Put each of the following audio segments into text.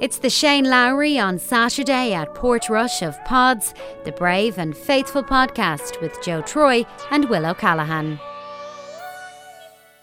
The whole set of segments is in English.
It's the Shane Lowry on Saturday at Portrush of Pods, the Brave and Faithful podcast with Joe Troy and Will O'Callaghan.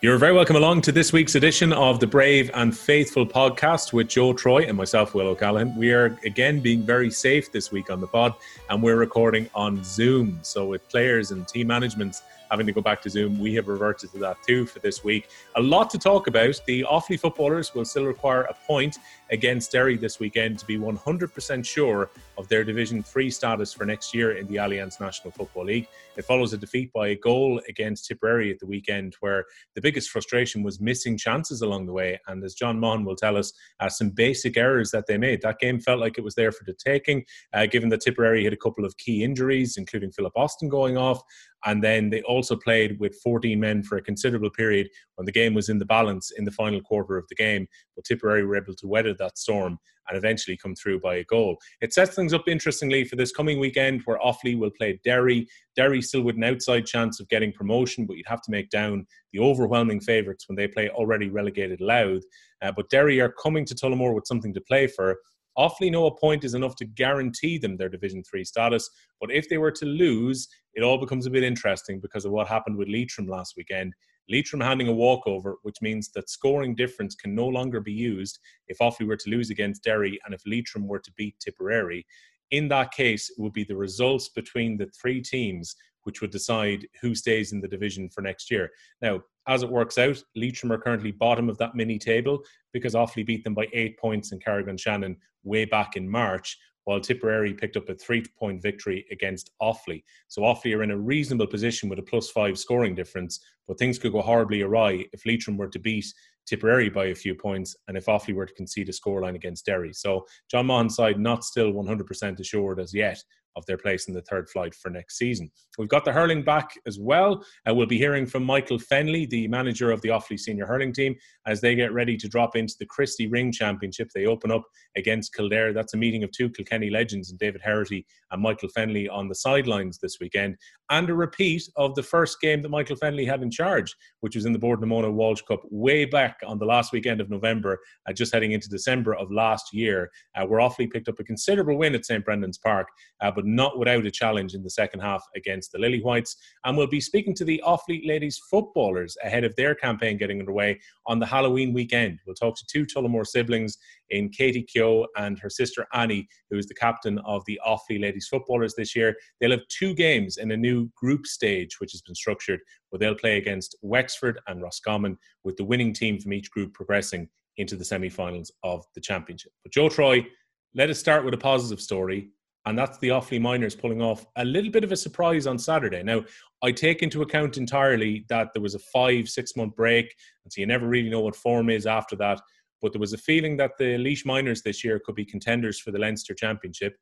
You're very welcome along to this week's edition of the Brave and Faithful podcast with Joe Troy and myself, Will O'Callaghan. We are again being very safe this week on the pod, and we're recording on Zoom. So with players and team management having to go back to Zoom, we have reverted to that too for this week. A lot to talk about. The Offaly footballers will still require a point against Derry this weekend to be 100% sure of their Division 3 status for next year in the Alliance National Football League. It follows a defeat by a goal against Tipperary at the weekend, where the biggest frustration was missing chances along the way, and as John Mahon will tell us, some basic errors that they made. That game felt like it was there for the taking, given that Tipperary had a couple of key injuries, including Philip Austin going off, and then they also played with 14 men for a considerable period when the game was in the balance in the final quarter of the game, but Tipperary were able to weather that storm and eventually come through by a goal. It sets things up interestingly for this coming weekend, where Offaly will play Derry. Derry still with an outside chance of getting promotion, but you'd have to make down the overwhelming favourites when they play already relegated Louth. But Derry are coming to Tullamore with something to play for. Offaly know a point is enough to guarantee them their Division 3 status, but if they were to lose, it all becomes a bit interesting because of what happened with Leitrim last weekend. Leitrim handing a walkover, which means that scoring difference can no longer be used if Offaly were to lose against Derry and if Leitrim were to beat Tipperary. In that case, it would be the results between the three teams which would decide who stays in the division for next year. Now, as it works out, Leitrim are currently bottom of that mini table because Offaly beat them by 8 points in Carrick-on-Shannon way back in March, while Tipperary picked up a 3-point victory against Offaly. So Offaly are in a reasonable position with a +5 scoring difference, but things could go horribly awry if Leitrim were to beat Tipperary by a few points and if Offaly were to concede a scoreline against Derry. So John Mahon's side not still 100% assured as yet of their place in the third flight for next season. We've got the hurling back as well. We'll be hearing from Michael Fenley, the manager of the Offaly senior hurling team, as they get ready to drop into the Christie Ring Championship. They open up against Kildare. That's a meeting of two Kilkenny legends in David Herity and Michael Fenley on the sidelines this weekend, and a repeat of the first game that Michael Fenley had in charge, which was in the Bord na Mona Walsh Cup way back on the last weekend of November, just heading into December of last year, where Offaly picked up a considerable win at St Brendan's Park, but not without a challenge in the second half against the Lily Whites. And we'll be speaking to the Offaly ladies footballers ahead of their campaign getting underway on the Halloween weekend. We'll talk to two Tullamore siblings in Katie Keogh and her sister Annie, who is the captain of the Offaly ladies footballers this year. They'll have two games in a new group stage, which has been structured, where they'll play against Wexford and Roscommon, with the winning team from each group progressing into the semi-finals of the championship. But Joe Troy, let us start with a positive story, and that's the Offaly Miners pulling off a little bit of a surprise on Saturday. Now, I take into account entirely that there was a 5-6 month break, and so you never really know what form is after that, but there was a feeling that the Laois Miners this year could be contenders for the Leinster Championship,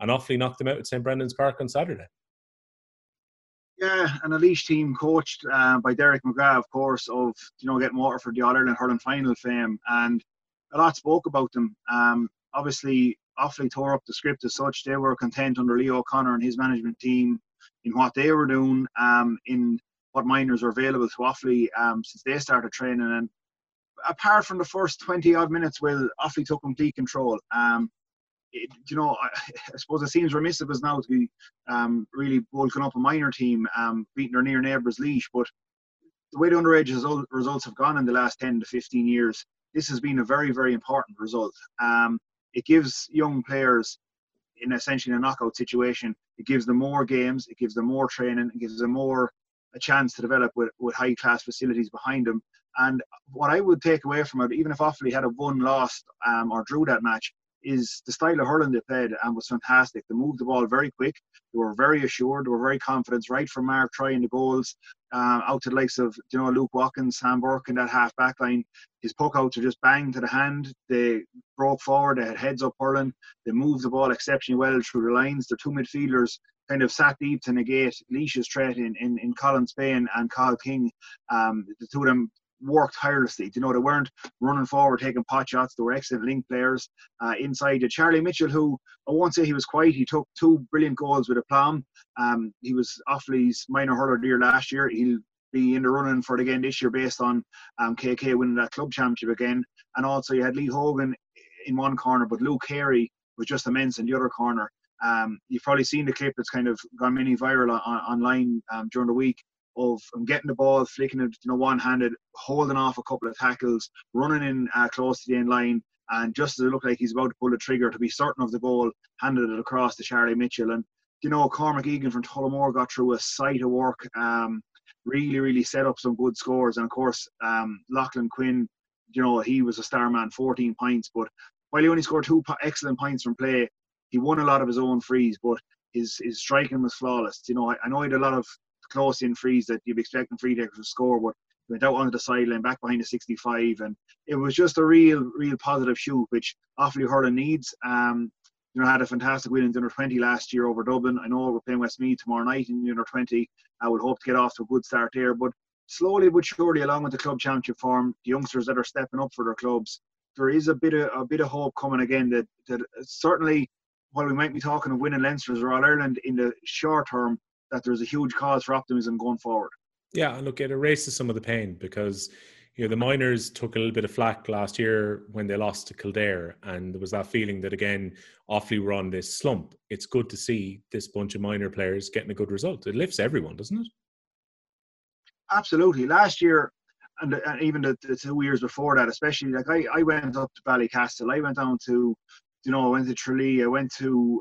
and Offaly knocked them out at St Brendan's Park on Saturday. Yeah, and a Laois team coached by Derek McGrath, of course, of, you know, getting Waterford the All-Ireland hurling final fame, and a lot spoke about them. Obviously, Offaly tore up the script as such. They were content under Leo O'Connor and his management team in what they were doing, in what minors were available to Offaly since they started training. And apart from the first 20-odd minutes, Will, Offaly took complete control. I suppose it seems remiss of us now to be really bulking up a minor team, beating their near neighbours Laois, but the way the underage results have gone in the last 10 to 15 years, this has been a very, very important result. It gives young players, in essentially a knockout situation, it gives them more games, it gives them more training, it gives them more a chance to develop with high-class facilities behind them. And what I would take away from it, even if Offaly had a won, lost, or drew that match, is the style of hurling they played and was fantastic. They moved the ball very quick. They were very assured. They were very confident, right from Mark Try in the goals, out to the likes of, you know, Luke Watkins, Sam Burke in that half back line. His puck outs are just bang to the hand. They broke forward. They had heads up hurling. They moved the ball exceptionally well through the lines. Their two midfielders kind of sat deep to negate Laois's threat in Colin Spain and Kyle King. The two of them worked tirelessly. You know, they weren't running forward taking pot shots. They were excellent link players inside. Charlie Mitchell, who I won't say he was quiet, he took two brilliant goals with aplomb. He was Offaly's minor hurler of the year last year. He'll be in the running for it again this year based on KK winning that club championship again. And also you had Lee Hogan in one corner, but Luke Carey was just immense in the other corner. You've probably seen the clip that's kind of gone mini viral online during the week of him getting the ball, flicking it, one-handed, holding off a couple of tackles, running in close to the end line, and just as it looked like he's about to pull the trigger to be certain of the goal, handed it across to Charlie Mitchell. And, Cormac Egan from Tullamore got through a sight of work, really, really set up some good scores. And, of course, Lachlan Quinn, he was a star man, 14 pints. But while he only scored two excellent pints from play, he won a lot of his own frees, but his striking was flawless. I know he had a lot of close-in frees that you'd expect him free takers to score, but he went out onto the sideline, back behind the 65, and it was just a real positive shoot, which Offaly Hurling needs. Had a fantastic win in the under-20 last year over Dublin. I know we're playing Westmeath tomorrow night in the under-20. I would hope to get off to a good start there, but slowly but surely, along with the club championship form, the youngsters that are stepping up for their clubs, there is a bit of hope coming again. That certainly, while we might be talking of winning Leinsters or All-Ireland in the short term, that there's a huge cause for optimism going forward. Yeah, and look, it erases some of the pain because, the minors took a little bit of flack last year when they lost to Kildare, and there was that feeling that, again, Offaly were on this slump. It's good to see this bunch of minor players getting a good result. It lifts everyone, doesn't it? Absolutely. Last year, and even the 2 years before that, especially, like I went up to Ballycastle, I went down to, I went to Tralee, I went to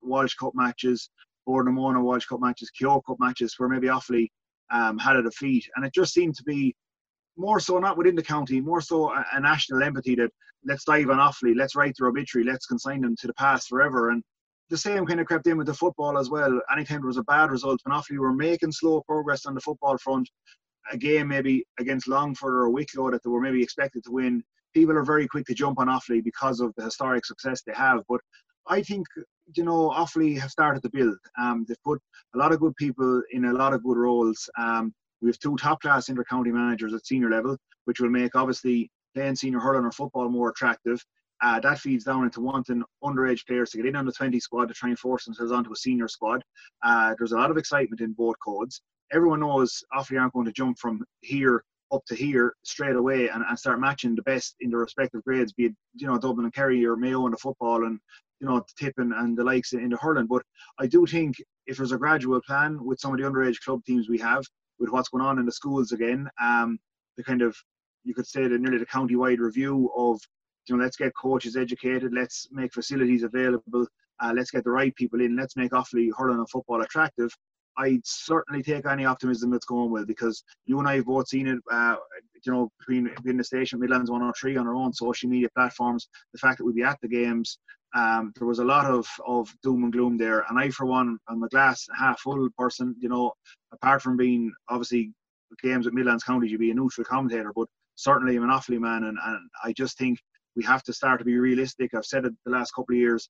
Walsh Cup matches, Bordemona Walsh Cup matches, Keogh Cup matches, where maybe Offaly had a defeat. And it just seemed to be more so, not within the county, more so a national empathy that let's dive on Offaly, let's write their obituary, let's consign them to the past forever. And the same kind of crept in with the football as well. Anytime there was a bad result, when Offaly were making slow progress on the football front, a game maybe against Longford or Wicklow that they were maybe expected to win, people are very quick to jump on Offaly because of the historic success they have. But I think, Offaly have started to build. They've put a lot of good people in a lot of good roles. We have two top-class inter-county managers at senior level, which will make, obviously, playing senior hurling or football more attractive. That feeds down into wanting underage players to get in on the 20 squad to try and force themselves onto a senior squad. There's a lot of excitement in both codes. Everyone knows Offaly aren't going to jump from here up to here straight away and start matching the best in their respective grades, be it, Dublin and Kerry or Mayo in the football and, Tipping and the likes in the hurling. But I do think if there's a gradual plan with some of the underage club teams we have, with what's going on in the schools again, the kind of, you could say that nearly the county-wide review of, let's get coaches educated, let's make facilities available, let's get the right people in, let's make Offaly hurling and football attractive, I'd certainly take any optimism that's going well, because you and I have both seen it, between the station, Midlands 103, on our own social media platforms, the fact that we'd be at the games, there was a lot of doom and gloom there. And I, for one, am a glass half full person, apart from being, obviously, games at Midlands County, you'd be a neutral commentator, but certainly I'm an Offaly man, and I just think we have to start to be realistic. I've said it the last couple of years,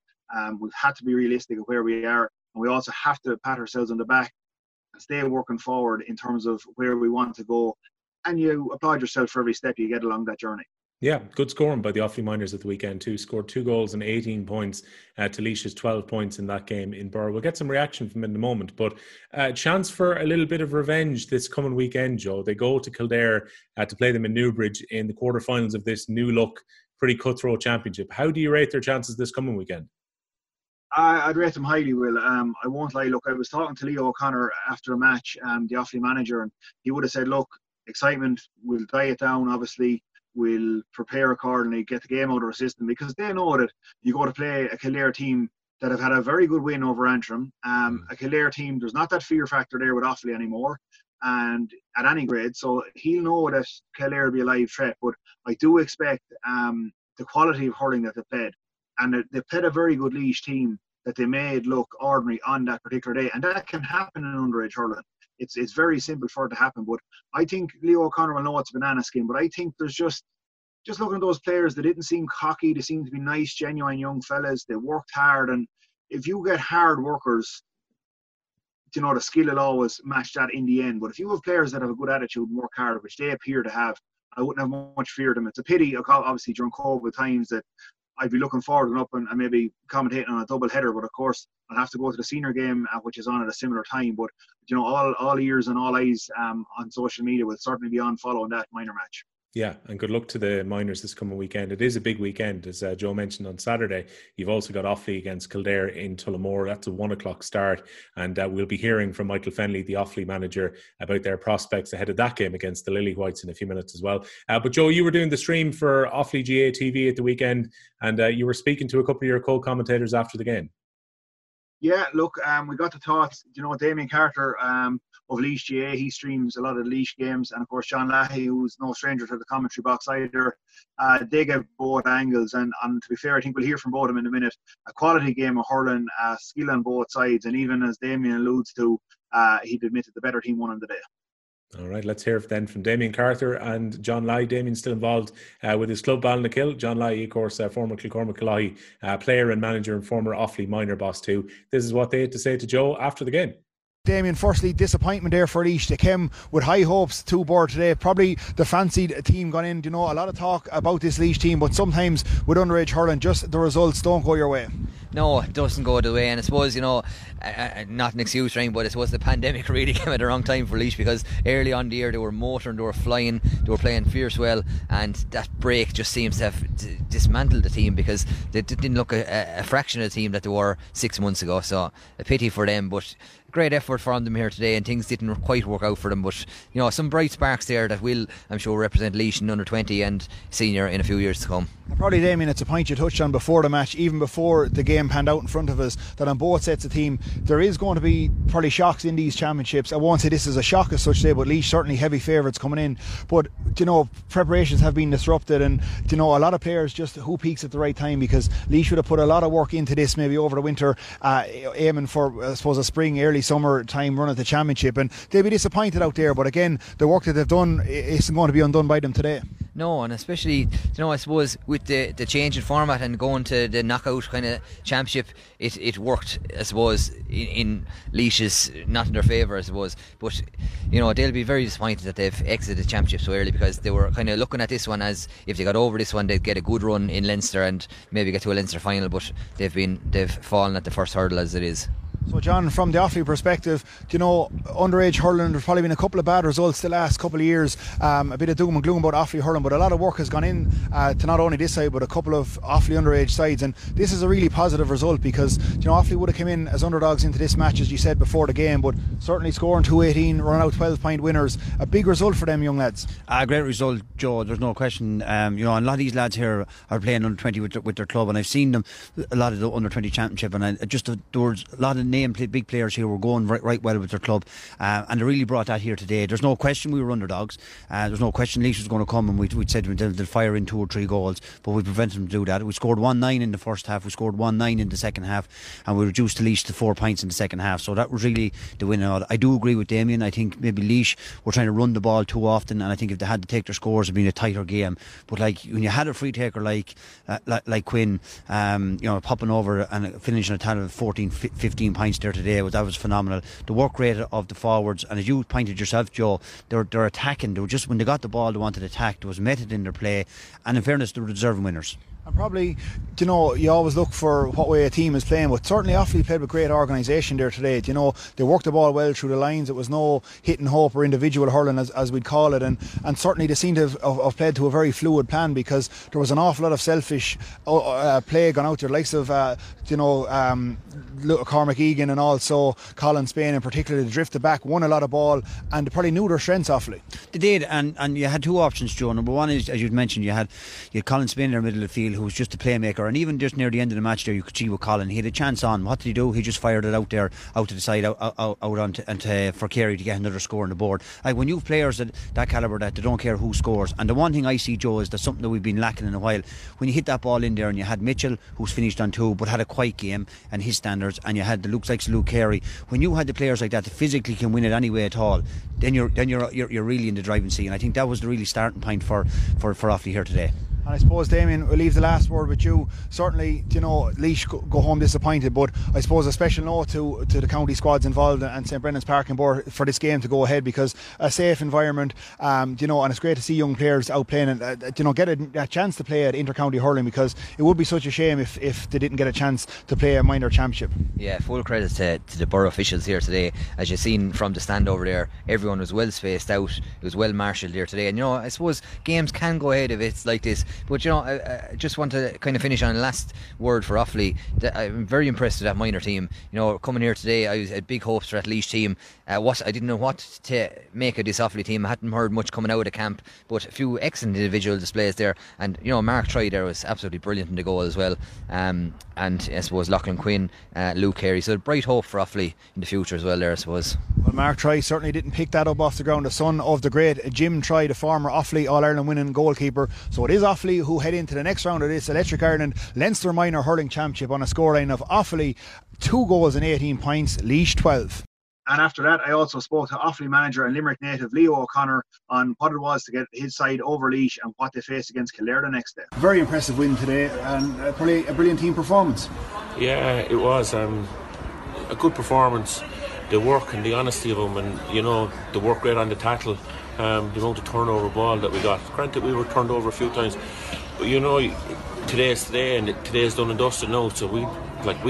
we've had to be realistic of where we are, and we also have to pat ourselves on the back and stay working forward in terms of where we want to go. And you applaud yourself for every step you get along that journey. Yeah, good scoring by the Offaly Miners at the weekend too. Scored 2 goals and 18 points. Taoiseach's 12 points in that game in Borough. We'll get some reaction from him in a moment, but a chance for a little bit of revenge this coming weekend, Joe. They go to Kildare to play them in Newbridge in the quarterfinals of this new look, pretty cutthroat championship. How do you rate their chances this coming weekend? I'd rate them highly, Will. I won't lie. Look, I was talking to Leo O'Connor after a match, the Offaly manager, and he would have said, look, excitement, we'll dial it down, obviously. We'll prepare accordingly, get the game out of our system, because they know that you go to play a Kildare team that have had a very good win over Antrim. A Kildare team, there's not that fear factor there with Offaly anymore, and at any grade. So he'll know that Kildare will be a live threat. But I do expect the quality of hurling that they played. And they played a very good Laois team that they made look ordinary on that particular day. And that can happen in underage hurling. It's very simple for it to happen. But I think Leo O'Connor will know it's banana skin. But I think there's just looking at those players, they didn't seem cocky. They seemed to be nice, genuine young fellas. They worked hard. And if you get hard workers, the skill will always match that in the end. But if you have players that have a good attitude and work hard, which they appear to have, I wouldn't have much fear of them. It's a pity, obviously, during COVID times that I'd be looking forward and up and maybe commentating on a double header, but of course I'll have to go to the senior game, which is on at a similar time. But all ears and all eyes on social media will certainly be on following that minor match. Yeah, and good luck to the minors this coming weekend. It is a big weekend, as Joe mentioned on Saturday. You've also got Offaly against Kildare in Tullamore. That's a 1 o'clock start, and we'll be hearing from Michael Fenley, the Offaly manager, about their prospects ahead of that game against the Lily Whites in a few minutes as well. But Joe, you were doing the stream for Offaly GA TV at the weekend, and you were speaking to a couple of your co-commentators after the game. Yeah, look, we got the thoughts. You know, Damien Carter of Laois GA, he streams a lot of the Laois games, and of course Sean Lahey, who's no stranger to the commentary box either. They give both angles, and to be fair, I think we'll hear from both of them in a minute. A quality game of hurling, skill on both sides, and even as Damien alludes to, he'd admitted the better team won on the day. All right, let's hear then from Damien Carter and John Lahey. Damien's still involved with his club, Ballinakil. John Lahey, of course, former Kilcormac Colleahy player and manager and former Offaly minor boss too. This is what they had to say to Joe after the game. Damien, firstly, disappointment there for Laois. They came with high hopes to board today. Probably the fancied team gone in. You know, a lot of talk about this Laois team, but sometimes with underage hurling, just the results don't go your way. No, it doesn't go the way, and I suppose, you know, not an excuse for him, but I suppose the pandemic really came at the wrong time for Laois, because early on the year they were motoring, they were flying, they were playing fierce well, and that break just seems to have dismantled the team, because they didn't look a fraction of the team that they were 6 months ago. So a pity for them, but great effort from them here today, and things didn't quite work out for them, but you know, some bright sparks there that will, I'm sure, represent Laois in under 20 and senior in a few years to come. Probably, Damien, it's a point you touched on before the match, even before the game panned out in front of us, that on both sets of team there is going to be probably shocks in these championships. I won't say this is a shock as such today, but Laois certainly heavy favourites coming in, but you know, preparations have been disrupted, and you know, a lot of players just who peaks at the right time, because Laois would have put a lot of work into this maybe over the winter, aiming for, I suppose, a spring, early summer time run at the championship, and they'll be disappointed out there, but again, the work that they've done isn't going to be undone by them today. No, and especially, you know, I suppose with the change in format and going to the knockout kind of championship, it worked, I suppose, in Laois's, not in their favour, I suppose, but you know, they'll be very disappointed that they've exited the championship so early, because they were kind of looking at this one as if they got over this one, they'd get a good run in Leinster and maybe get to a Leinster final, but they've fallen at the first hurdle as it is. So John, from the Offaly perspective, you know, underage hurling, there's probably been a couple of bad results the last couple of years, a bit of doom and gloom about Offaly hurling, but a lot of work has gone in to not only this side but a couple of Offaly underage sides, and this is a really positive result, because you know, Offaly would have come in as underdogs into this match, as you said before the game, but certainly scoring 218, running out 12-point winners, a big result for them young lads. A great result, Joe, there's no question. You know, a lot of these lads here are playing under 20 with their club, and I've seen them, a lot of the under 20 championship, and there was a lot of big players here were going right well with their club, and they really brought that here today. There's no question we were underdogs, there's no question Laois was going to come, and we said they'll fire in 2 or 3 goals, but we prevented them to do that. We scored 1-9 in the first half, we scored 1-9 in the second half, and we reduced Laois to 4 points in the second half, so that was really the win. I do agree with Damien, I think maybe Laois were trying to run the ball too often, and I think if they had to take their scores, it'd been a tighter game, but like when you had a free taker like Quinn, you know, popping over and finishing a total of 14-15 pints there today, that was phenomenal. The work rate of the forwards, and as you pointed yourself, Joe, they're attacking. They were just, when they got the ball, they wanted to attack. There was method in their play, and in fairness, they were deserving winners. And probably, you know, you always look for what way a team is playing, but certainly Offaly played with great organisation there today. You know, they worked the ball well through the lines. It was no hit and hope or individual hurling, as we'd call it, and certainly they seem to have played to a very fluid plan, because there was an awful lot of selfish play gone out there, likes of, you know, Cormac Egan and also Colin Spain in particular. They drifted back, won a lot of ball, and they probably knew their strengths awfully. They did, and you had two options, Joe. Number one is, as you'd mentioned, you had Colin Spain in the middle of the field, who was just a playmaker, and even just near the end of the match there, you could see with Colin, he had a chance on. What did he do? He just fired it out there, out to the side, out for Kerry to get another score on the board. Like, when you have players at that calibre, that they don't care who scores, and the one thing I see, Joe, is that something that we've been lacking in a while. When you hit that ball in there, and you had Mitchell, who's finished on 2 but had a quiet game and his standards, and you had the looks like Luke Carey, when you had the players like that that physically can win it anyway at all, then you're really in the driving seat, and I think that was the really starting point for Offaly here today. And I suppose, Damien, we'll leave the last word with you. Certainly, you know, Laois go home disappointed, but I suppose a special note to the county squads involved and St Brennan's Parking Board for this game to go ahead, because a safe environment, you know, and it's great to see young players out playing and, you know, get a chance to play at inter-county hurling, because it would be such a shame if they didn't get a chance to play a minor championship. Yeah, full credit to the borough officials here today. As you've seen from the stand over there, everyone was well spaced out, it was well marshalled here today, and you know, I suppose games can go ahead if it's like this. But you know, I just want to kind of finish on the last word for Offaly. I'm very impressed with that minor team. You know, coming here today, I had big hopes for that Laois team. I didn't know what to make of this Offaly team. I hadn't heard much coming out of camp, but a few excellent individual displays there. And you know, Mark Try there was absolutely brilliant in the goal as well. And I suppose Lachlan Quinn, Luke Carey. So a bright hope for Offaly in the future as well there, I suppose. Well, Mark Try certainly didn't pick that up off the ground. The son of the great Jim Try, the former Offaly All-Ireland winning goalkeeper. So it is Offaly who head into the next round of this Electric Ireland Leinster Minor Hurling Championship on a scoreline of Offaly 2 goals and 18 points, Laois 12. And after that, I also spoke to Offaly manager and Limerick native Leo O'Connor on what it was to get his side over Laois and what they faced against Kildare the next day. A very impressive win today, and probably a brilliant team performance. Yeah, it was a good performance. The work and the honesty of them, and you know, the work rate on the tackle, the amount of turnover ball that we got. Granted, we were turned over a few times, but you know, today's today, and today's done and dusted now. So we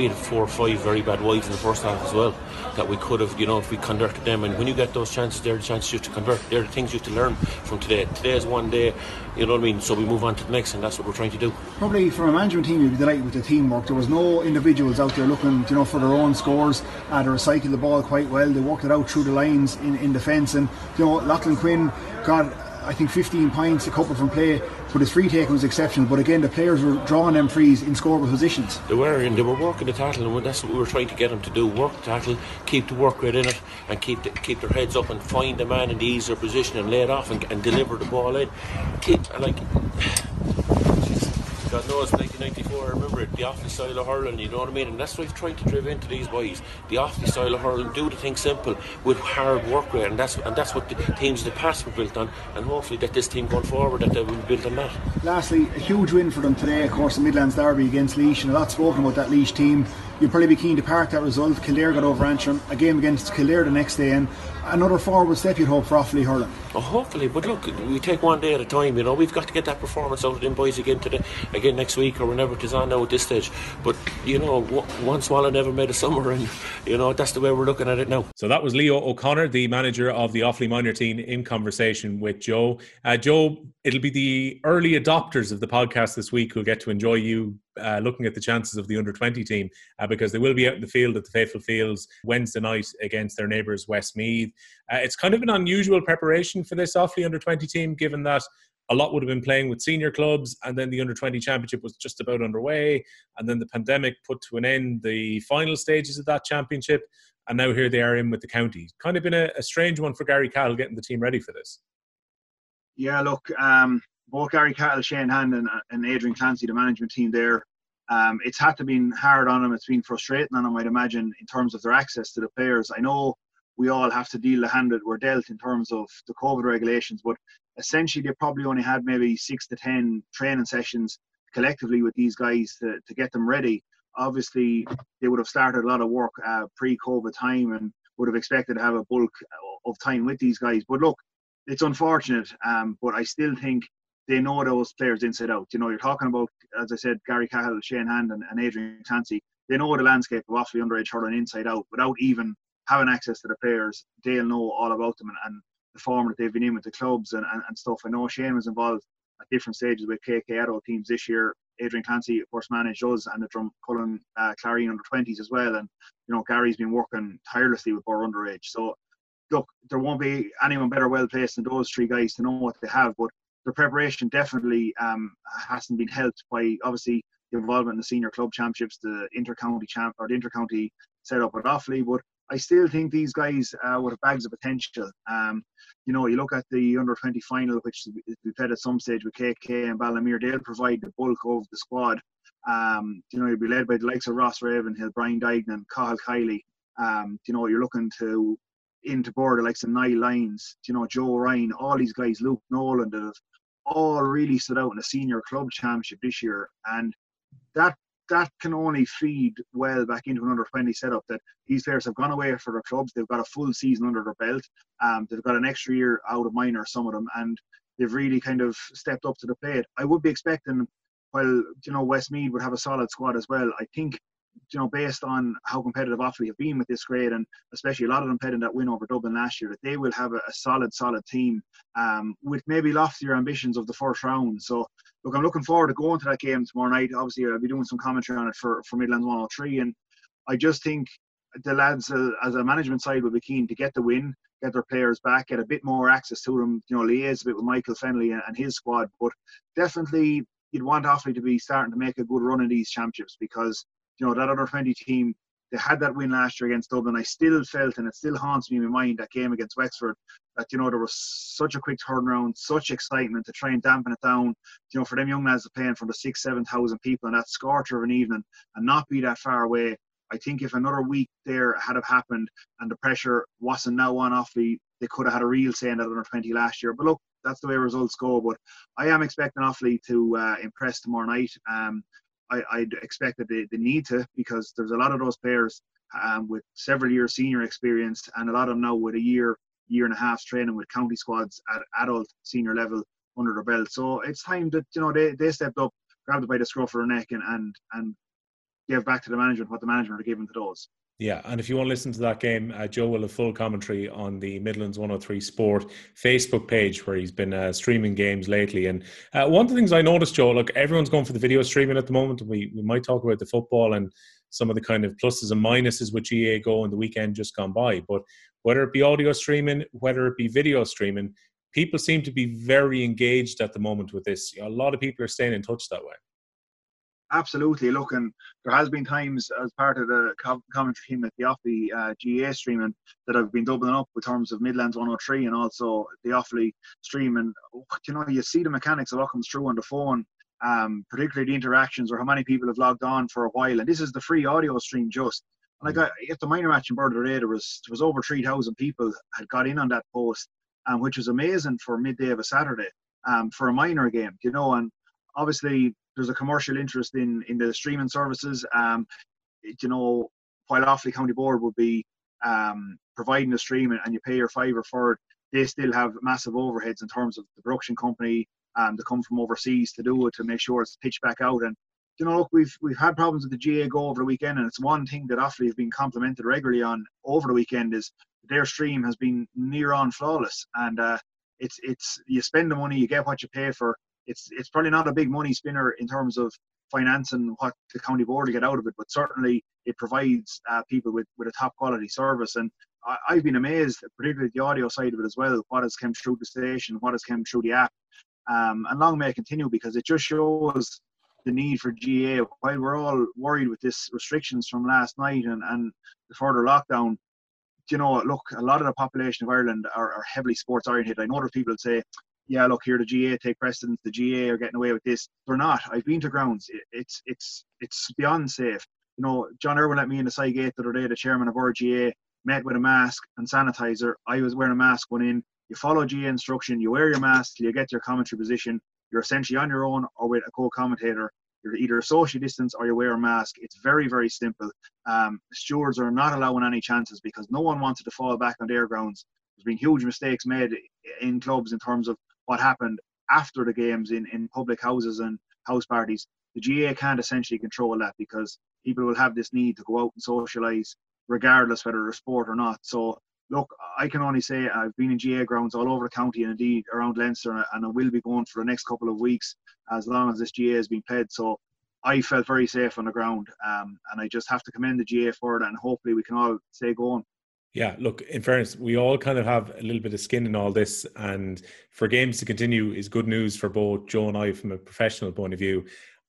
had 4 or 5 very bad wides in the first half as well that we could have, you know, if we converted them. And when you get those chances, they're the chances you have to convert. They're the things you have to learn from today. Today's one day, you know what I mean. So we move on to the next, and that's what we're trying to do. Probably from a management team, you'd be delighted with the teamwork. There was no individuals out there looking, you know, for their own scores. They recycled the ball quite well. They worked it out through the lines in defence, and you know, Lachlan Quinn got, I think, 15 points, a couple from play, but his free take was exceptional. But again, the players were drawing them frees in scoreable positions. They were, and they were working the tackle, and that's what we were trying to get them to do: work the tackle, keep the work rate in it, and keep their heads up and find the man in the easier position and lay it off and deliver the ball in. God knows, 1994, I remember it, the Offaly style of hurling, you know what I mean? And that's what I've tried to drive into these boys. The Offaly style of hurling, do the thing simple with hard work rate, and that's what the teams of the past were built on, and hopefully that this team going forward, that they will build on that. Lastly, a huge win for them today, of course, the Midlands Derby against Laois, and a lot spoken about that Laois team. You'd probably be keen to park that result. Kildare got over Antrim, a game against Kildare the next day, and another forward step you'd hope for Offaly hurling. Oh, hopefully, but look, we take one day at a time, you know. We've got to get that performance out of them boys again next week or whenever it is on now at this stage. But, you know, one swallow never made a summer, and, you know, that's the way we're looking at it now. So that was Leo O'Connor, the manager of the Offaly minor team, in conversation with Joe. Joe, it'll be the early adopters of the podcast this week who'll get to enjoy you looking at the chances of the under-20 team, because they will be out in the field at the Faithful Fields Wednesday night against their neighbours Westmeath. It's kind of an unusual preparation for this Offaly under-20 team, given that a lot would have been playing with senior clubs, and then the under-20 championship was just about underway, and then the pandemic put to an end the final stages of that championship, and now here they are in with the county. Kind of been a strange one for Gary Cahill getting the team ready for this. Yeah, look, both Gary Cahill, Shane Hand and Adrian Clancy, the management team there, it's had to been hard on them. It's been frustrating on them, I'd imagine, in terms of their access to the players. I know we all have to deal the hand that we're dealt in terms of the COVID regulations, but essentially they probably only had maybe 6 to 10 training sessions collectively with these guys to get them ready. Obviously, they would have started a lot of work pre-COVID time and would have expected to have a bulk of time with these guys. But look, it's unfortunate, but I still think they know those players inside out. You know, you're talking about, as I said, Gary Cahill, Shane Hand and Adrian Clancy. They know the landscape of Offaly underage hurling inside out. Without even having access to the players, they'll know all about them and the form that they've been in with the clubs and stuff. I know Shane was involved at different stages with KK adult teams this year. Adrian Clancy, of course, managed us and the Drumcullen Clarine under-20s as well. And, you know, Gary's been working tirelessly with our underage. So, look, there won't be anyone better well-placed than those three guys to know what they have, but the preparation definitely hasn't been helped by, obviously, the involvement in the senior club championships, the inter-county or the inter-county setup at Offaly. But I still think these guys would have bags of potential. You know, you look at the under-20 final, which we played at some stage with KK and Ballymere. They'll provide the bulk of the squad. You know, you'll be led by the likes of Ross Ravenhill, Brian Dignan, Cahill Kiley. You know, you're looking to into board the likes of Niall Lyons, you know, Joe Ryan, all these guys, Luke Nolan, that have all really stood out in a senior club championship this year, and that can only feed well back into an under-20 setup, that these players have gone away for their clubs, they've got a full season under their belt, they've got an extra year out of minor, some of them, and they've really kind of stepped up to the plate. I would be expecting, while, you know, Westmead would have a solid squad as well, I think, you know, based on how competitive Offaly have been with this grade, and especially a lot of them played in that win over Dublin last year, that they will have a solid team with maybe loftier ambitions of the first round. So, look, I'm looking forward to going to that game tomorrow night. Obviously, I'll be doing some commentary on it for Midlands 103, and I just think the lads as a management side will be keen to get the win, get their players back, get a bit more access to them, you know, liaise a bit with Michael Fenley and his squad. But definitely you'd want Offaly to be starting to make a good run in these championships, because, you know, that under-20 team, they had that win last year against Dublin. I still felt, and it still haunts me in my mind, that game against Wexford, that, you know, there was such a quick turnaround, such excitement to try and dampen it down. You know, for them young lads to play in front of 6,000-7,000 people in that scorcher of an evening and not be that far away, I think if another week there had have happened and the pressure wasn't now on Offaly, they could have had a real say in that under-20 last year. But look, that's the way results go. But I am expecting Offaly to impress tomorrow night. I'd expect that they need to, because there's a lot of those players with several years senior experience, and a lot of them now with a year and a half training with county squads at adult senior level under their belt. So it's time that, you know, they stepped up, grabbed it by the scruff of their neck, and gave back to the management what the management are giving to those. Yeah, and if you want to listen to that game, Joe will have full commentary on the Midlands 103 Sport Facebook page, where he's been streaming games lately. And one of the things I noticed, Joe, look, everyone's going for the video streaming at the moment. We might talk about the football and some of the kind of pluses and minuses with GAA Go in the weekend just gone by. But whether it be audio streaming, whether it be video streaming, people seem to be very engaged at the moment with this. A lot of people are staying in touch that way. Absolutely. Look, and there has been times as part of the commentary team at the Offaly GAA stream, and that I've been doubling up with terms of Midlands 103 and also the Offaly stream. And, you know, you see the mechanics of what comes through on the phone, particularly the interactions or how many people have logged on for a while. And this is the free audio stream just. And I got at the minor match in Burder today, there was over 3,000 people had got in on that post, which was amazing for midday of a Saturday for a minor game, you know. And obviously there's a commercial interest in the streaming services. You know, while Offaly County Board would be providing the stream and you pay your $5 for it, they still have massive overheads in terms of the production company that come from overseas to do it, to make sure it's pitched back out. And, you know, look, we've had problems with the GAA Go over the weekend, and it's one thing that Offaly have been complimented regularly on over the weekend is their stream has been near on flawless. And it's you spend the money, you get what you pay for. It's probably not a big money spinner in terms of financing what the county board will get out of it, but certainly it provides people with a top quality service. And I've been amazed, particularly the audio side of it as well, what has come through the station, what has come through the app. And long may it continue, because it just shows the need for GAA. While we're all worried with this restrictions from last night and the further lockdown, you know, look, a lot of the population of Ireland are heavily sports oriented. I know there's people that say, yeah, look, here the GAA take precedence, the GAA are getting away with this. They're not. I've been to grounds. It's beyond safe. You know, John Irwin let me in the side gate the other day, the chairman of our GAA, met with a mask and sanitizer. I was wearing a mask going in. You follow GAA instruction, you wear your mask till you get to your commentary position. You're essentially on your own or with a co-commentator. You're either social distance or you wear a mask. It's very, very simple. Stewards are not allowing any chances, because no one wanted to fall back on their grounds. There's been huge mistakes made in clubs in terms of what happened after the games in public houses and house parties. The GAA can't essentially control that, because people will have this need to go out and socialise regardless whether they're sport or not. So, look, I can only say I've been in GAA grounds all over the county and indeed around Leinster, and I will be going for the next couple of weeks as long as this GAA has been played. So I felt very safe on the ground, and I just have to commend the GAA for it, and hopefully we can all stay going. Yeah, look, in fairness, we all kind of have a little bit of skin in all this, and for games to continue is good news for both Joe and I from a professional point of view.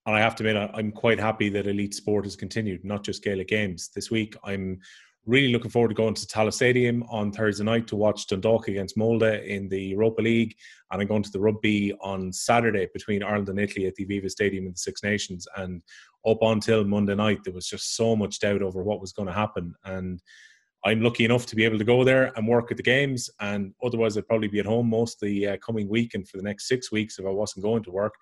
And I have to admit, I'm quite happy that elite sport has continued, not just Gaelic games. This week, I'm really looking forward to going to Tallaght Stadium on Thursday night to watch Dundalk against Molde in the Europa League. And I'm going to the rugby on Saturday between Ireland and Italy at the Aviva Stadium in the Six Nations. And up until Monday night, there was just so much doubt over what was going to happen. And I'm lucky enough to be able to go there and work at the games, and otherwise I'd probably be at home most the coming week and for the next 6 weeks if I wasn't going to work.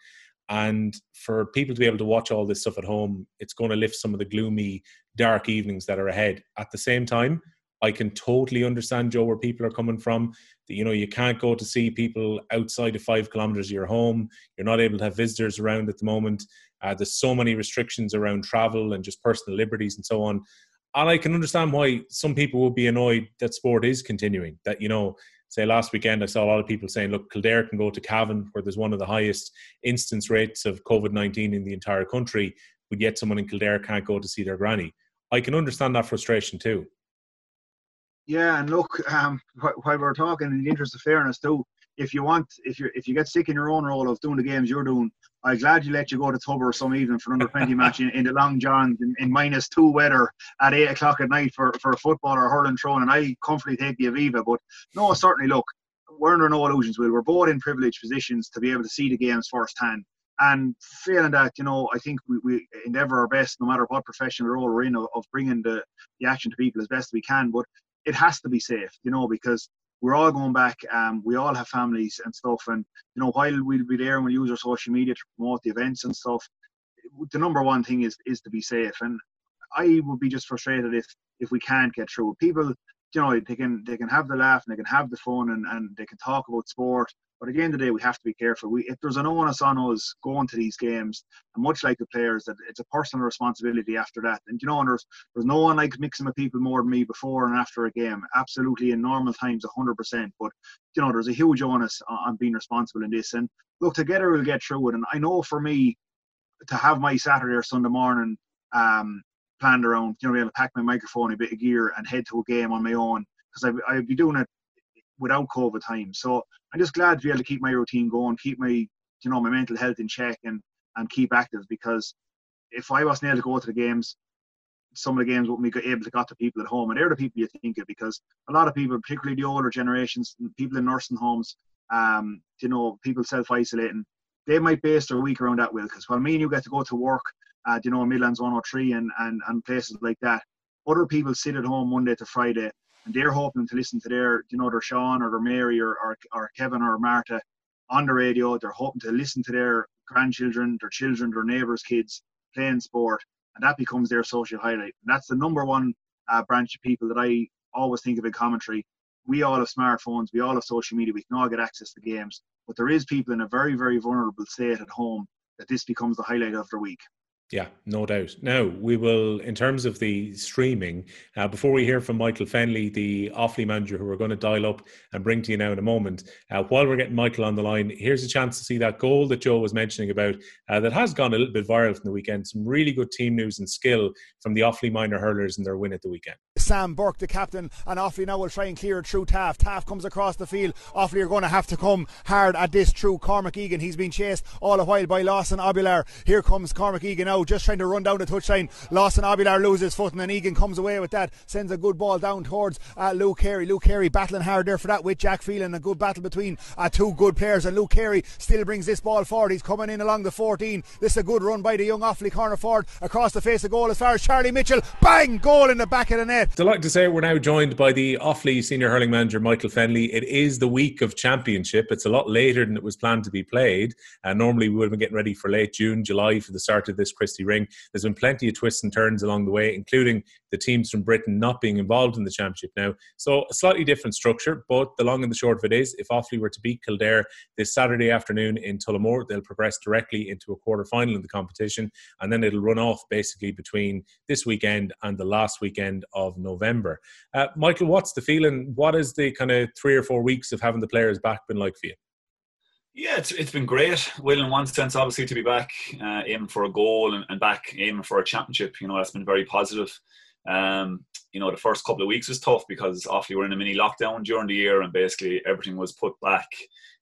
And for people to be able to watch all this stuff at home, it's going to lift some of the gloomy, dark evenings that are ahead. At the same time, I can totally understand, Joe, where people are coming from. You know, you can't go to see people outside of 5 kilometres of your home. You're not able to have visitors around at the moment. There's so many restrictions around travel and just personal liberties and so on. And I can understand why some people will be annoyed that sport is continuing. That, you know, say last weekend, I saw a lot of people saying, look, Kildare can go to Cavan, where there's one of the highest instance rates of COVID-19 in the entire country, but yet someone in Kildare can't go to see their granny. I can understand that frustration too. Yeah, and look, while we're talking, in the interest of fairness too, if you get sick in your own role of doing the games you're doing, I'm glad you let you go to Tubber some evening for an under-20 match in the Long John in -2 weather at 8 o'clock at night for a football or a hurling thrown, and I comfortably take the Aviva. But no, certainly, look, we're under no illusions, Will. We're both in privileged positions to be able to see the games firsthand. And failing that, you know, I think we endeavour our best, no matter what professional role we're in, of bringing the action to people as best we can. But it has to be safe, you know, because we're all going back. We all have families and stuff. And, you know, while we'll be there and we'll use our social media to promote the events and stuff, the number one thing is to be safe. And I would be just frustrated if we can't get through. People, you know, they can have the laugh and they can have the fun and they can talk about sport. But at the end of the day, we have to be careful. If there's an onus on us going to these games, and much like the players, that it's a personal responsibility after that. And, you know, and there's no one like mixing with people more than me before and after a game. Absolutely, in normal times, 100%. But, you know, there's a huge onus on being responsible in this. And, look, together we'll get through it. And I know for me, to have my Saturday or Sunday morning planned around, you know, be able to pack my microphone, a bit of gear, and head to a game on my own, because I'd be doing it without COVID time. So I'm just glad to be able to keep my routine going, keep my, you know, my mental health in check and keep active, because if I wasn't able to go to the games, some of the games wouldn't be able to got to people at home, and they're the people you think of, because a lot of people, particularly the older generations, people in nursing homes, you know, people self-isolating, they might base their week around that, Will, because while me and you get to go to work at, you know, Midlands 103 and places like that, other people sit at home Monday to Friday, and they're hoping to listen to their, you know, their Sean or their Mary or Kevin or Martha on the radio. They're hoping to listen to their grandchildren, their children, their neighbours' kids playing sport, and that becomes their social highlight. And that's the number one branch of people that I always think of in commentary. We all have smartphones, we all have social media, we can all get access to games, but there is people in a very, very vulnerable state at home that this becomes the highlight of their week. Yeah, no doubt. Now, we will, in terms of the streaming, before we hear from Michael Fenley, the Offaly manager, who we're going to dial up and bring to you now in a moment, while we're getting Michael on the line, here's a chance to see that goal that Joe was mentioning about that has gone a little bit viral from the weekend. Some really good team news and skill from the Offaly minor hurlers in their win at the weekend. Sam Burke, the captain, and Offaly now will try and clear it through Taft. Taft comes across the field. Offaly are going to have to come hard at this through Cormac Egan. He's been chased all the while by Lawson Obular. Here comes Cormac Egan out, just trying to run down the touchline. Lawson Obular loses foot, and then Egan comes away with that, sends a good ball down towards Luke Carey. Luke Carey battling hard there for that with Jack Phelan. A good battle between two good players, and Luke Carey still brings this ball forward. He's coming in along the 14. This is a good run by the young Offaly corner forward across the face of goal as far as Charlie Mitchell. Bang! Goal in the back of the net. I'd like to say we're now joined by the Offaly senior hurling manager, Michael Fenley. It is the week of championship. It's a lot later than it was planned to be played, and normally we would have been getting ready for late June, July for the start of this Christy Ring. There's been plenty of twists and turns along the way, including the teams from Britain not being involved in the championship now. So a slightly different structure, but the long and the short of it is, if Offaly were to beat Kildare this Saturday afternoon in Tullamore, they'll progress directly into a quarter-final in the competition, and then it'll run off basically between this weekend and the last weekend of November. Michael, what's the feeling? What is the kind of 3 or 4 weeks of having the players back been like for you? Yeah, it's been great, Will, in one sense, obviously, to be back aiming for a goal and back aiming for a championship. You know, that's been very positive. You know, the first couple of weeks was tough because Offaly were in a mini lockdown during the year, and basically everything was put back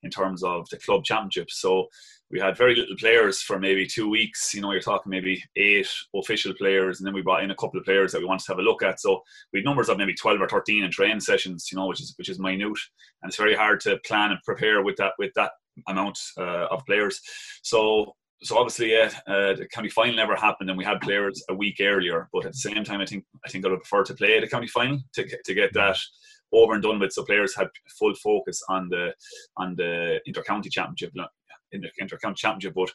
in terms of the club championship. So we had very little players for maybe 2 weeks. You know, you're talking maybe 8 official players, and then we brought in a couple of players that we wanted to have a look at. So we had numbers of maybe 12 or 13 in training sessions, you know, which is minute. And it's very hard to plan and prepare with that amount of players. So so obviously, the county final never happened, and we had players a week earlier. But at the same time, I think I would prefer to play the county final to get that over and done with. So players had full focus on the intercounty championship. But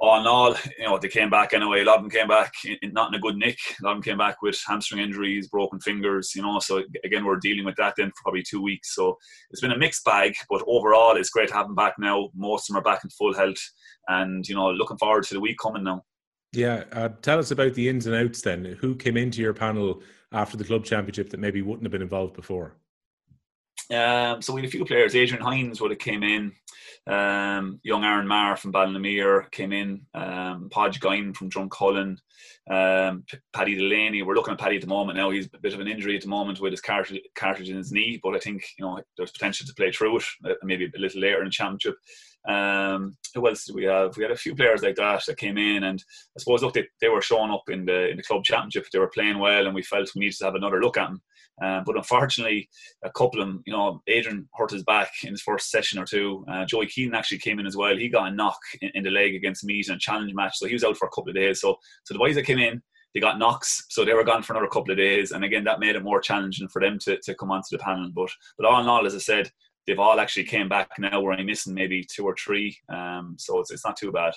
all in all, you know, they came back anyway. A lot of them came back not in a good nick. A lot of them came back with hamstring injuries, broken fingers, you know. So again, we're dealing with that then for probably 2 weeks. So it's been a mixed bag, but overall, it's great to have them back now. Most of them are back in full health, and you know, looking forward to the week coming now. Yeah, tell us about the ins and outs then. Who came into your panel after the club championship that maybe wouldn't have been involved before? So we had a few players. Adrian Hines would have came in. Young Aaron Maher from Ballinamere came in. Podge Gine from Drumcullen. Paddy Delaney. We're looking at Paddy at the moment now. He's a bit of an injury at the moment with his cartilage in his knee, but I think, you know, there's potential to play through it, maybe a little later in the championship. Who else did we have? We had a few players like that came in, and I suppose, look, they were showing up in the club championship. They were playing well, and we felt we needed to have another look at them. But unfortunately, a couple of them, you know, Adrian hurt his back in his first session or two. Joey Keane actually came in as well. He got a knock in the leg against Meath in a challenge match, so he was out for a couple of days. So the boys that came in, they got knocks, so they were gone for another couple of days. And again, that made it more challenging for them to come onto the panel. But all in all, as I said, they've all actually came back now. We're only missing maybe two or three, so it's not too bad.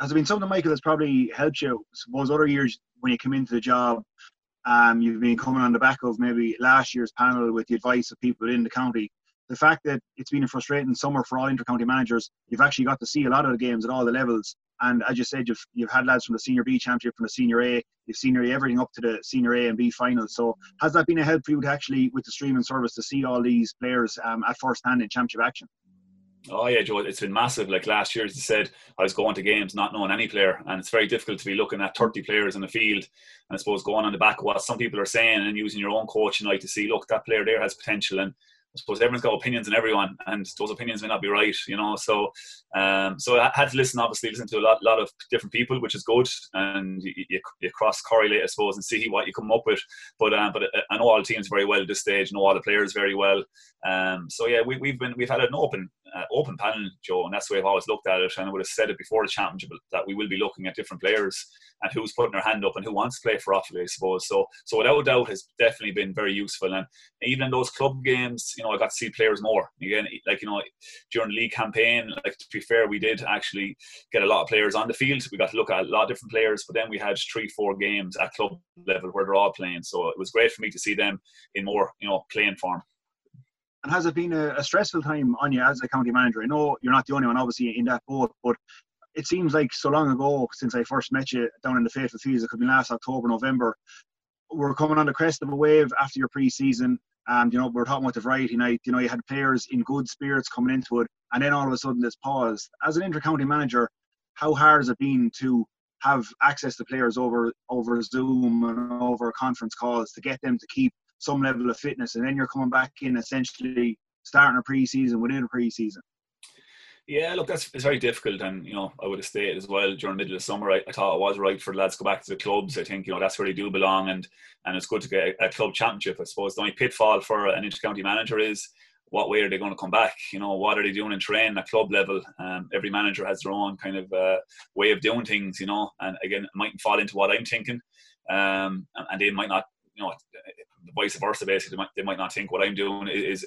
Has there been something, Michael, that's probably helped you? I suppose other years when you come into the job, you've been coming on the back of maybe last year's panel with the advice of people in the county. The fact that it's been a frustrating summer for all inter-county managers, you've actually got to see a lot of the games at all the levels. And as you said, you've had lads from the Senior B Championship, from the Senior A, you've senior everything up to the Senior A and B finals. So has that been a help for you to actually, with the streaming service, to see all these players at first hand in championship action? Oh yeah, Joe, it's been massive. Like last year, as you said, I was going to games not knowing any player, and it's very difficult to be looking at 30 players in the field, and I suppose going on the back of what some people are saying and using your own coaching eye to see, look, that player there has potential. And I suppose everyone's got opinions on everyone, and those opinions may not be right, you know. So I had to listen to a lot of different people, which is good, and you cross-correlate, I suppose, and see what you come up with. But I know all the teams very well at this stage, know all the players very well. So yeah, we've had an open panel, Joe, and that's the way I've always looked at it. And I would have said it before the championship that we will be looking at different players and who's putting their hand up and who wants to play for Offaly, I suppose. So without a doubt, it's definitely been very useful. And even in those club games, you know, I got to see players more. Again, like, you know, during the league campaign, like, to be fair, we did actually get a lot of players on the field. We got to look at a lot of different players, but then we had 3-4 games at club level where they're all playing. So it was great for me to see them in more, you know, playing form. And has it been a stressful time on you as a county manager? I know you're not the only one, obviously, in that boat, but it seems like so long ago since I first met you down in the Faithful Fields. It could be last October, November. We're coming on the crest of a wave after your pre-season. You know, we're talking about the variety night. You know, you had players in good spirits coming into it, and then all of a sudden it's paused. As an inter-county manager, how hard has it been to have access to players over Zoom and over conference calls to get them to keep some level of fitness, and then you're coming back in essentially starting a pre-season within a pre-season? Yeah, look, it's very difficult, and you know, I would have stated as well during the middle of summer, I thought it was right for the lads to go back to the clubs. I think, you know, that's where they do belong, and it's good to get a club championship. I suppose the only pitfall for an inter-county manager is what way are they going to come back? You know, what are they doing in training at club level? Every manager has their own kind of way of doing things, you know, and again, it mightn't fall into what I'm thinking, and they might not, you know, vice versa, basically. They might not think what I'm doing is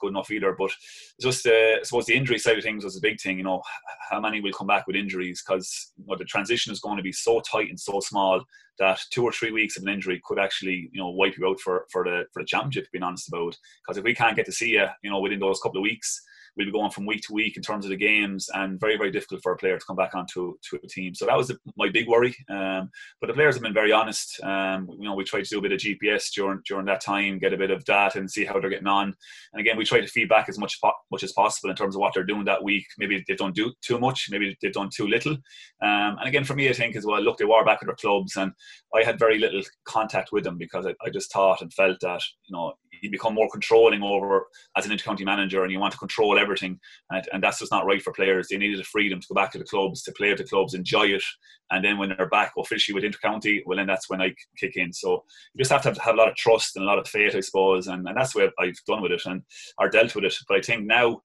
good enough either. But just I suppose the injury side of things was a big thing, you know, how many will come back with injuries, because, you know, the transition is going to be so tight and so small that 2 or 3 weeks of an injury could actually, you know, wipe you out for the championship, to be honest about. Because if we can't get to see you, you know, within those couple of weeks, we'll be going from week to week in terms of the games, and very, very difficult for a player to come back onto a team. So that was my big worry. But the players have been very honest. You know, we tried to do a bit of GPS during that time, get a bit of data and see how they're getting on. And again, we try to feedback as much as possible in terms of what they're doing that week. Maybe they don't do too much, maybe they've done too little. And again, for me, I think as well, look, they were back at their clubs, and I had very little contact with them, because I just thought and felt that, you know, you become more controlling over as an inter-county manager, and you want to control everything, and that's just not right for players. They needed the freedom to go back to the clubs, to play at the clubs, enjoy it, and then when they're back officially with inter-county, well, then that's when I kick in. So you just have to have a lot of trust and a lot of faith, I suppose, and that's the way I've done with it and dealt with it. But I think now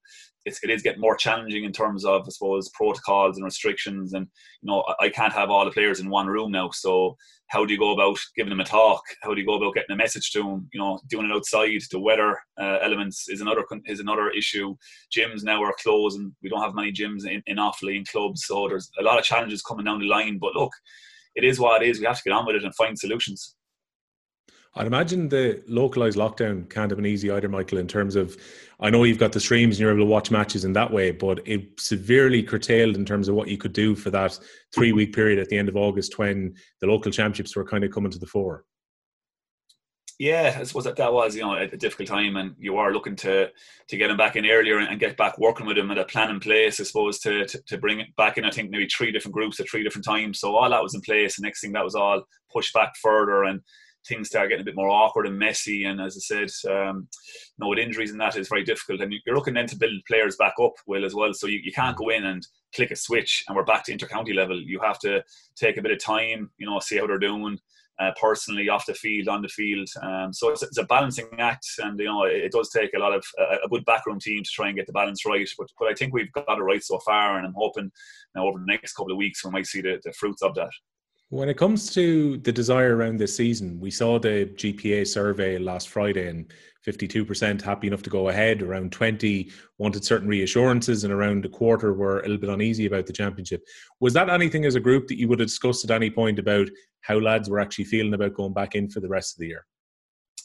it is getting more challenging in terms of, I suppose, protocols and restrictions. And, you know, I can't have all the players in one room now. So how do you go about giving them a talk? How do you go about getting a message to them? You know, doing it outside. The weather elements is another issue. Gyms now are closed, and we don't have many gyms in Offaly and clubs. So there's a lot of challenges coming down the line. But look, it is what it is. We have to get on with it and find solutions. I'd imagine the localised lockdown can't have been easy either, Michael, in terms of, I know you've got the streams and you're able to watch matches in that way, but it severely curtailed in terms of what you could do for that 3-week period at the end of August when the local championships were kind of coming to the fore. Yeah, I suppose that was, you know, a difficult time, and you are looking to get them back in earlier and get back working with them at a plan in place, I suppose, to bring it back in. I think maybe 3 different groups at 3 different times. So all that was in place. The next thing, that was all pushed back further, and things start getting a bit more awkward and messy. And as I said, with injuries and that, it's very difficult. And you're looking then to build players back up, Will, as well. So you can't go in and click a switch and we're back to inter-county level. You have to take a bit of time, you know, see how they're doing personally, off the field, on the field. So it's a balancing act. And, you know, it does take a lot of a good backroom team to try and get the balance right. But I think we've got it right so far. And I'm hoping now over the next couple of weeks, we might see the fruits of that. When it comes to the desire around this season, we saw the GPA survey last Friday, and 52% happy enough to go ahead, around 20 wanted certain reassurances, and around a quarter were a little bit uneasy about the championship. Was that anything as a group that you would have discussed at any point about how lads were actually feeling about going back in for the rest of the year?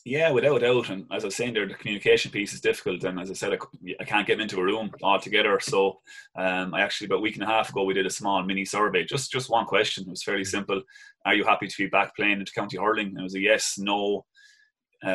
Yeah, without a doubt. And as I was saying there, the communication piece is difficult. And as I said, I can't get into a room altogether. So about a week and a half ago, we did a small mini survey. Just one question. It was fairly simple. Are you happy to be back playing into county hurling? And it was a yes, no,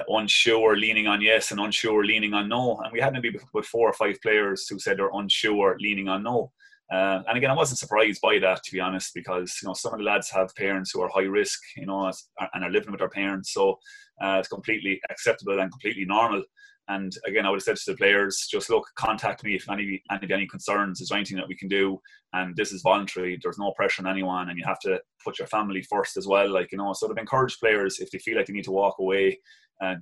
unsure, leaning on yes, and unsure, leaning on no. And we had maybe about 4 or 5 players who said they're unsure, leaning on no. And again, I wasn't surprised by that, to be honest, because, you know, some of the lads have parents who are high risk, you know, and are living with their parents. So it's completely acceptable and completely normal. And again, I would have said to the players, just look, contact me if any concerns. Is there anything that we can do? And this is voluntary. There's no pressure on anyone, and you have to put your family first as well. Like, you know, sort of encourage players if they feel like they need to walk away,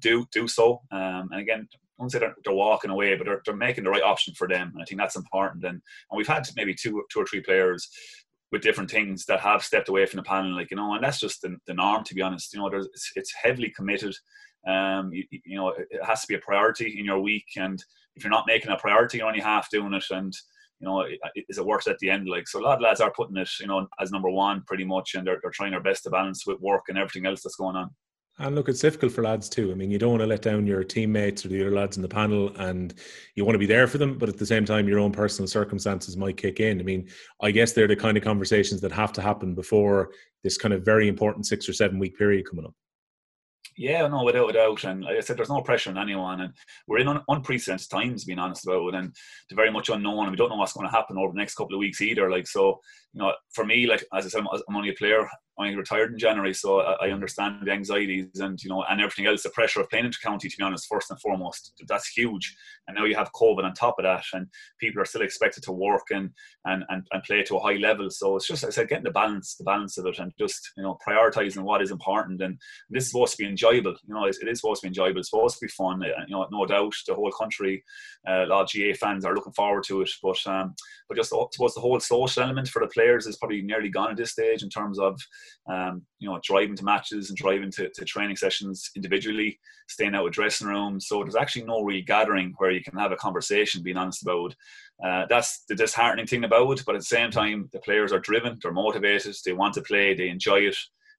do so. And again, I wouldn't say they're walking away, but they're making the right option for them. And I think that's important. And we've had maybe two or three players with different things that have stepped away from the panel, like, you know, and that's just the norm, to be honest. You know, it's heavily committed. You know, it has to be a priority in your week. And if you're not making a priority, you're only half doing it. And, you know, is it worth it at the end? Like, so a lot of lads are putting it, you know, as number one pretty much. And they're trying their best to balance with work and everything else that's going on. And look, it's difficult for lads too. I mean, you don't want to let down your teammates or the other lads in the panel, and you want to be there for them, but at the same time, your own personal circumstances might kick in. I mean, I guess they're the kind of conversations that have to happen before this kind of very important 6 or 7 week period coming up. Yeah, no, without a doubt. And like I said, there's no pressure on anyone. And we're in unprecedented times, being honest about it. And they're very much unknown. And we don't know what's going to happen over the next couple of weeks either. Like, so, you know, for me, like, as I said, I'm only a player. I retired in January. So I understand the anxieties and, you know, and everything else, the pressure of playing inter-county, to be honest, first and foremost. That's huge. And now you have COVID on top of that. And people are still expected to work and play to a high level. So it's just, like I said, getting the balance of it, and just, you know, prioritising what is important. And this is supposed to be enjoyable. You know, it is supposed to be enjoyable. It's supposed to be fun. You know, no doubt the whole country, a lot of GA fans are looking forward to it. But just, I suppose, the whole social element for the players is probably nearly gone at this stage, in terms of, you know, driving to matches and driving to training sessions individually, staying out of dressing rooms. So there's actually no real gathering where you can have a conversation, being honest about it. That's the disheartening thing about it. But at the same time, the players are driven, they're motivated, they want to play, they enjoy it.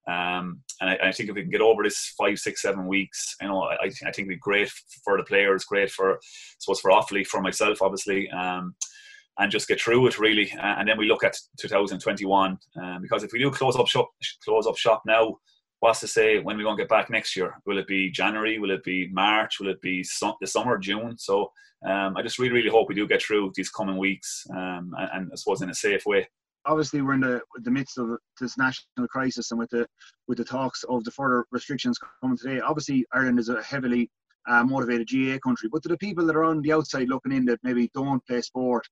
And I think if we can get over this 5, 6, 7 weeks, you know, I think it'd be great for the players, great for, I suppose, for Offaly, for myself, obviously, and just get through it really. And then we look at 2021, because if we do close up shop now, what's to say when we're going to get back next year? Will it be January? Will it be March? Will it be the summer, June? So I just really, really hope we do get through these coming weeks, and I suppose in a safe way. Obviously, we're in the midst of this national crisis, and with the talks of the further restrictions coming today, obviously Ireland is a heavily motivated GAA country. But to the people that are on the outside looking in, that maybe don't play sport,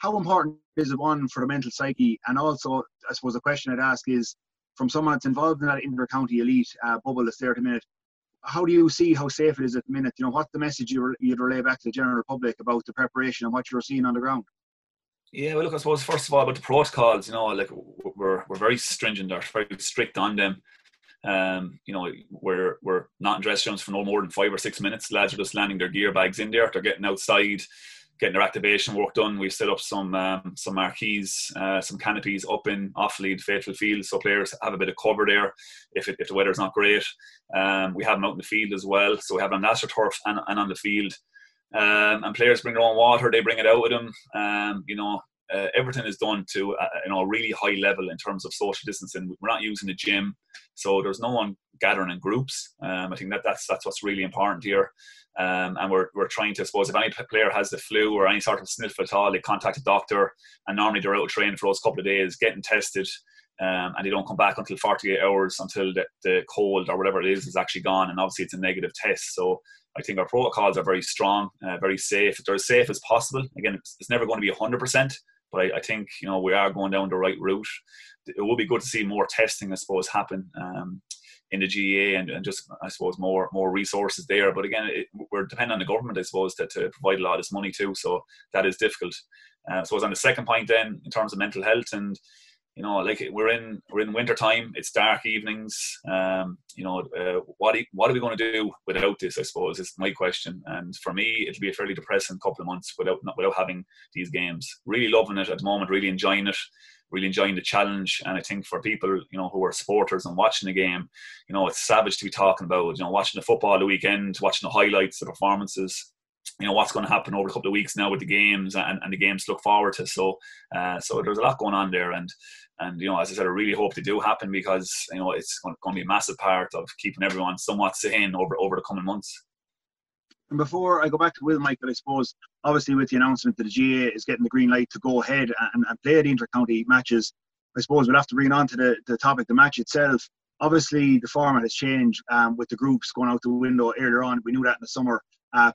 how important is it, one, for the mental psyche? And also, I suppose the question I'd ask is, from someone that's involved in that inter-county elite bubble that's there at the minute, how do you see how safe it is at the minute? You know, what's the message you'd relay back to the general public about the preparation and what you're seeing on the ground? Yeah, well, look, I suppose first of all about the protocols, you know, like we're very stringent, or very strict on them. You know, we're not in dress rooms for no more than 5 or 6 minutes. Lads are just landing their gear bags in there. They're getting outside, getting their activation work done. We've set up some marquees, some canopies up in Offaly, Faithful Field, so players have a bit of cover there if the weather's not great. We have them out in the field as well, so we have them on AstroTurf and on the field. And players bring their own water, they bring it out with them. You know, everything is done to you know, a really high level in terms of social distancing. We're not using the gym, so there's no one gathering in groups. I think that's what's really important here. And we're trying to, I suppose, if any player has the flu or any sort of sniff at all, they contact a doctor, and normally they're out of training for those couple of days, getting tested, and they don't come back until 48 hours until the cold or whatever it is actually gone, and obviously it's a negative test. So I think our protocols are very strong, very safe. They're as safe as possible. Again, it's never going to be 100%, but I think, you know, we are going down the right route. It will be good to see more testing, I suppose, happen in the GAA and just, I suppose, more resources there. But again, we're dependent on the government, I suppose, to provide a lot of this money too. So that is difficult. I suppose on the second point then, in terms of mental health, and, you know, like we're in winter time. It's dark evenings. You know, what are we going to do without this? I suppose is my question. And for me, it'll be a fairly depressing couple of months without having these games. Really loving it at the moment. Really enjoying it. Really enjoying the challenge. And I think for people, you know, who are supporters and watching the game, you know, it's savage to be talking about. You know, watching the football the weekend, watching the highlights, the performances. You know, what's going to happen over a couple of weeks now with the games and the games to look forward to. So there's a lot going on there. And, you know, as I said, I really hope they do happen, because, you know, it's going to be a massive part of keeping everyone somewhat sane over the coming months. And before I go back to Will, Michael, I suppose, obviously with the announcement that the GAA is getting the green light to go ahead and play the inter-county matches, I suppose we'll have to bring it on to the topic, the match itself. Obviously, the format has changed with the groups going out the window earlier on. We knew that in the summer.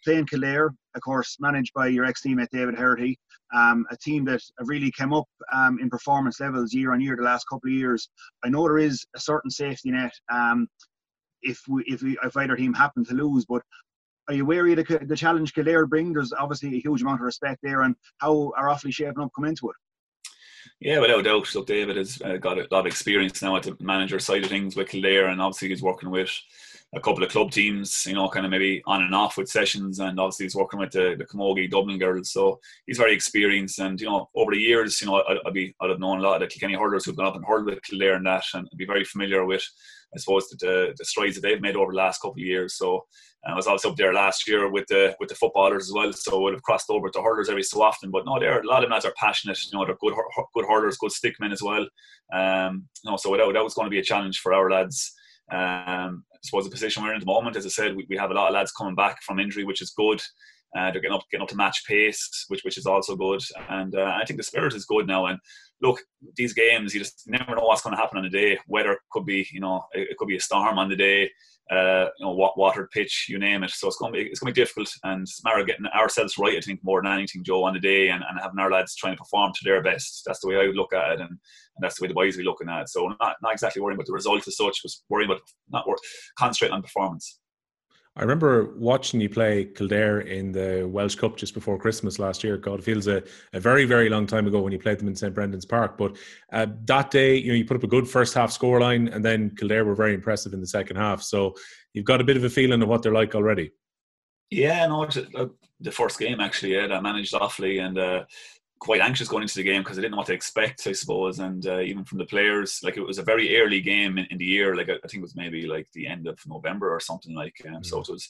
Playing Kildare, of course, managed by your ex-teammate David Herity, a team that really came up in performance levels year on year the last couple of years. I know there is a certain safety net if either team happened to lose, but are you wary of the challenge Kildare bring? There's obviously a huge amount of respect there, and how are Offaly shaping up coming into it? Yeah, without a doubt. Look, David has got a lot of experience now at the manager side of things with Kildare, and obviously he's working with a couple of club teams, you know, kind of maybe on and off with sessions, and obviously he's working with the Camogie Dublin girls, so he's very experienced. And, you know, over the years, you know, I'd have known a lot of the Kilkenny hurlers who've gone up and hurled with Kildare and that, and I'd be very familiar with, I suppose, the strides that they've made over the last couple of years. So I was also up there last year with the footballers as well, so I would have crossed over to hurlers every so often. But no, a lot of lads are passionate. You know, they're good hurlers, good stickmen as well. So that was going to be a challenge for our lads. I suppose the position we're in at the moment, as I said, we have a lot of lads coming back from injury, which is good. They're getting up to match pace, which is also good. And I think the spirit is good now. And look, these games, you just never know what's going to happen on the day. Weather could be, you know, it could be a storm on the day. You know, watered pitch, you name it. So it's going to be difficult. And it's a matter of getting ourselves right, I think, more than anything, Joe, on the day, and having our lads trying to perform to their best. That's the way I would look at it, and that's the way the boys will be looking at it. So not exactly worrying about the result as such, but concentrating on performance. I remember watching you play Kildare in the Welsh Cup just before Christmas last year. God, it feels a very, very long time ago when you played them in St. Brendan's Park. But that day, you know, you put up a good first half scoreline, and then Kildare were very impressive in the second half. So you've got a bit of a feeling of what they're like already. Yeah, no, the first game actually, yeah, I managed Offaly, and quite anxious going into the game because I didn't know what to expect, I suppose. And even from the players, like, it was a very early game in the year. Like, I think it was maybe like the end of November or something, like, so it was,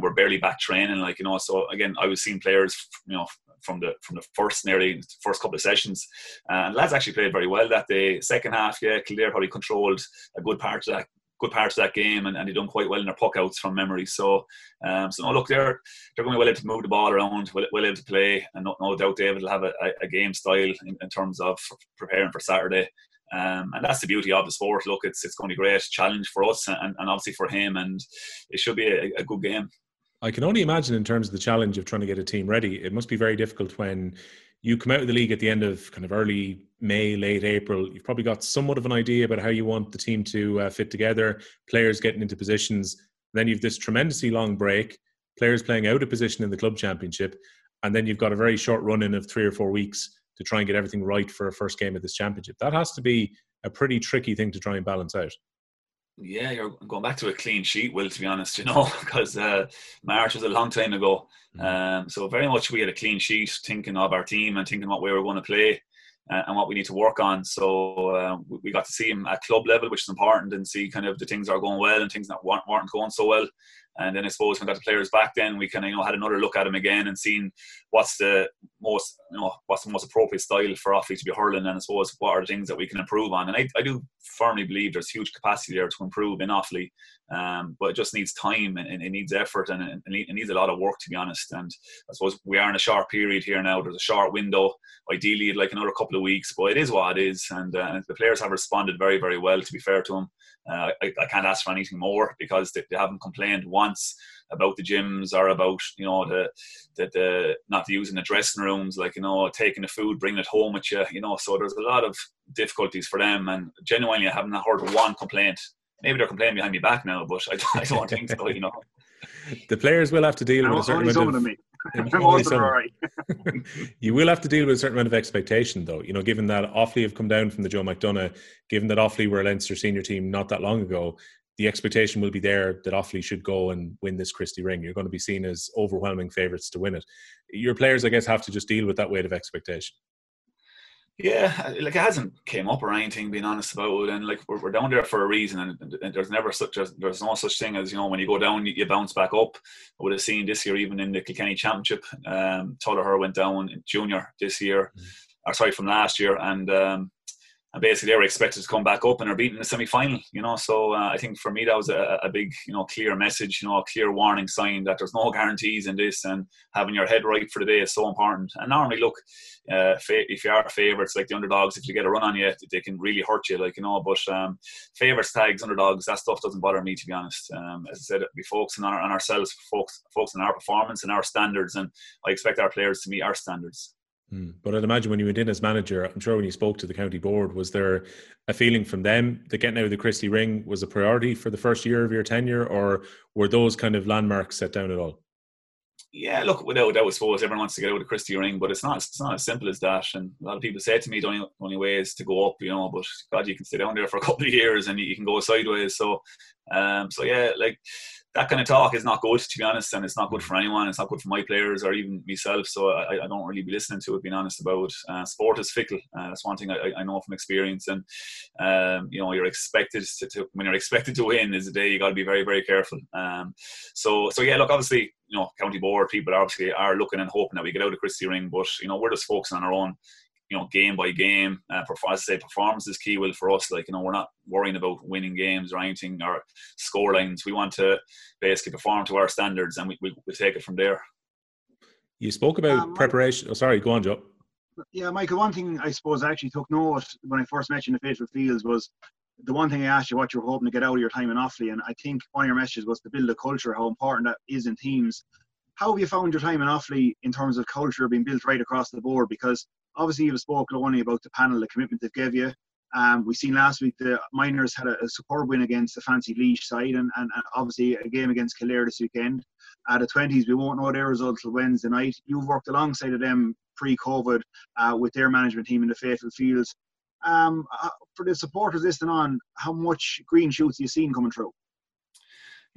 we're barely back training, like, you know. So again, I was seeing players, you know, from the first couple of sessions, and lads actually played very well that day. Second half, yeah, Kildare probably controlled a good part of that game, and they've done quite well in their puck outs from memory. So, no, look, they're going to be well able to move the ball around, well able to play, and no doubt David will have a game style in terms of preparing for Saturday. And that's the beauty of the sport. Look, it's going to be a great challenge for us, and obviously for him, and it should be a good game. I can only imagine, in terms of the challenge of trying to get a team ready, it must be very difficult when you come out of the league at the end of kind of early May, late April. You've probably got somewhat of an idea about how you want the team to fit together, players getting into positions. Then you've this tremendously long break, players playing out of position in the club championship, and then you've got a very short run-in of 3 or 4 weeks to try and get everything right for a first game of this championship. That has to be a pretty tricky thing to try and balance out. Yeah, you're going back to a clean sheet, Will, to be honest, you know, because March was a long time ago. So very much we had a clean sheet, thinking of our team and thinking what we were going to play and what we need to work on. So we got to see him at club level, which is important, and see kind of the things that are going well and things that weren't going so well. And then I suppose when we got the players back, then we kind of, you know, had another look at him again and seen what's the most appropriate style for Offaly to be hurling, and I suppose what are the things that we can improve on. And I do firmly believe there's huge capacity there to improve in Offaly, but it just needs time and it needs effort and it needs a lot of work, to be honest. And I suppose we are in a short period here now. There's a short window. Ideally, you'd like another couple of weeks, but it is what it is. And the players have responded very, very well, to be fair to them. I can't ask for anything more, because they haven't complained once about the gyms or about, you know, the not using the dressing rooms, like, you know, taking the food, bringing it home with you, you know. So there's a lot of difficulties for them, and genuinely I haven't heard one complaint. Maybe they're complaining behind my back now, but I don't think so, you know. The players will have to deal with a certain amount of... You will have to deal with a certain amount of expectation, though, you know, given that Offaly have come down from the Joe McDonagh, given that Offaly were a Leinster senior team not that long ago, the expectation will be there that Offaly should go and win this Christie Ring. You're going to be seen as overwhelming favourites to win it. Your players, I guess, have to just deal with that weight of expectation. Yeah, like, it hasn't came up or anything, being honest about it, and like we're down there for a reason, and there's no such thing as, you know, when you go down you bounce back up. I would have seen this year, even in the Kilkenny Championship, Tullaher went down in junior this year, or sorry, from last year, and basically they were expected to come back up and are beaten in the semi-final, you know. So I think for me that was a big, you know, clear message, you know, a clear warning sign that there's no guarantees in this, and having your head right for the day is so important. And normally, look, if you are favourites, like the underdogs, if you get a run on you, they can really hurt you, like, you know. But favourites, tags, underdogs, that stuff doesn't bother me, to be honest. As I said, we focus on ourselves, focus on our performance and our standards, and I expect our players to meet our standards. But I'd imagine when you went in as manager, I'm sure when you spoke to the county board, was there a feeling from them that getting out of the Christie Ring was a priority for the first year of your tenure, or were those kind of landmarks set down at all? Yeah, look, without doubt, I suppose everyone wants to get out of the Christie Ring, but it's not as simple as that. And a lot of people say to me, the only way is to go up, you know, but God, you can stay down there for a couple of years and you can go sideways. So, yeah, like, that kind of talk is not good, to be honest, and it's not good for anyone. It's not good for my players or even myself, so I don't really be listening to it, being honest about it. Sport is fickle. That's one thing I know from experience, and you know, you're expected to when you're expected to win is the day you got to be very, very careful. So yeah, look, obviously, you know, county board people are looking and hoping that we get out of Christie Ring, but you know, we're just focusing on our own, you know, game by game. As I say, performance is key, Will, for us. Like, you know, we're not worrying about winning games or anything or score lines. We want to basically perform to our standards, and we take it from there. You spoke about preparation. Oh, sorry, go on, Joe. Yeah, Michael, one thing I suppose I actually took note when I first met you in the Faithful Fields was the one thing I asked you what you were hoping to get out of your time in Offaly, and I think one of your messages was to build a culture, how important that is in teams. How have you found your time in Offaly in terms of culture being built right across the board? Because obviously, you've spoken only about the panel, the commitment they've given you. We seen last week the Miners had a superb win against the fancy Laois side, and obviously a game against Kildare this weekend. At the 20s, we won't know their results till Wednesday night. You've worked alongside of them pre-COVID with their management team in the Faithful Fields. For the supporters listening on, how much green shoots have you seen coming through?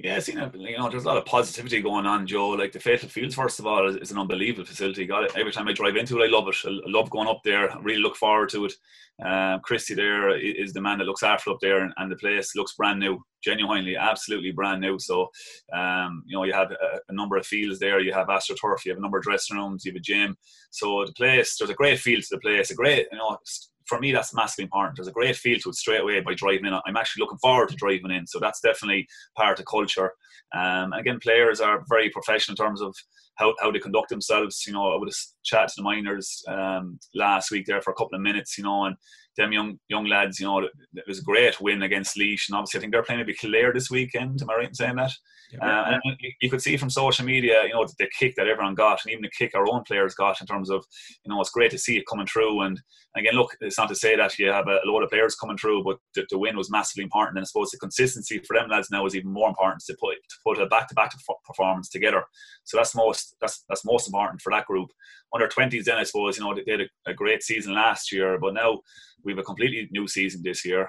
Yeah, I've seen it. You know, there's a lot of positivity going on, Joe. Like, the Faithful Fields, first of all, is an unbelievable facility. Got it. Every time I drive into it, I love it. I love going up there. I really look forward to it. Christy there is the man that looks after up there, and the place looks brand new. Genuinely, absolutely brand new. So, you know, you have a number of fields there. You have AstroTurf. You have a number of dressing rooms. You have a gym. So the place, there's a great feel to the place. A great, you know, for me, that's massively important. There's a great feel to it straight away by driving in. I'm actually looking forward to driving in. So that's definitely part of culture. Again, players are very professional in terms of how they conduct themselves. You know, I would have chatted to the minors last week there for a couple of minutes, you know, and them young lads, you know, it was a great win against Leash, and obviously I think they're playing maybe Clare this weekend, am I right in saying that? Yeah. And you could see from social media, you know, the kick that everyone got, and even the kick our own players got, in terms of, you know, it's great to see it coming through. And again, look, it's not to say that you have a load of players coming through, but the win was massively important, and I suppose the consistency for them lads now is even more important, to put a back-to-back performance together. So that's most important for that group. Under 20s then, I suppose, you know, they had a great season last year, but now we have a completely new season this year.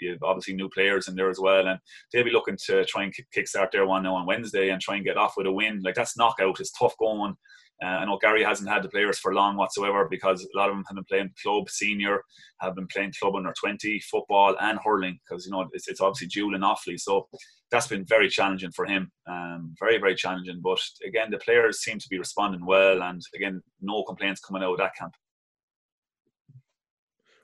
You've obviously new players in there as well, and they'll be looking to try and kickstart their one now on Wednesday and try and get off with a win. Like, that's knockout, it's tough going. I know Gary hasn't had the players for long whatsoever, because a lot of them have been playing club senior, have been playing club under 20, football and hurling, because, you know, it's obviously dual and Offaly. So that's been very challenging for him, very, very challenging. But again, the players seem to be responding well, and again, no complaints coming out of that camp.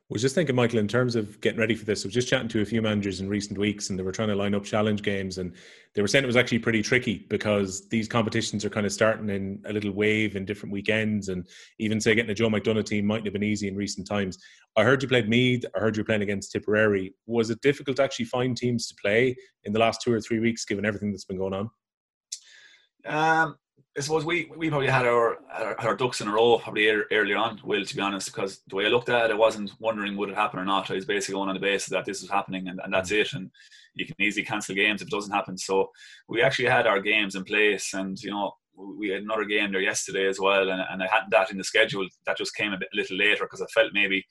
I was just thinking, Michael, in terms of getting ready for this, I was just chatting to a few managers in recent weeks, and they were trying to line up challenge games, and they were saying it was actually pretty tricky, because these competitions are kind of starting in a little wave in different weekends, and even, say, getting a Joe McDonough team mightn't have been easy in recent times. I heard you played Meath, I heard you were playing against Tipperary. Was it difficult to actually find teams to play in the last 2 or 3 weeks, given everything that's been going on? I suppose we probably had our ducks in a row probably earlier on, Will, to be honest, because the way I looked at it, I wasn't wondering would it happen or not. I was basically going on the basis that this was happening, and that's it. And you can easily cancel games if it doesn't happen. So we actually had our games in place, and, you know, we had another game there yesterday as well, and I hadn't that in the schedule. That just came a little later, because I felt maybe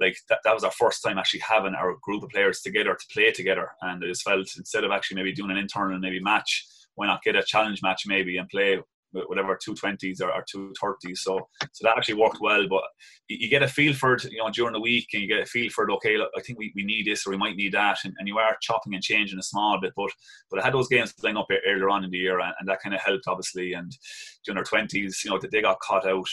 like that was our first time actually having our group of players together to play together. And I just felt, instead of actually maybe doing an internal maybe match, why not get a challenge match maybe and play whatever 220s or 230s, so that actually worked well. But you get a feel for it, you know, during the week, and you get a feel for it, okay, look, I think we need this, or we might need that, and you are chopping and changing a small bit, but I had those games playing up earlier on in the year, and that kind of helped, obviously. And the under 20s, you know, they got caught out.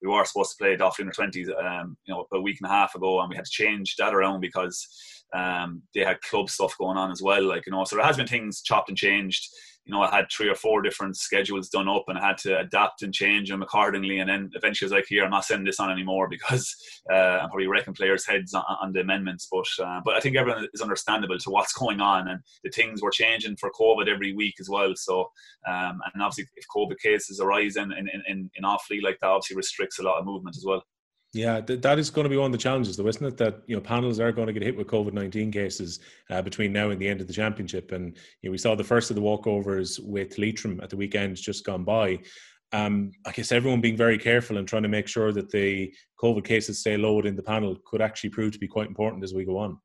We were supposed to play the under 20s you know, a week and a half ago, and we had to change that around because they had club stuff going on as well, like, you know. So there has been things chopped and changed. You know, I had 3 or 4 different schedules done up, and I had to adapt and change them accordingly. And then eventually I was like, here, I'm not sending this on anymore, because I'm probably wrecking players' heads on the amendments. But I think everyone is understandable to what's going on, and the things were changing for COVID every week as well. So, and obviously if COVID cases arise in Offaly, like, that obviously restricts a lot of movement as well. Yeah, that is going to be one of the challenges, though, isn't it? That, you know, panels are going to get hit with COVID-19 cases between now and the end of the championship. And, you know, we saw the first of the walkovers with Leitrim at the weekend just gone by. I guess everyone being very careful and trying to make sure that the COVID cases stay low in the panel could actually prove to be quite important as we go on.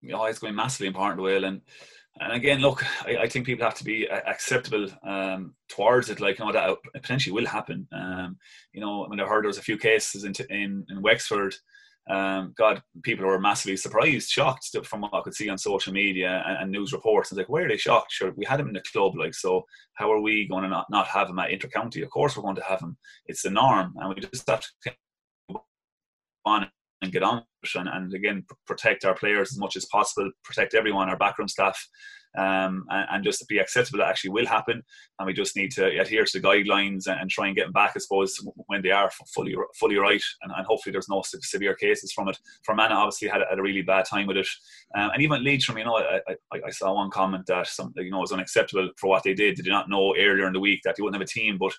Yeah, it's going to be massively important, Will. And again, look, I think people have to be acceptable towards it. Like, you know, that potentially will happen. You know, I mean, I heard there was a few cases in Wexford. God, people were massively surprised, shocked, from what I could see on social media and news reports. I was like, why are they shocked? Sure, we had them in the club, like, so how are we going to not have them at Intercounty? Of course we're going to have them. It's the norm, and we just have to go on and get on with it, and again, protect our players as much as possible, protect everyone, our backroom staff, and just to be acceptable. That actually will happen, and we just need to adhere to the guidelines and try and get them back, I suppose, when they are fully right, and hopefully there's no severe cases from it. Fermanagh obviously had a really bad time with it, and even Leitrim, you know, I saw one comment that something, you know, was unacceptable for what they did. They did not know earlier in the week that they wouldn't have a team, but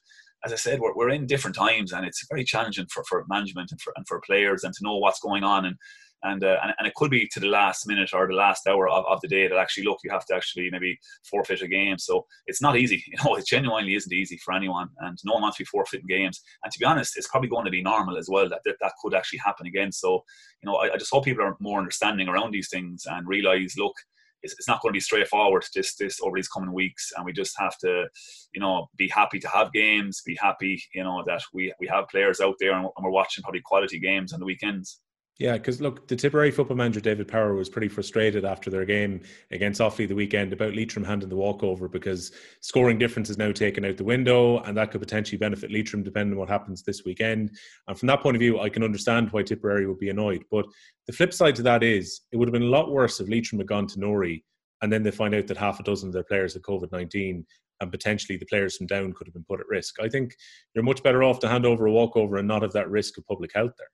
as I said, we're in different times, and it's very challenging for management and for players, and to know what's going on, and it could be to the last minute or the last hour of the day that actually, look, you have to actually maybe forfeit a game. So it's not easy. You know, it genuinely isn't easy for anyone, and no one wants to be forfeiting games. And to be honest, it's probably going to be normal as well that could actually happen again. So, you know, I just hope people are more understanding around these things and realise, look, it's not going to be straightforward this over these coming weeks, and we just have to, you know, be happy to have games, be happy, you know, that we have players out there, and we're watching probably quality games on the weekends. Yeah, because look, the Tipperary football manager David Power was pretty frustrated after their game against Offaly the weekend about Leitrim handing the walkover, because scoring difference is now taken out the window, and that could potentially benefit Leitrim depending on what happens this weekend. And from that point of view, I can understand why Tipperary would be annoyed. But the flip side to that is, it would have been a lot worse if Leitrim had gone to Nori, and then they find out that half a dozen of their players had COVID-19, and potentially the players from Down could have been put at risk. I think you're much better off to hand over a walkover and not have that risk of public health there.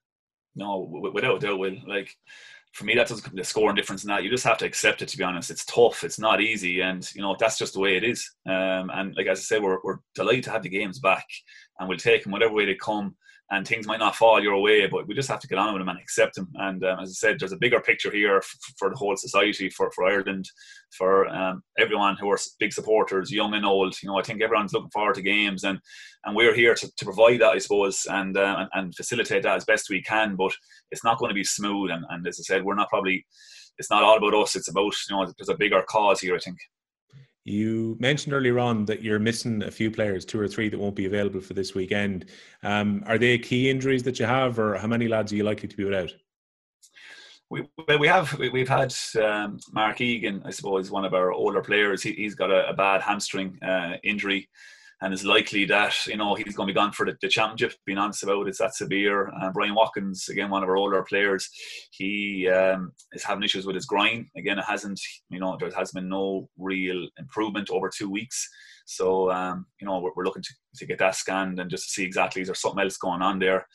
No, without a doubt, Will. Like, for me, that doesn't come to scoring difference in that. You just have to accept it, to be honest. It's tough. It's not easy. And, you know, that's just the way it is. And like, as I said, we're delighted to have the games back, and we'll take them whatever way they come. And things might not fall your way, but we just have to get on with them and accept them. And as I said, there's a bigger picture here for the whole society, for Ireland, for everyone who are big supporters, young and old. You know, I think everyone's looking forward to games, and we're here to provide that, I suppose, and facilitate that as best we can. But it's not going to be smooth. And as I said, we're not probably, it's not all about us. It's about, you know, there's a bigger cause here, I think. You mentioned earlier on that you're missing a few players, two or three that won't be available for this weekend. Are they key injuries that you have, or how many lads are you likely to be without? We've had Mark Egan, I suppose, one of our older players. He's got a bad hamstring injury, and it's likely that, you know, he's going to be gone for the championship. Being honest about it's that severe. Brian Watkins, again, one of our older players, he is having issues with his groin. Again, it hasn't, you know, there has been no real improvement over 2 weeks. So, you know, we're looking to get that scanned and just to see exactly, is there something else going on there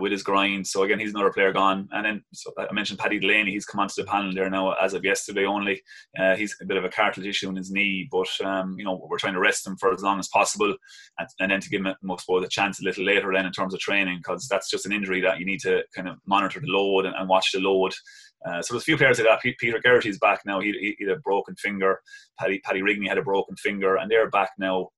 with his groin. So again, he's another player gone. And then so I mentioned Paddy Delaney, he's come onto the panel there now as of yesterday only. He's a bit of a cartilage issue in his knee, but, you know, we're trying to rest him for as long as possible and then to give him, I suppose, a chance a little later then in terms of training, because that's just an injury that you need to kind of monitor the load and watch the load. So there's a few players like that. Peter Geraghty's back now. He had a broken finger. Paddy Rigney had a broken finger, and they're back now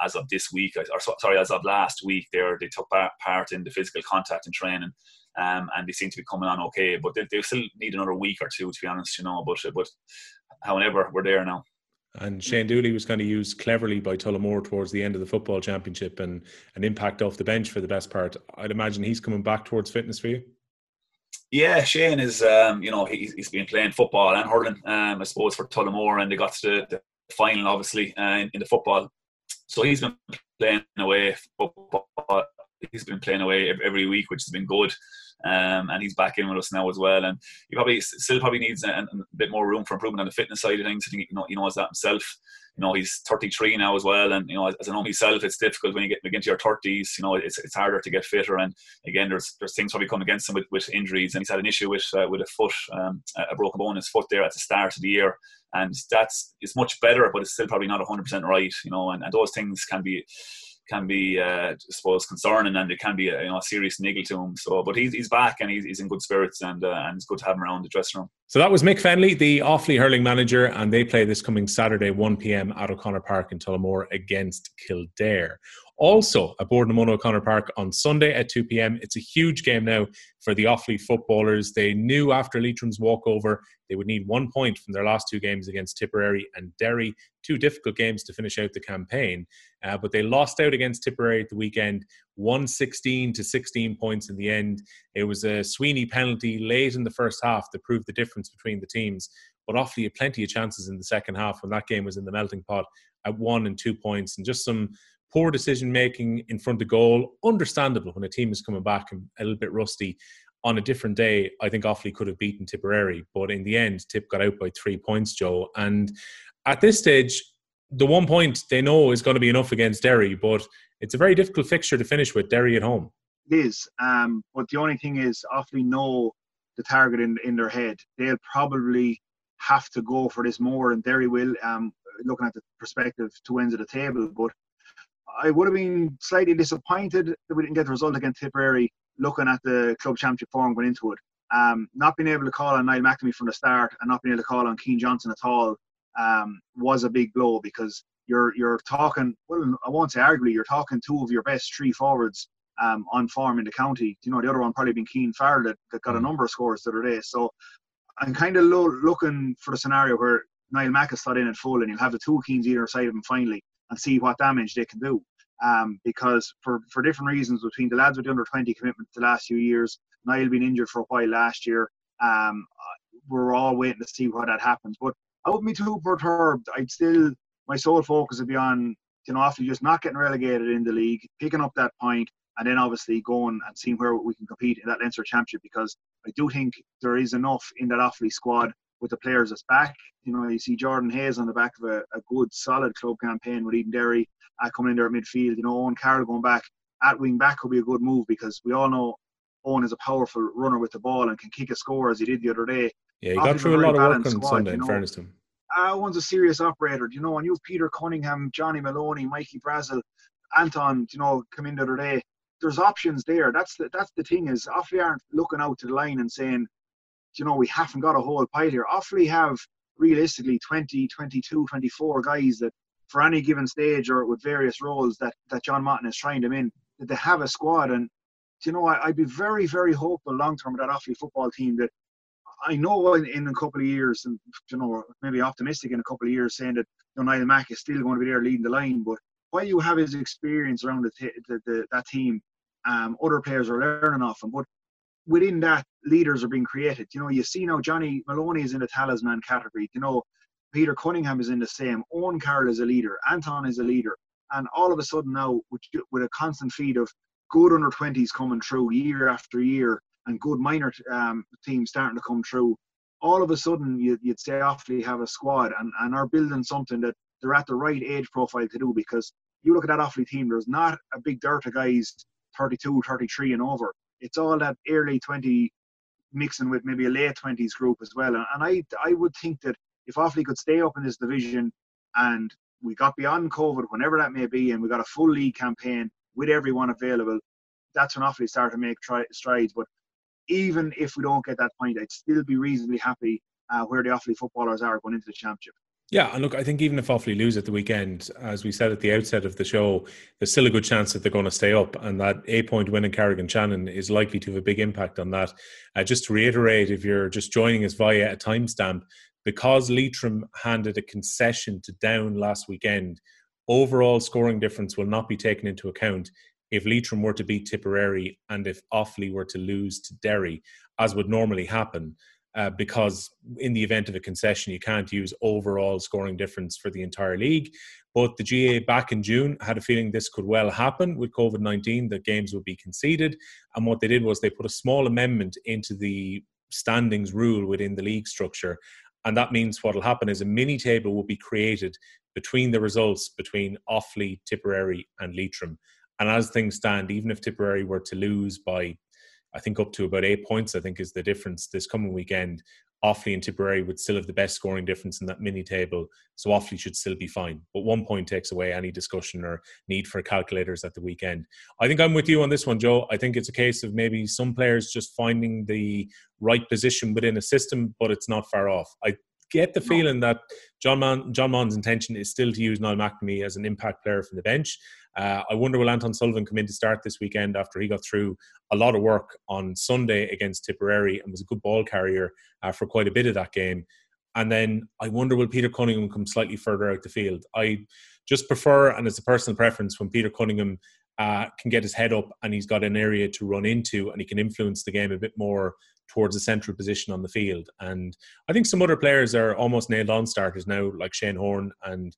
as of this week. As of last week, they took part in the physical contact and training, and they seem to be coming on okay. But they still need another week or two, to be honest, you know. But however, we're there now. And Shane Dooley was kind of used cleverly by Tullamore towards the end of the football championship, and an impact off the bench for the best part. I'd imagine he's coming back towards fitness for you. Yeah, Shane is, you know, he's been playing football and hurling, I suppose, for Tullamore, and they got to the final, obviously, in the football. So he's been playing away football. He's been playing away every week, which has been good. And he's back in with us now as well. And he probably needs a bit more room for improvement on the fitness side of things. I think he knows that himself. You know, he's 33 now as well. And, you know, as I know myself, it's difficult when you get into your 30s. You know, it's harder to get fitter. And again, there's things probably come against him with injuries. And he's had an issue with a foot, a broken bone in his foot there at the start of the year. And it's much better, but it's still probably not 100% right. You know, and those things can be, I suppose, concerning, and it can be, you know, a serious niggle to him. So, but he's back, and he's in good spirits, and it's good to have him around the dressing room. So that was Mick Fenley, the Offaly hurling manager, and they play this coming Saturday, 1 p.m. at O'Connor Park in Tullamore against Kildare. Also, aboard Namono O'Connor Park on Sunday at 2 p.m. It's a huge game now for the Offaly footballers. They knew after Leitrim's walkover they would need 1 point from their last two games against Tipperary and Derry, two difficult games to finish out the campaign. But they lost out against Tipperary at the weekend, won 16 to 16 points in the end. It was a Sweeney penalty late in the first half that proved the difference between the teams. But Offaly had plenty of chances in the second half when that game was in the melting pot at 1 and 2 points, and just some poor decision-making in front of goal. Understandable when a team is coming back and a little bit rusty. On a different day, I think Offaly could have beaten Tipperary, but in the end, Tip got out by 3 points, Joe. And at this stage, the 1 point they know is going to be enough against Derry, but it's a very difficult fixture to finish with, Derry at home. It is, but the only thing is Offaly know the target in their head. They'll probably have to go for this more, and Derry will, looking at the perspective, two ends of the table, but I would have been slightly disappointed that we didn't get the result against Tipperary, looking at the club championship form going into it. Not being able to call on Niall McNamee from the start and not being able to call on Keane Johnson at all was a big blow, because you're talking, well, I won't say arguably, you're talking two of your best three forwards on form in the county. You know, the other one probably been Keane Farrell that got a number of scores the other day. So I'm kind of looking for the scenario where Niall Mack is slot in at full and you'll have the two Keanes either side of him finally, and see what damage they can do. Because for different reasons, between the lads with the under-20 commitment the last few years, Niall being injured for a while last year, we're all waiting to see what that happens. But I wouldn't be too perturbed. My sole focus would be on, you know, Offaly just not getting relegated in the league, picking up that point, and then obviously going and seeing where we can compete in that Leinster Championship, because I do think there is enough in that Offaly squad with the players that's back. You know, you see Jordan Hayes on the back of a good, solid club campaign with Eden Derry coming in there at midfield. You know, Owen Carroll going back at wing back could be a good move, because we all know Owen is a powerful runner with the ball and can kick a score, as he did the other day. Yeah, he got through a lot of work on squad, Sunday, in fairness to him. Owen's a serious operator, you know, and you've Peter Cunningham, Johnny Maloney, Mikey Brazel, Anton, you know, come in the other day. There's options there. That's the thing is, Offaly aren't looking out to the line and saying, you know, we haven't got a whole pile here. Offaly have realistically 20, 22, 24 guys that for any given stage or with various roles that John Martin is trying them in, that they have a squad. And, you know, I'd be very, very hopeful long-term with that Offaly football team, that I know in a couple of years, and, you know, maybe optimistic in a couple of years, saying that, you know, Niall Mack is still going to be there leading the line, but while you have his experience around that team, other players are learning off him. But within that, leaders are being created. You know, you see now Johnny Maloney is in the talisman category. You know, Peter Cunningham is in the same. Owen Carroll is a leader. Anton is a leader. And all of a sudden now, with a constant feed of good under-20s coming through year after year, and good minor teams starting to come through, all of a sudden you'd say Offaly have a squad and are building something that they're at the right age profile to do. Because you look at that Offaly team, there's not a big dirt of guys 32, 33 and over. It's all that early 20 mixing with maybe a late 20s group as well. And I would think that if Offaly could stay up in this division and we got beyond COVID, whenever that may be, and we got a full league campaign with everyone available, that's when Offaly start to make strides. But even if we don't get that point, I'd still be reasonably happy where the Offaly footballers are going into the championship. Yeah, and look, I think even if Offaly lose at the weekend, as we said at the outset of the show, there's still a good chance that they're going to stay up, and that 8-point win in Carrigan-Shannon is likely to have a big impact on that. Just to reiterate, if you're just joining us via a timestamp, because Leitrim handed a concession to Down last weekend, overall scoring difference will not be taken into account if Leitrim were to beat Tipperary and if Offaly were to lose to Derry, as would normally happen, because in the event of a concession, you can't use overall scoring difference for the entire league. But the GAA back in June had a feeling this could well happen with COVID-19, that games would be conceded. And what they did was they put a small amendment into the standings rule within the league structure. And that means what will happen is a mini table will be created between the results between Offaly, Tipperary and Leitrim. And as things stand, even if Tipperary were to lose by, I think, up to about 8 points, I think is the difference this coming weekend, Offaly and Tipperary would still have the best scoring difference in that mini table. So Offaly should still be fine. But 1 point takes away any discussion or need for calculators at the weekend. I think I'm with you on this one, Joe. I think it's a case of maybe some players just finding the right position within a system, but it's not far off. I get the feeling that John Maughan's intention is still to use Niall McNamee as an impact player from the bench. I wonder, will Anton Sullivan come in to start this weekend after he got through a lot of work on Sunday against Tipperary and was a good ball carrier for quite a bit of that game? And then I wonder, will Peter Cunningham come slightly further out the field? I just prefer, and it's a personal preference, when Peter Cunningham can get his head up and he's got an area to run into and he can influence the game a bit more towards a central position on the field. And I think some other players are almost nailed-on starters now, like Shane Horne and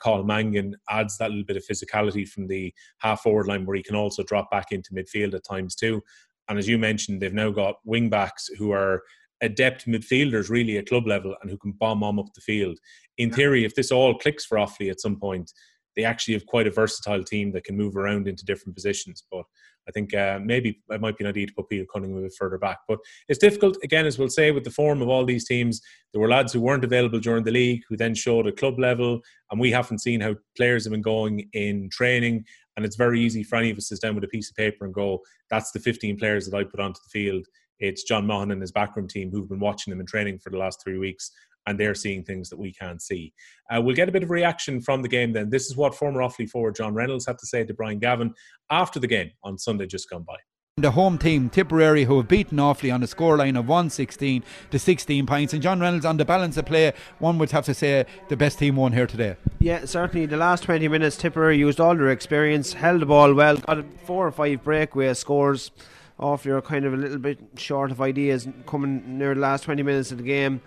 Colin Mangan adds that little bit of physicality from the half-forward line, where he can also drop back into midfield at times too. And as you mentioned, they've now got wing-backs who are adept midfielders really at club level and who can bomb on up the field. In theory, if this all clicks for Offaly at some point, they actually have quite a versatile team that can move around into different positions. But I think maybe it might be an idea to put Peter Cunningham a bit further back. But it's difficult, again, as we'll say, with the form of all these teams. There were lads who weren't available during the league who then showed at club level, and we haven't seen how players have been going in training. And it's very easy for any of us to sit down with a piece of paper and go, that's the 15 players that I put onto the field. It's John Mahon and his backroom team who've been watching them in training for the last 3 weeks, and they're seeing things that we can't see. We'll get a bit of reaction from the game then. This is what former Offaly forward John Reynolds had to say to Brian Gavin after the game on Sunday just gone by. The home team, Tipperary, who have beaten Offaly on a scoreline of 116 to 16 points. And John Reynolds, on the balance of play, one would have to say the best team won here today. Yeah, certainly. The last 20 minutes, Tipperary used all their experience, held the ball well, got 4 or 5 breakaway scores. Offaly are kind of a little bit short of ideas coming near the last 20 minutes of the game.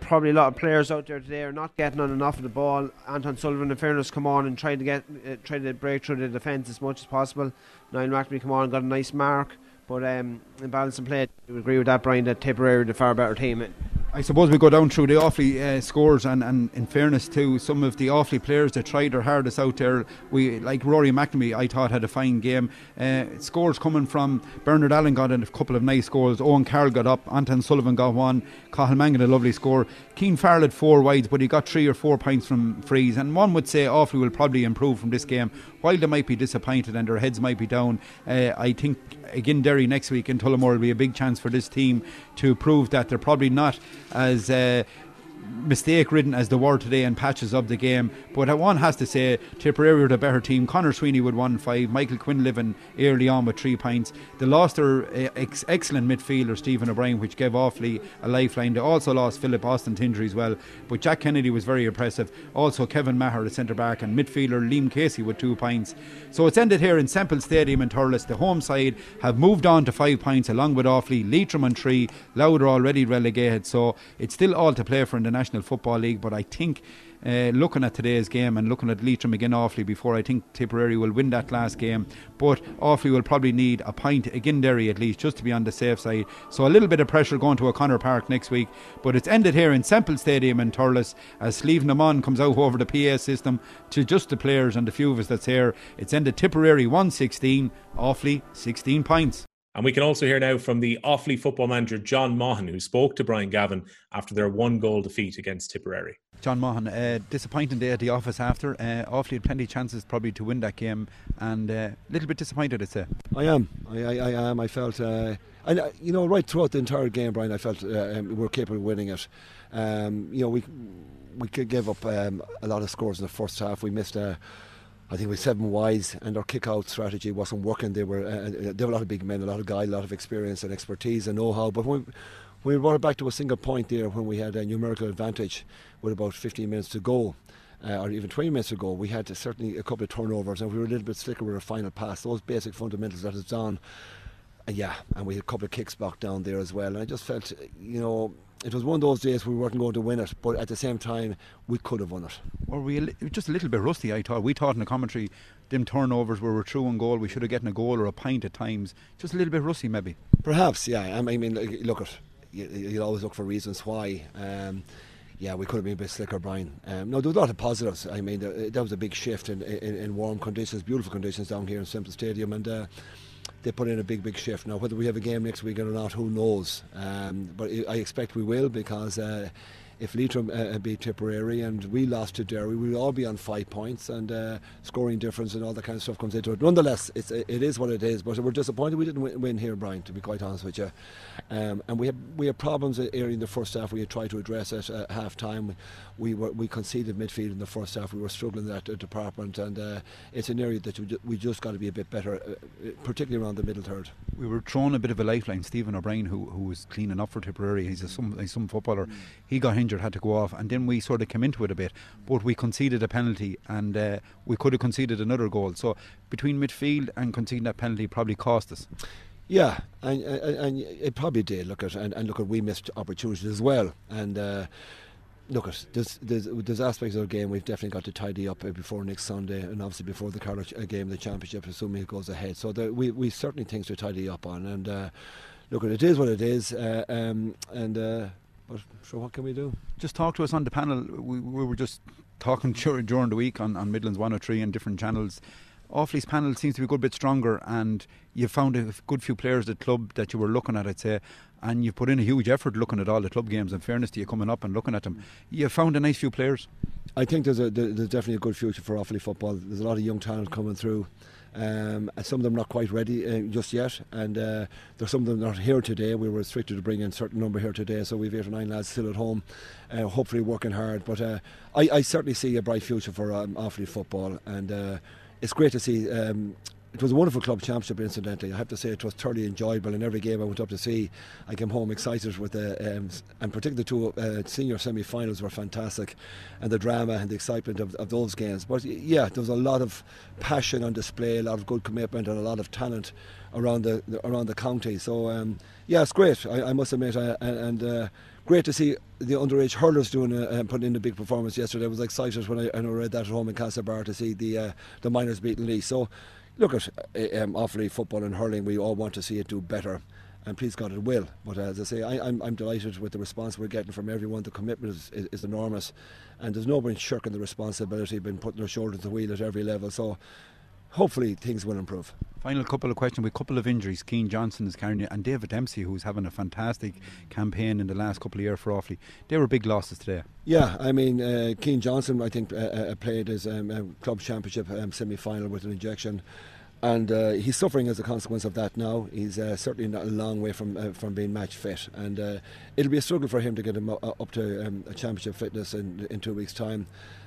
Probably a lot of players out there today are not getting on and off of the ball. Anton Sullivan, in fairness, come on and try to break through the defence as much as possible. Niall McNamee come on and got a nice mark, but in balance and play, I would agree with that, Brian, that Tipperary are the far better team. I suppose we go down through the Offaly scores, and in fairness to some of the Offaly players that tried their hardest out there, we like Rory McNamee, I thought had a fine game. Scores coming from Bernard Allen got a couple of nice goals, Owen Carroll got up, Anton Sullivan got one, Cathal Mangan a lovely score, Keane Farrell had four wides, but he got 3 or 4 points from frees, and one would say Offaly will probably improve from this game. While they might be disappointed and their heads might be down, I think again Derry next week in Tullamore will be a big chance for this team to prove that they're probably not as mistake ridden as they were today in patches of the game. But one has to say Tipperary were the better team. Conor Sweeney with 1-5, Michael Quinlivan early on with 3 points. They lost their excellent midfielder Stephen O'Brien, which gave Offaly a lifeline. They also lost Philip Austin Tindry as well, but Jack Kennedy was very impressive, also Kevin Maher at centre back, and midfielder Liam Casey with 2 points. So it's ended here in Semple Stadium in Thurles. The home side have moved on to 5 points along with Offaly, Leitrim on 3, Louth are already relegated, so it's still all to play for in the National Football League. But I think looking at today's game and looking at Leitrim again Offaly before, I think Tipperary will win that last game, but Offaly will probably need a point again Derry at least, just to be on the safe side. So a little bit of pressure going to O'Connor Park next week. But it's ended here in Semple Stadium in Thurles as Slieve na Mon comes out over the PA system to just the players and the few of us that's here. It's ended Tipperary 1-16, Offaly 16 points. And we can also hear now from the Offaly football manager, John Mahon, who spoke to Brian Gavin after their 1-goal defeat against Tipperary. John Mahon, disappointing day at the office after. Offaly had plenty of chances probably to win that game, and a little bit disappointed, I'd say. I am. I felt, and you know, right throughout the entire game, Brian, I felt we were capable of winning it. You know, we could give up a lot of scores in the first half. We missed I think we 7 wides, and our kick-out strategy wasn't working. They were a lot of big men, a lot of guys, a lot of experience and expertise and know-how. But we brought it back to a single point there when we had a numerical advantage with about 15 minutes to go, or even 20 minutes to go. We had certainly a couple of turnovers, and we were a little bit slicker with our final pass. Those basic fundamentals that is done. Yeah, and we had a couple of kicks back down there as well. And I just felt, you know, it was one of those days we weren't going to win it, but at the same time, we could have won it. Were we just a little bit rusty, I thought? We thought in the commentary, them turnovers were true on goal. We should have gotten a goal or a pint at times. Just a little bit rusty, maybe. Perhaps, yeah. I mean, look, you always look for reasons why. Yeah, we could have been a bit slicker, Brian. No, there was a lot of positives. I mean, that was a big shift in warm conditions, beautiful conditions down here in Semple Stadium. And they put in a big shift. Now, whether we have a game next week or not, who knows? But I expect we will, because if Leitrim beat Tipperary and we lost to Derry, we'll all be on 5 points, and scoring difference and all that kind of stuff comes into it. Nonetheless, it is what it is. But we're disappointed we didn't win here, Brian, to be quite honest with you. And we had problems early in the first half. We had tried to address it at half time. We conceded midfield in the first half. We were struggling in that department, and it's an area that we just got to be a bit better, particularly around the middle third. We were thrown a bit of a lifeline. Stephen O'Brien, who was cleaning up for Tipperary, he's some footballer. He got injured, had to go off, and then we sort of came into it a bit, but we conceded a penalty, and we could have conceded another goal. So between midfield and conceding that penalty probably cost us. Yeah, and it probably did. Look at we missed opportunities as well, and there's aspects of the game we've definitely got to tidy up before next Sunday, and obviously before the Carlow game, the Championship, assuming it goes ahead. So we certainly things to tidy up on, and look at it is what it is, But sure, what can we do? Just talk to us on the panel. We were just talking during the week on Midlands 103 and different channels. Offaly's panel seems to be a good bit stronger, and you've found a good few players at the club that you were looking at, I'd say, and you've put in a huge effort looking at all the club games. In fairness to you, coming up and looking at them, you've found a nice few players. I think there's definitely a good future for Offaly football. There's a lot of young talent coming through. Some of them not quite ready just yet, and there's some of them not here today. We were restricted to bring in a certain number here today, so we've 8 or 9 lads still at home, hopefully working hard. But I certainly see a bright future for Offaly football, and it's great to see. It was a wonderful club championship, incidentally. I have to say it was thoroughly enjoyable, and every game I went up to see, I came home excited with the, and particularly the two senior semi-finals were fantastic, and the drama and the excitement of those games. But yeah, there was a lot of passion on display, a lot of good commitment, and a lot of talent around the county. So yeah, it's great, I must admit, and great to see the underage hurlers putting in a big performance yesterday. I was excited when I read that at home in Castlebar to see the minors beating Lee. So look at Offaly football and hurling. We all want to see it do better, and please God it will. But as I say, I'm delighted with the response we're getting from everyone. The commitment is enormous, and there's nobody shirking the responsibility, been putting their shoulder to the wheel at every level, so hopefully things will improve. Final couple of questions. With a couple of injuries, Keane Johnson is carrying it, and David Dempsey, who's having a fantastic campaign in the last couple of years for Offaly. They were big losses today. Yeah, I mean, Keane Johnson, I think, played his club championship semi-final with an injection, and he's suffering as a consequence of that now. He's certainly not a long way from being match fit, and it'll be a struggle for him to get him up to a championship fitness in 2 weeks' time.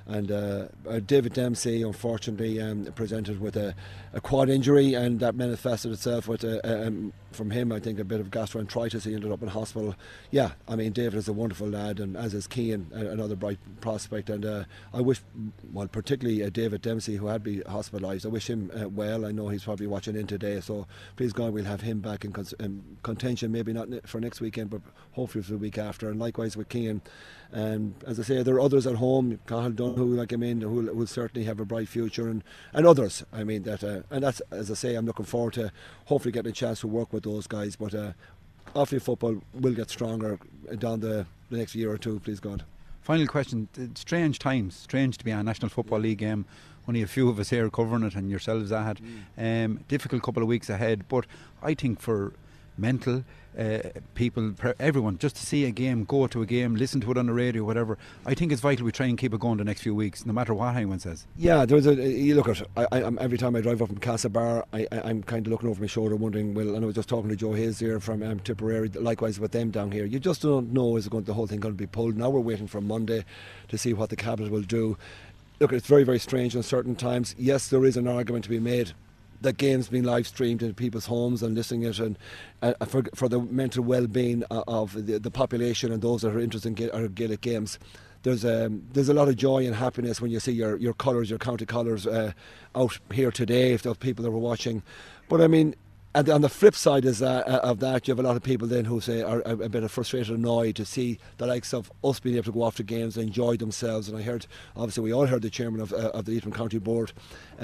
And David Dempsey, unfortunately, presented with a quad injury, and that manifested itself with from him, I think, a bit of gastroenteritis. He ended up in hospital. Yeah, I mean, David is a wonderful lad, and as is Keane, another bright prospect. And I wish, well, particularly David Dempsey, who had been hospitalised, I wish him well. I know he's probably watching in today, so please God we'll have him back in contention, maybe not for next weekend, but hopefully for the week after. And likewise with Keane. As I say, there are others at home, Cahill Dunne, who will certainly have a bright future, and others. I mean that, and that's, as I say, I'm looking forward to hopefully getting a chance to work with those guys. But Offaly football will get stronger down the next year or two, please God. Final question. Strange times, strange to be on a National Football League game. Only a few of us here covering it, and yourselves at it. Difficult couple of weeks ahead, but I think for mental people, everyone, just to see a game, go to a game, listen to it on the radio, whatever, I think it's vital we try and keep it going the next few weeks, no matter what anyone says. Yeah, you look at it, every time I drive up from Castlebar, I'm kind of looking over my shoulder wondering, well, and I was just talking to Joe Hayes here from Tipperary, likewise with them down here, you just don't know, is the whole thing going to be pulled? Now we're waiting for Monday to see what the Cabinet will do. Look, it's very, very strange in certain times. Yes, there is an argument to be made that games being live streamed in people's homes and listening it, and for the mental well-being of the population and those that are interested in Gaelic games, there's a lot of joy and happiness when you see your colours, your county colours out here today, if those people that were watching. But I mean, and on the flip side is of that, you have a lot of people then who say are a bit frustrated, annoyed to see the likes of us being able to go off to games and enjoy themselves. And I heard, obviously, we all heard the chairman of the Leitrim County Board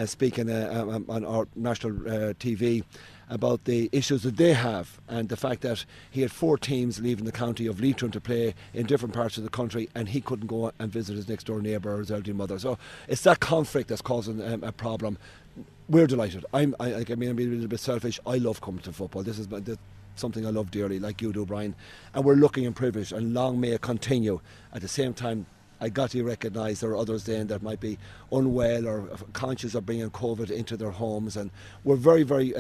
speaking on our national TV about the issues that they have, and the fact that he had 4 teams leaving the county of Leitrim to play in different parts of the country, and he couldn't go and visit his next door neighbour or his elderly mother. So it's that conflict that's causing a problem. We're delighted. I'm being a little bit selfish. I love coming to football. This is something I love dearly, like you do, Brian. And we're lucky and privileged, and long may it continue. At the same time, I got to recognise there are others then that might be unwell or conscious of bringing COVID into their homes. And we're very, very,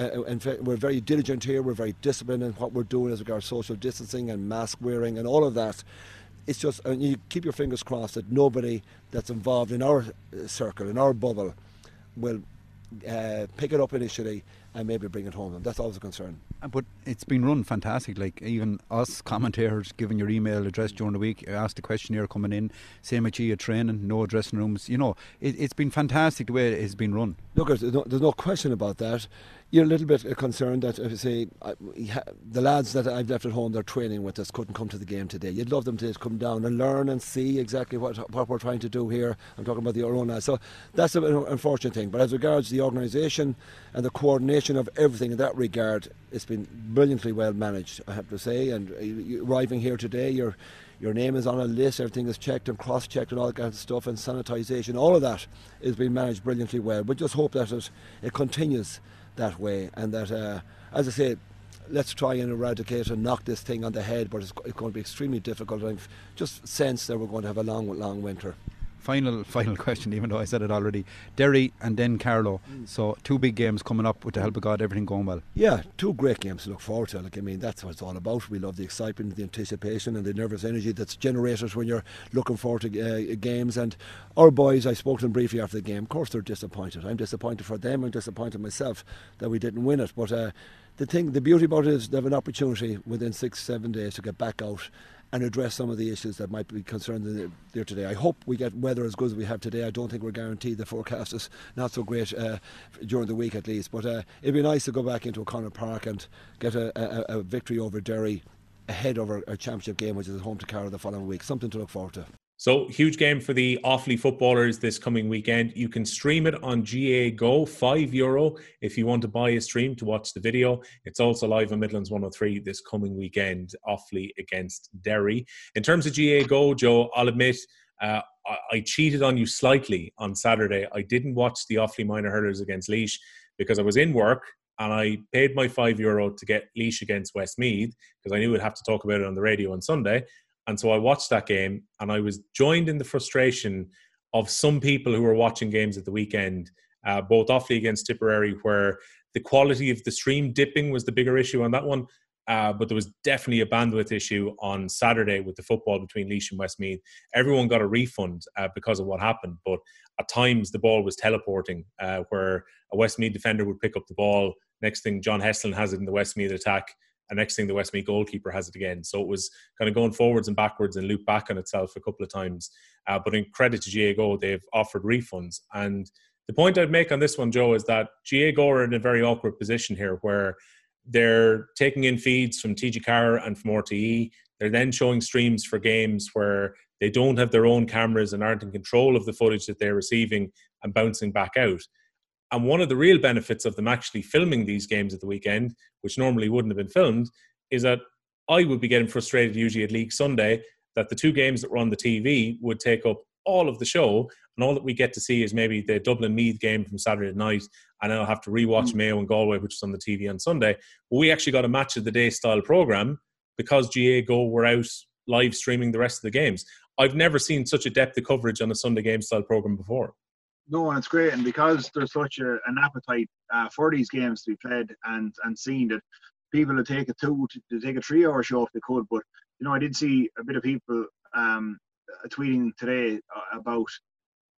we're very diligent here. We're very disciplined in what we're doing as regards social distancing and mask wearing and all of that. It's just, and you keep your fingers crossed that nobody that's involved in our circle, in our bubble, will pick it up initially and maybe bring it home. That's always a concern. But it's been run fantastic. Like, even us commentators giving your email address during the week, asked the questionnaire coming in, same at you at training, no dressing rooms. You know, it's been fantastic the way it's been run. Look, there's no question about that. You're a little bit concerned that, say, the lads that I've left at home, they're training with us, couldn't come to the game today. You'd love them to come down and learn and see exactly what we're trying to do here. I'm talking about the Orona. So that's an unfortunate thing. But as regards the organisation and the coordination of everything in that regard, it's been brilliantly well managed, I have to say. And arriving here today, your name is on a list, everything is checked and cross-checked and all that kind of stuff, and sanitisation, all of that is being managed brilliantly well. But just hope that it continues that way, and that, as I say, let's try and eradicate and knock this thing on the head, but it's going to be extremely difficult, and I've just sensed that we're going to have a long, long winter. Final question, even though I said it already. Derry and then Carlow. So 2 big games coming up, with the help of God, everything going well. Yeah, 2 great games to look forward to. Like, I mean, that's what it's all about. We love the excitement, the anticipation and the nervous energy that's generated when you're looking forward to games. And our boys, I spoke to them briefly after the game. Of course, they're disappointed. I'm disappointed for them. I'm disappointed myself that we didn't win it. But the beauty about it is they have an opportunity within 6-7 days to get back out and address some of the issues that might be concerned there today. I hope we get weather as good as we have today. I don't think we're guaranteed. The forecast is not so great during the week at least, but it'd be nice to go back into O'Connor Park and get a victory over Derry ahead of our championship game, which is at home to Carlow the following week. Something to look forward to. So huge game for the Offaly footballers this coming weekend. You can stream it on GA Go, €5 if you want to buy a stream to watch the video. It's also live on Midlands 103 this coming weekend, Offaly against Derry. In terms of GA Go, Joe, I'll admit I cheated on you slightly on Saturday. I didn't watch the Offaly minor hurlers against Laois because I was in work and I paid my €5 to get Laois against Westmeath because I knew we'd have to talk about it on the radio on Sunday. And so I watched that game and I was joined in the frustration of some people who were watching games at the weekend, both Offaly against Tipperary, where the quality of the stream dipping was the bigger issue on that one. But there was definitely a bandwidth issue on Saturday with the football between Laois and Westmeath. Everyone got a refund because of what happened. But at times the ball was teleporting where a Westmeath defender would pick up the ball. Next thing, John Hesselin has it in the Westmeath attack. And next thing, the Westmeath goalkeeper has it again. So it was kind of going forwards and backwards and loop back on itself a couple of times. But in credit to GA Go, they've offered refunds. And the point I'd make on this one, Joe, is that GA Go are in a very awkward position here where they're taking in feeds from TG Carr and from RTE. They're then showing streams for games where they don't have their own cameras and aren't in control of the footage that they're receiving and bouncing back out. And one of the real benefits of them actually filming these games at the weekend, which normally wouldn't have been filmed, is that I would be getting frustrated usually at League Sunday that the two games that were on the TV would take up all of the show and all that we get to see is maybe the Dublin Meath game from Saturday night and I'll have to rewatch Mayo and Galway, which is on the TV on Sunday. But we actually got a match of the day style programme because GA Go were out live streaming the rest of the games. I've never seen such a depth of coverage on a Sunday game style programme before. No, and it's great, and because there's such an appetite for these games to be played and seen, that people would take a 3 hour show if they could. But you know, I did see a bit of people tweeting today about,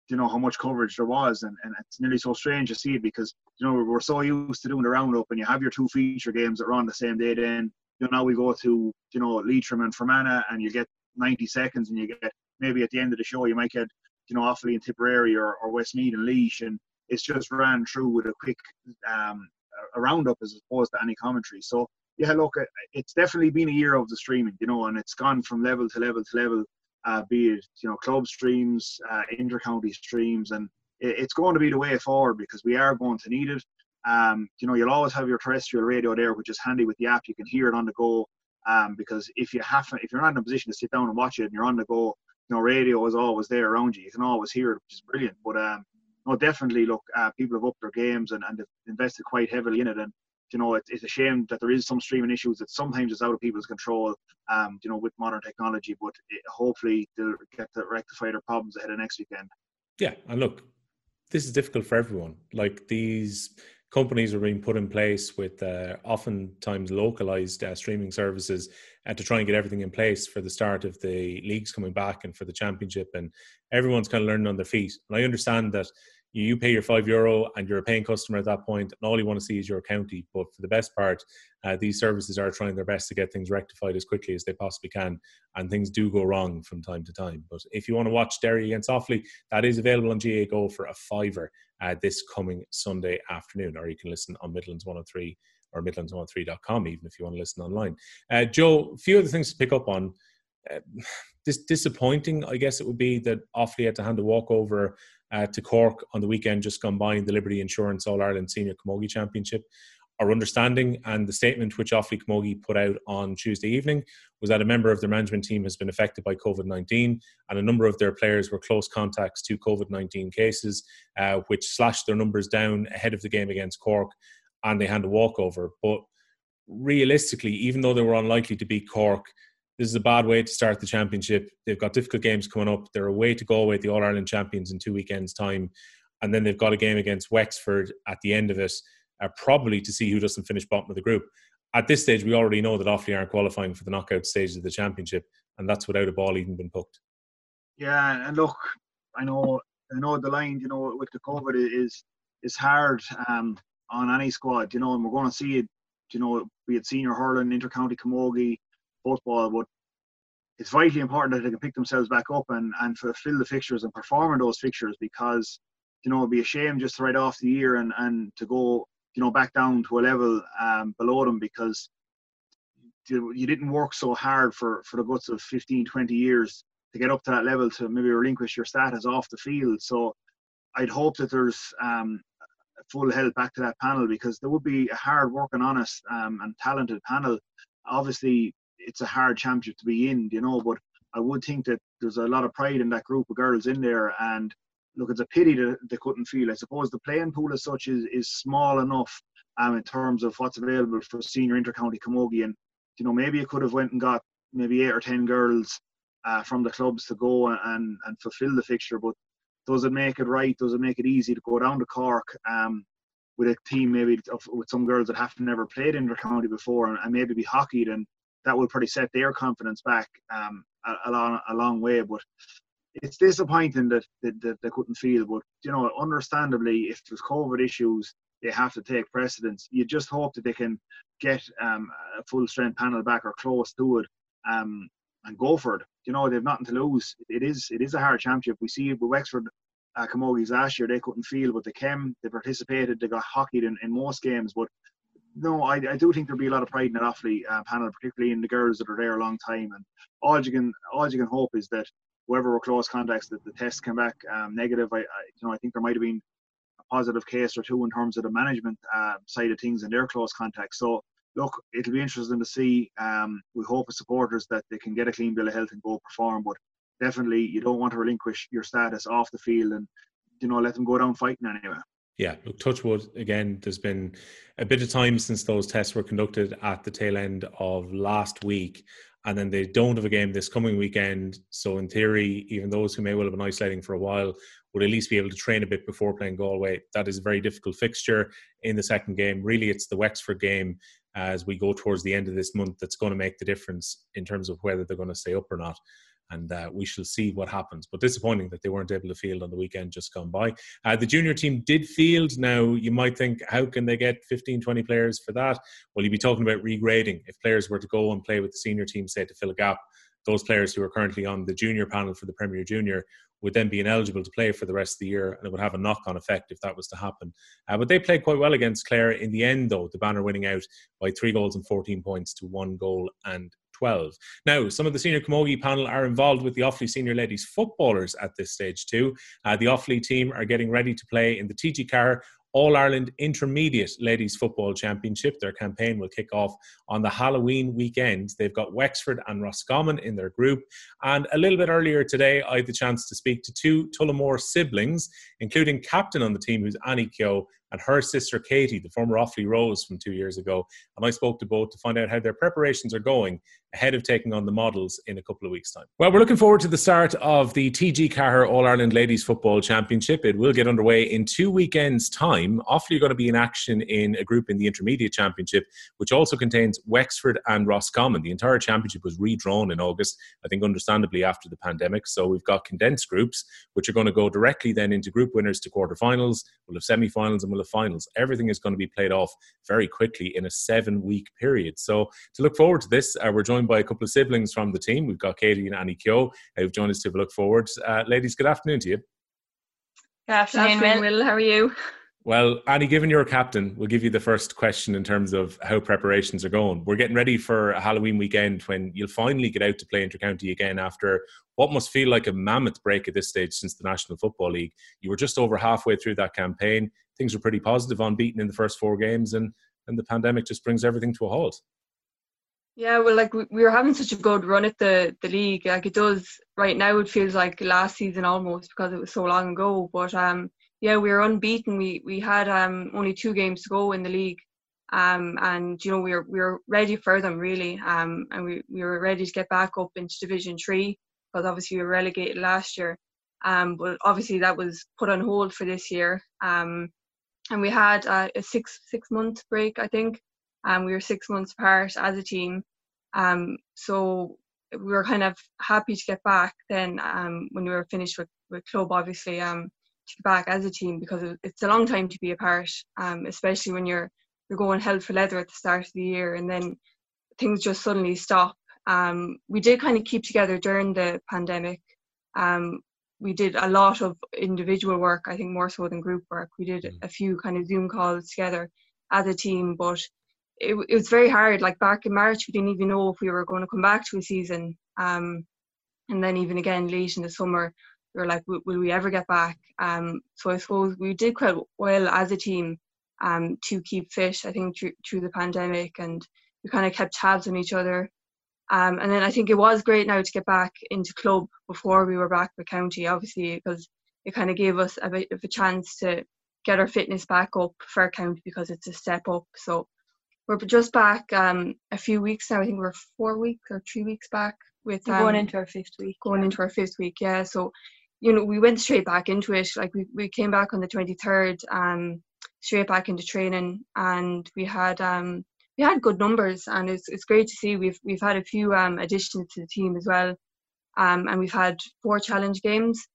you know, how much coverage there was, and it's nearly so strange to see it because, you know, we're so used to doing the roundup, and you have your two feature games that are on the same day. Then, you know, now we go to, you know, Leitrim and Fermanagh, and you get 90 seconds, and you get maybe at the end of the show you might get, you know, Offaly and Tipperary or Westmeath and Laois, and it's just ran through with a quick a roundup as opposed to any commentary. So yeah, look, it's definitely been a year of the streaming, you know, and it's gone from level to level to level, be it, you know, club streams, inter-county streams, and it's going to be the way forward because we are going to need it. You know, you'll always have your terrestrial radio there, which is handy with the app. You can hear it on the go, because if you're not in a position to sit down and watch it and you're on the go, you know, radio is always there around you. You can always hear it, which is brilliant. But no, definitely, look, people have upped their games and they've invested quite heavily in it. And, you know, it's a shame that there is some streaming issues that sometimes is out of people's control, you know, with modern technology. But hopefully they'll get to rectify their problems ahead of next weekend. Yeah, and look, this is difficult for everyone. Like, these companies are being put in place with oftentimes localized streaming services to try and get everything in place for the start of the leagues coming back and for the championship, and everyone's kind of learning on their feet. And I understand that you pay your €5 and you're a paying customer at that point, and all you want to see is your county. But for the best part, these services are trying their best to get things rectified as quickly as they possibly can, and things do go wrong from time to time. But if you want to watch Derry against Offaly, that is available on GA Go for $5 this coming Sunday afternoon, or you can listen on Midlands 103 or Midlands103.com, even if you want to listen online. Joe, a few other things to pick up on. Disappointing, I guess it would be, that Offaly had to hand a walkover to Cork on the weekend just gone by in the Liberty Insurance All-Ireland Senior Camogie Championship. Our understanding and the statement which Offaly Camogie put out on Tuesday evening was that a member of their management team has been affected by COVID-19 and a number of their players were close contacts to COVID-19 cases, which slashed their numbers down ahead of the game against Cork, and they had a walkover. But realistically, even though they were unlikely to beat Cork, this is a bad way to start the championship. They've got difficult games coming up. They're away to Galway, the All-Ireland champions, in 2 weekends' time. And then they've got a game against Wexford at the end of it, probably to see who doesn't finish bottom of the group. At this stage, we already know that Offaly aren't qualifying for the knockout stages of the championship, and that's without a ball even been poked. Yeah, and look, I know the line, you know, with the COVID is hard on any squad, you know, and we're going to see it, you know, be it senior hurling, inter-county camogie, football, but it's vitally important that they can pick themselves back up and fulfill the fixtures and perform in those fixtures, because, you know, it'd be a shame just to write off the year and to go, you know, back down to a level below them, because you didn't work so hard for the guts of 15, 20 years to get up to that level to maybe relinquish your status off the field. So I'd hope that there's full help back to that panel, because there would be a hard working, honest and talented panel. Obviously it's a hard championship to be in, you know, but I would think that there's a lot of pride in that group of girls in there. And look, it's a pity that they couldn't feel, I suppose the playing pool as such is small enough in terms of what's available for senior inter-county camogie. And you know, maybe it could have went and got maybe 8 or 10 girls from the clubs to go and fulfill the fixture. But does it make it right? Does it make it easy to go down to Cork with a team maybe with some girls that have never played inter-county before and maybe be hockeyed? And that will probably set their confidence back a long way. But it's disappointing that they couldn't field. But, you know, understandably, if there's COVID issues, they have to take precedence. You just hope that they can get a full-strength panel back or close to it and go for it. You know, they've nothing to lose. It is a hard championship. We see it with Wexford Camogies last year. They couldn't field, but they came. They participated. They got hockeyed in most games. But, no, I do think there'll be a lot of pride in that Offaly panel, particularly in the girls that are there a long time. And all you can hope is that whoever were close contacts, that the test came back negative. I think there might have been a positive case or two in terms of the management side of things and their close contacts. So, look, it'll be interesting to see. We hope as supporters that they can get a clean bill of health and go perform. But definitely, you don't want to relinquish your status off the field and, you know, let them go down fighting anyway. Yeah, look, touch wood. Again, there's been a bit of time since those tests were conducted at the tail end of last week. And then they don't have a game this coming weekend. So in theory, even those who may well have been isolating for a while would at least be able to train a bit before playing Galway. That is a very difficult fixture in the second game. Really, it's the Wexford game as we go towards the end of this month that's going to make the difference in terms of whether they're going to stay up or not. And we shall see what happens. But disappointing that they weren't able to field on the weekend just gone by. The junior team did field. Now, you might think, how can they get 15, 20 players for that? Well, you'd be talking about regrading. If players were to go and play with the senior team, say, to fill a gap, those players who are currently on the junior panel for the Premier Junior would then be ineligible to play for the rest of the year, and it would have a knock-on effect if that was to happen. But they played quite well against Clare in the end, though, the Banner winning out by 3 goals and 14 points to 1 goal and 12. Now, some of the senior camogie panel are involved with the Offaly senior ladies footballers at this stage too. The Offaly team are getting ready to play in the TG Carr All-Ireland Intermediate Ladies Football Championship. Their campaign will kick off on the Halloween weekend. They've got Wexford and Roscommon in their group. And a little bit earlier today, I had the chance to speak to 2 Tullamore siblings, including captain on the team, who's Annie Keogh, and her sister Katie, the former Offaly Rose from 2 years ago. And I spoke to both to find out how their preparations are going ahead of taking on the models in a couple of weeks' time. Well, we're looking forward to the start of the TG Carr All-Ireland Ladies Football Championship. It will get underway in 2 weekends' time. Offaly are going to be in action in a group in the Intermediate Championship, which also contains Wexford and Roscommon. The entire championship was redrawn in August, I think understandably after the pandemic. So we've got condensed groups, which are going to go directly then into group winners to quarterfinals. We'll have semi-finals and we'll have finals. Everything is going to be played off very quickly in a 7-week period. So to look forward to this, we're joined by a couple of siblings from the team. We've got Katie and Annie Keogh who've joined us to look forward. Ladies, good afternoon to you. Good afternoon, Will. How are you? Well, Annie, given you're a captain, we'll give you the first question in terms of how preparations are going. We're getting ready for a Halloween weekend when you'll finally get out to play inter-county again after what must feel like a mammoth break at this stage since the National Football League. You were just over halfway through that campaign. Things were pretty positive, unbeaten in the first 4 games, and the pandemic just brings everything to a halt. Yeah, well, like we were having such a good run at the league. Like it does right now, it feels like last season almost because it was so long ago. But yeah, we were unbeaten. We had only 2 games to go in the league, and you know we were ready for them really, and we were ready to get back up into Division 3 because obviously we were relegated last year, but obviously that was put on hold for this year. And we had a six-month break, I think, and we were 6 months apart as a team. So we were kind of happy to get back then when we were finished with club, obviously, to get back as a team because it's a long time to be apart, especially when you're going hell for leather at the start of the year and then things just suddenly stop. We did kind of keep together during the pandemic. We did a lot of individual work, I think more so than group work. We did a few kind of Zoom calls together as a team, but it was very hard. Like back in March, we didn't even know if we were going to come back to a season. And then even again late in the summer, we were like, will we ever get back? So I suppose we did quite well as a team to keep fit, I think, through the pandemic, and we kind of kept tabs on each other. And then I think it was great now to get back into club before we were back with county, obviously, because it kind of gave us a bit of a chance to get our fitness back up for county, because it's a step up. So we're just back a few weeks now. I think we're 4 weeks or 3 weeks back. With going into our fifth week. Into our fifth week, yeah. So, you know, we went straight back into it. Like we came back on the 23rd, straight back into training, and we had good numbers, and it's great to see. We've had a few additions to the team as well, and we've had 4 challenge games,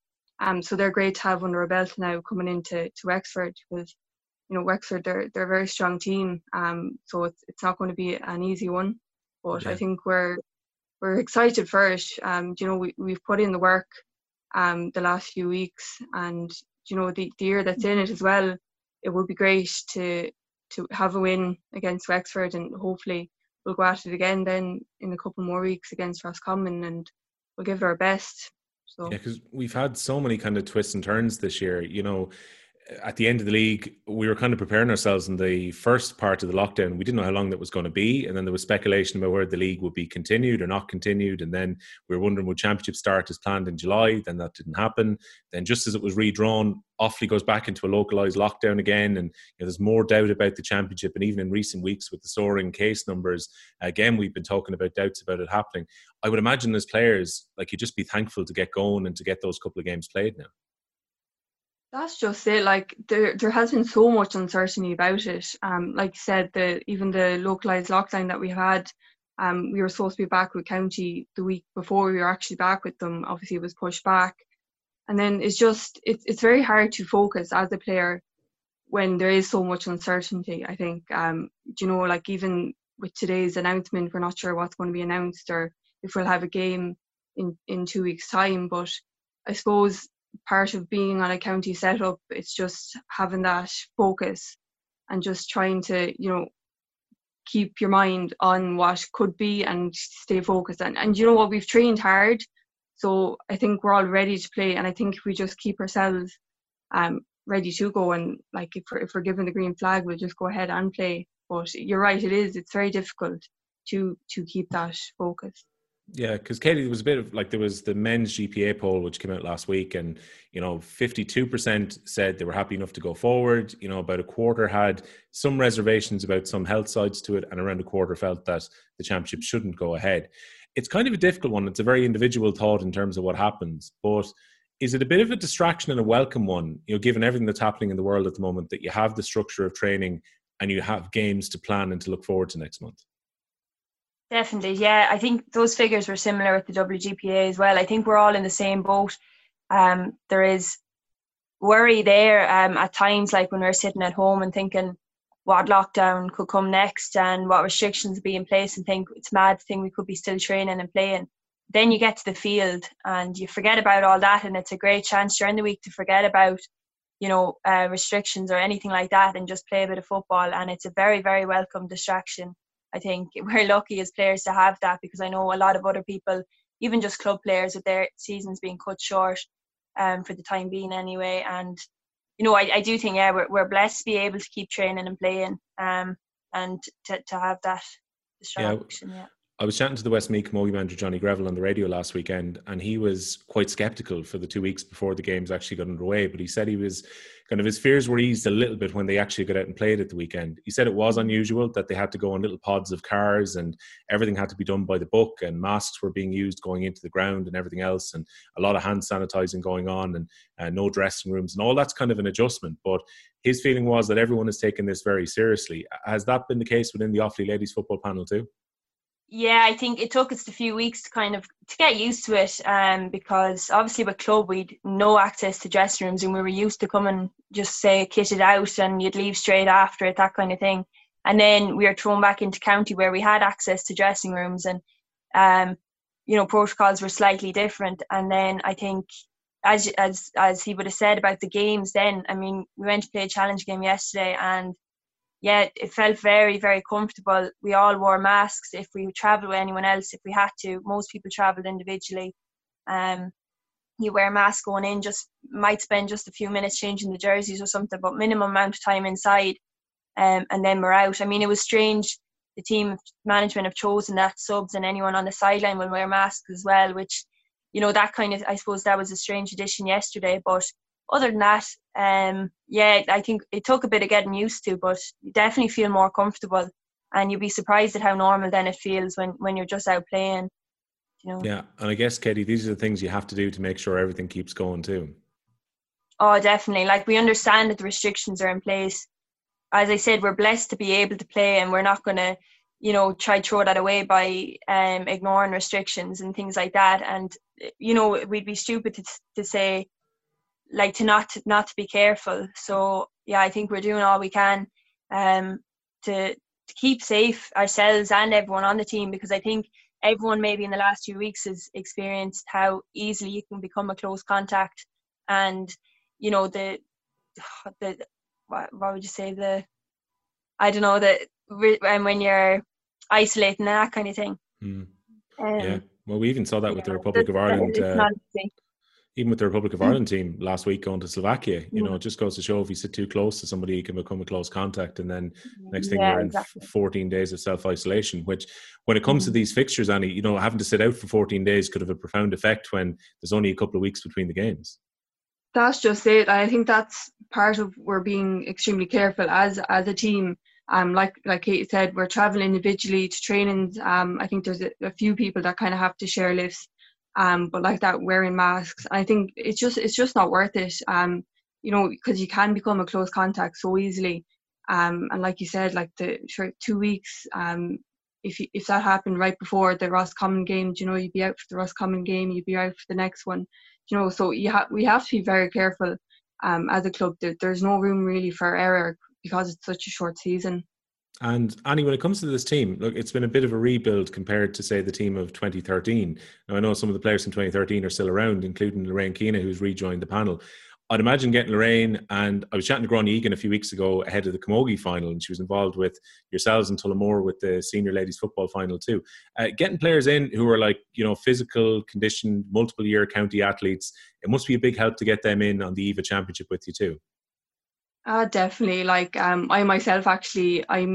so they're great to have under our belt now coming into Wexford, because you know Wexford they're a very strong team, so it's not going to be an easy one, but yeah. I think we're excited for it. You know, we've put in the work the last few weeks, and you know the year that's in it as well. It would be great to have a win against Wexford, and hopefully we'll go at it again then in a couple more weeks against Roscommon, and we'll give it our best. So yeah, because we've had so many kind of twists and turns this year. You know, at the end of the league, we were kind of preparing ourselves in the first part of the lockdown. We didn't know how long that was going to be, and then there was speculation about where the league would be continued or not continued, and then we were wondering, would championship start as planned in July? Then that didn't happen. Then just as it was redrawn, Offaly goes back into a localised lockdown again, and you know, there's more doubt about the championship. And even in recent weeks with the soaring case numbers, again, we've been talking about doubts about it happening. I would imagine as players, like, you'd just be thankful to get going and to get those couple of games played now. That's just it. Like there has been so much uncertainty about it. Like you said, even the localised lockdown that we had, we were supposed to be back with county the week before we were actually back with them. Obviously, it was pushed back, and then it's very hard to focus as a player when there is so much uncertainty. I think you know, like even with today's announcement, we're not sure what's going to be announced or if we'll have a game in 2 weeks' time. But I suppose part of being on a county setup, it's just having that focus and just trying to, you know, keep your mind on what could be and stay focused. And you know what, we've trained hard, so I think we're all ready to play. And I think if we just keep ourselves ready to go, and like if we're given the green flag, we'll just go ahead and play. But you're right, it's very difficult to keep that focus. Yeah, because Katie, there was a bit of like, there was the men's GPA poll which came out last week, and you know, 52% said they were happy enough to go forward. You know, about a quarter had some reservations about some health sides to it, and around a quarter felt that the championship shouldn't go ahead. It's kind of a difficult one. It's a very individual thought in terms of what happens, but is it a bit of a distraction and a welcome one? You know, given everything that's happening in the world at the moment, that you have the structure of training and you have games to plan and to look forward to next month. Definitely, yeah. I think those figures were similar with the WGPA as well. I think we're all in the same boat. There is worry there at times, like when we're sitting at home and thinking what lockdown could come next and what restrictions would be in place, and think it's mad to think we could be still training and playing. Then you get to the field and you forget about all that, and it's a great chance during the week to forget about, you know, restrictions or anything like that, and just play a bit of football. And it's a very, very welcome distraction. I think we're lucky as players to have that, because I know a lot of other people, even just club players, with their seasons being cut short for the time being anyway. And, you know, I do think, yeah, we're blessed to be able to keep training and playing and to have that distraction, yeah. I was chatting to the Westmeath Camogie manager, Johnny Greville, on the radio last weekend, and he was quite sceptical for the 2 weeks before the games actually got underway. But he said he was kind of, his fears were eased a little bit when they actually got out and played at the weekend. He said it was unusual that they had to go on little pods of cars, and everything had to be done by the book, and masks were being used going into the ground and everything else, and a lot of hand sanitizing going on, and no dressing rooms, and all that's kind of an adjustment. But his feeling was that everyone is taking this very seriously. Has that been the case within the Offaly Ladies Football panel too? Yeah, I think it took us a few weeks to get used to it, because obviously with club we'd no access to dressing rooms, and we were used to coming, just say, kitted out, and you'd leave straight after it, that kind of thing. And then we were thrown back into county where we had access to dressing rooms, and you know, protocols were slightly different. And then I think, as he would have said about the games, then I mean, we went to play a challenge game yesterday, and yeah, it felt very, very comfortable. We all wore masks if we travelled with anyone else, if we had to. Most people travelled individually. You wear a mask going in, just might spend just a few minutes changing the jerseys or something, but minimum amount of time inside, and then we're out. I mean, it was strange. The team management have chosen that subs and anyone on the sideline will wear masks as well, which, you know, that kind of, I suppose that was a strange addition yesterday. But other than that, yeah, I think it took a bit of getting used to, but you definitely feel more comfortable, and you'd be surprised at how normal then it feels when you're just out playing. You know? Yeah, and I guess, Katie, these are the things you have to do to make sure everything keeps going too. Oh, definitely. Like, we understand that the restrictions are in place. As I said, we're blessed to be able to play, and we're not going to, you know, try throw that away by ignoring restrictions and things like that. And, you know, we'd be stupid to say, like, to not be careful. So, yeah, I think we're doing all we can to keep safe ourselves and everyone on the team, because I think everyone maybe in the last 2 weeks has experienced how easily you can become a close contact, and, you know, the what would you say, the, I don't know, the, and when you're isolating and that kind of thing. Yeah, well, we even saw that with the Republic of Ireland, even with the Republic of Ireland team last week going to Slovakia. You know, it just goes to show, if you sit too close to somebody, you can become a close contact, and then next thing you're in 14 days of self-isolation, which, when it comes to these fixtures, Annie, you know, having to sit out for 14 days could have a profound effect when there's only a couple of weeks between the games. That's just it. I think that's part of, we're being extremely careful as a team. Like Katie said, we're travelling individually to trainings. I think there's a few people that kind of have to share lifts. But like that, wearing masks, I think it's just not worth it. You know, because you can become a close contact so easily. And like you said, like for 2 weeks. If that happened right before the Roscommon game, you know, you'd be out for the Roscommon game, you'd be out for the next one. You know, so we have to be very careful as a club. There's no room really for error because it's such a short season. And Annie, when it comes to this team, look, it's been a bit of a rebuild compared to, say, the team of 2013. Now, I know some of the players from 2013 are still around, including Lorraine Keena, who's rejoined the panel. I'd imagine getting Lorraine, and I was chatting to Gráinne Egan a few weeks ago ahead of the Camogie final, and she was involved with yourselves and Tullamore with the senior ladies football final too. Getting players in who are, like, you know, physical, conditioned, multiple year county athletes, it must be a big help to get them in on the EVA Championship with you too. Definitely. Like, I myself, actually, I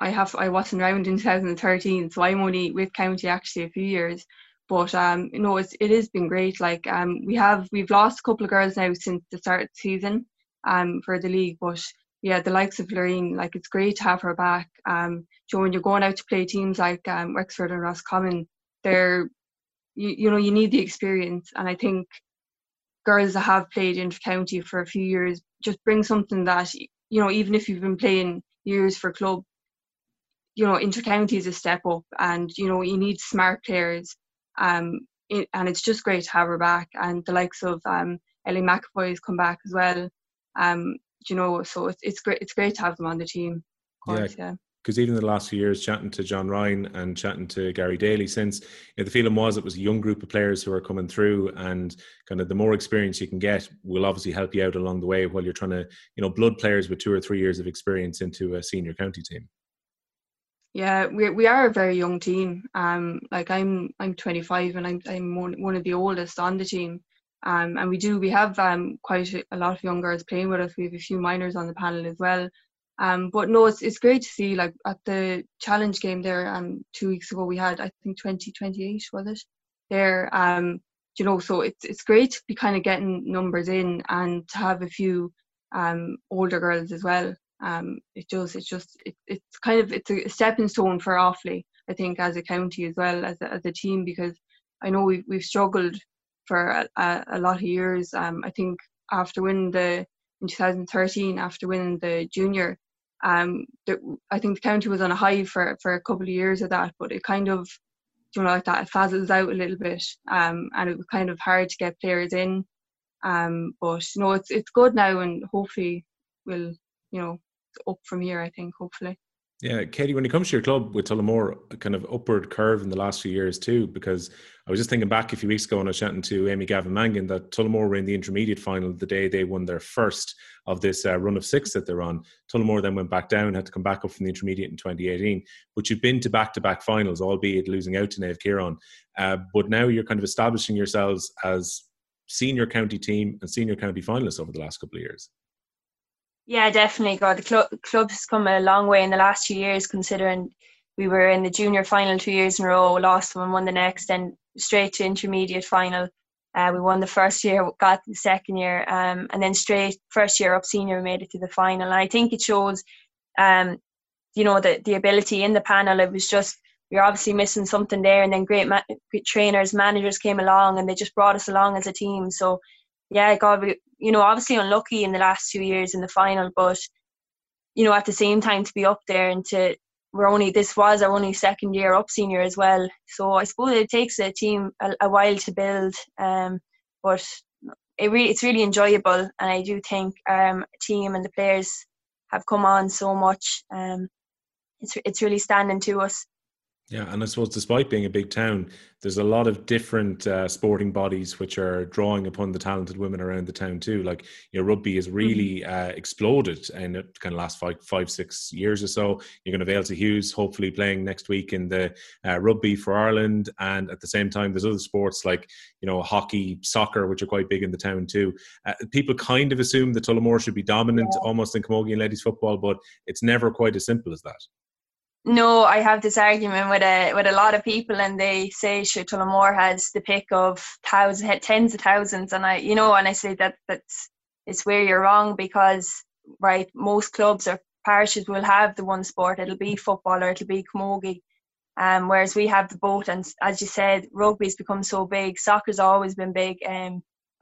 wasn't around in 2013, so I'm only with county actually a few years. But you know, it has been great. Like, we've lost a couple of girls now since the start of the season, for the league. But yeah, the likes of Lorraine, like, it's great to have her back. So when you're going out to play teams like Wexford and Roscommon, you need the experience. And I think girls that have played inter-county for a few years just bring something that, you know, even if you've been playing years for club, you know, inter-county is a step up, and, you know, you need smart players. And it's just great to have her back, and the likes of Ellie McAvoy has come back as well. You know, so it's great to have them on the team, of course. Yeah, because even in the last few years, chatting to John Ryan and chatting to Gary Daly, since, you know, the feeling was it was a young group of players who are coming through, and kind of the more experience you can get will obviously help you out along the way while you're trying to, you know, blood players with 2 or 3 years of experience into a senior county team. Yeah, we are a very young team. Like, I'm 25, and I'm one of the oldest on the team. And we have quite a lot of young girls playing with us. We have a few minors on the panel as well. But no, it's great to see. Like, at the challenge game there 2 weeks ago, we had, I think, 28 was it there. You know, so it's great to be kind of getting numbers in, and to have a few older girls as well. It's a stepping stone for Offaly, I think, as a county as well as a team, because I know we've struggled for a lot of years. I think after winning in 2013, after winning the junior, I think the county was on a high for a couple of years of that, but it kind of, you know, like that, it fizzles out a little bit, and it was kind of hard to get players in, but you know, it's good now, and hopefully we'll, you know, up from here, I think, hopefully. Yeah, Katie, when it comes to your club with Tullamore, a kind of upward curve in the last few years too, because I was just thinking back a few weeks ago and I was chatting to Amy Gavin Mangan that Tullamore were in the intermediate final the day they won their first of this run of six that they're on. Tullamore then went back down, had to come back up from the intermediate in 2018, but you've been to back-to-back finals, albeit losing out to Neamh Ciarán. But now you're kind of establishing yourselves as senior county team and senior county finalists over the last couple of years. Yeah, definitely. God, the club has come a long way in the last 2 years, considering we were in the junior final 2 years in a row, lost them and won the next, then straight to intermediate final. We won the first year, got the second year, and then straight first year up senior, we made it to the final. And I think it shows, you know, the ability in the panel. It was just, we were obviously missing something there, and then great trainers, managers came along and they just brought us along as a team. So, yeah, God, we, you know, obviously unlucky in the last 2 years in the final, but, you know, at the same time to be up there and to, this was our only second year up senior as well. So I suppose it takes a team a while to build, but it's really enjoyable. And I do think team and the players have come on so much. It's really standing to us. Yeah, and I suppose despite being a big town, there's a lot of different sporting bodies which are drawing upon the talented women around the town too. Like, you know, rugby has really exploded in the kind of last five, 6 years or so. You're going to have Ailsa Hughes hopefully playing next week in the rugby for Ireland. And at the same time, there's other sports like, you know, hockey, soccer, which are quite big in the town too. People kind of assume that Tullamore should be dominant almost in Camogie ladies football, but it's never quite as simple as that. No, I have this argument with a lot of people, and they say sure, Tullamore has the pick of tens of thousands, and I say that's where you're wrong, because right, most clubs or parishes will have the one sport. It'll be football or it'll be camogie, whereas we have the both. And as you said, rugby's become so big. Soccer's always been big.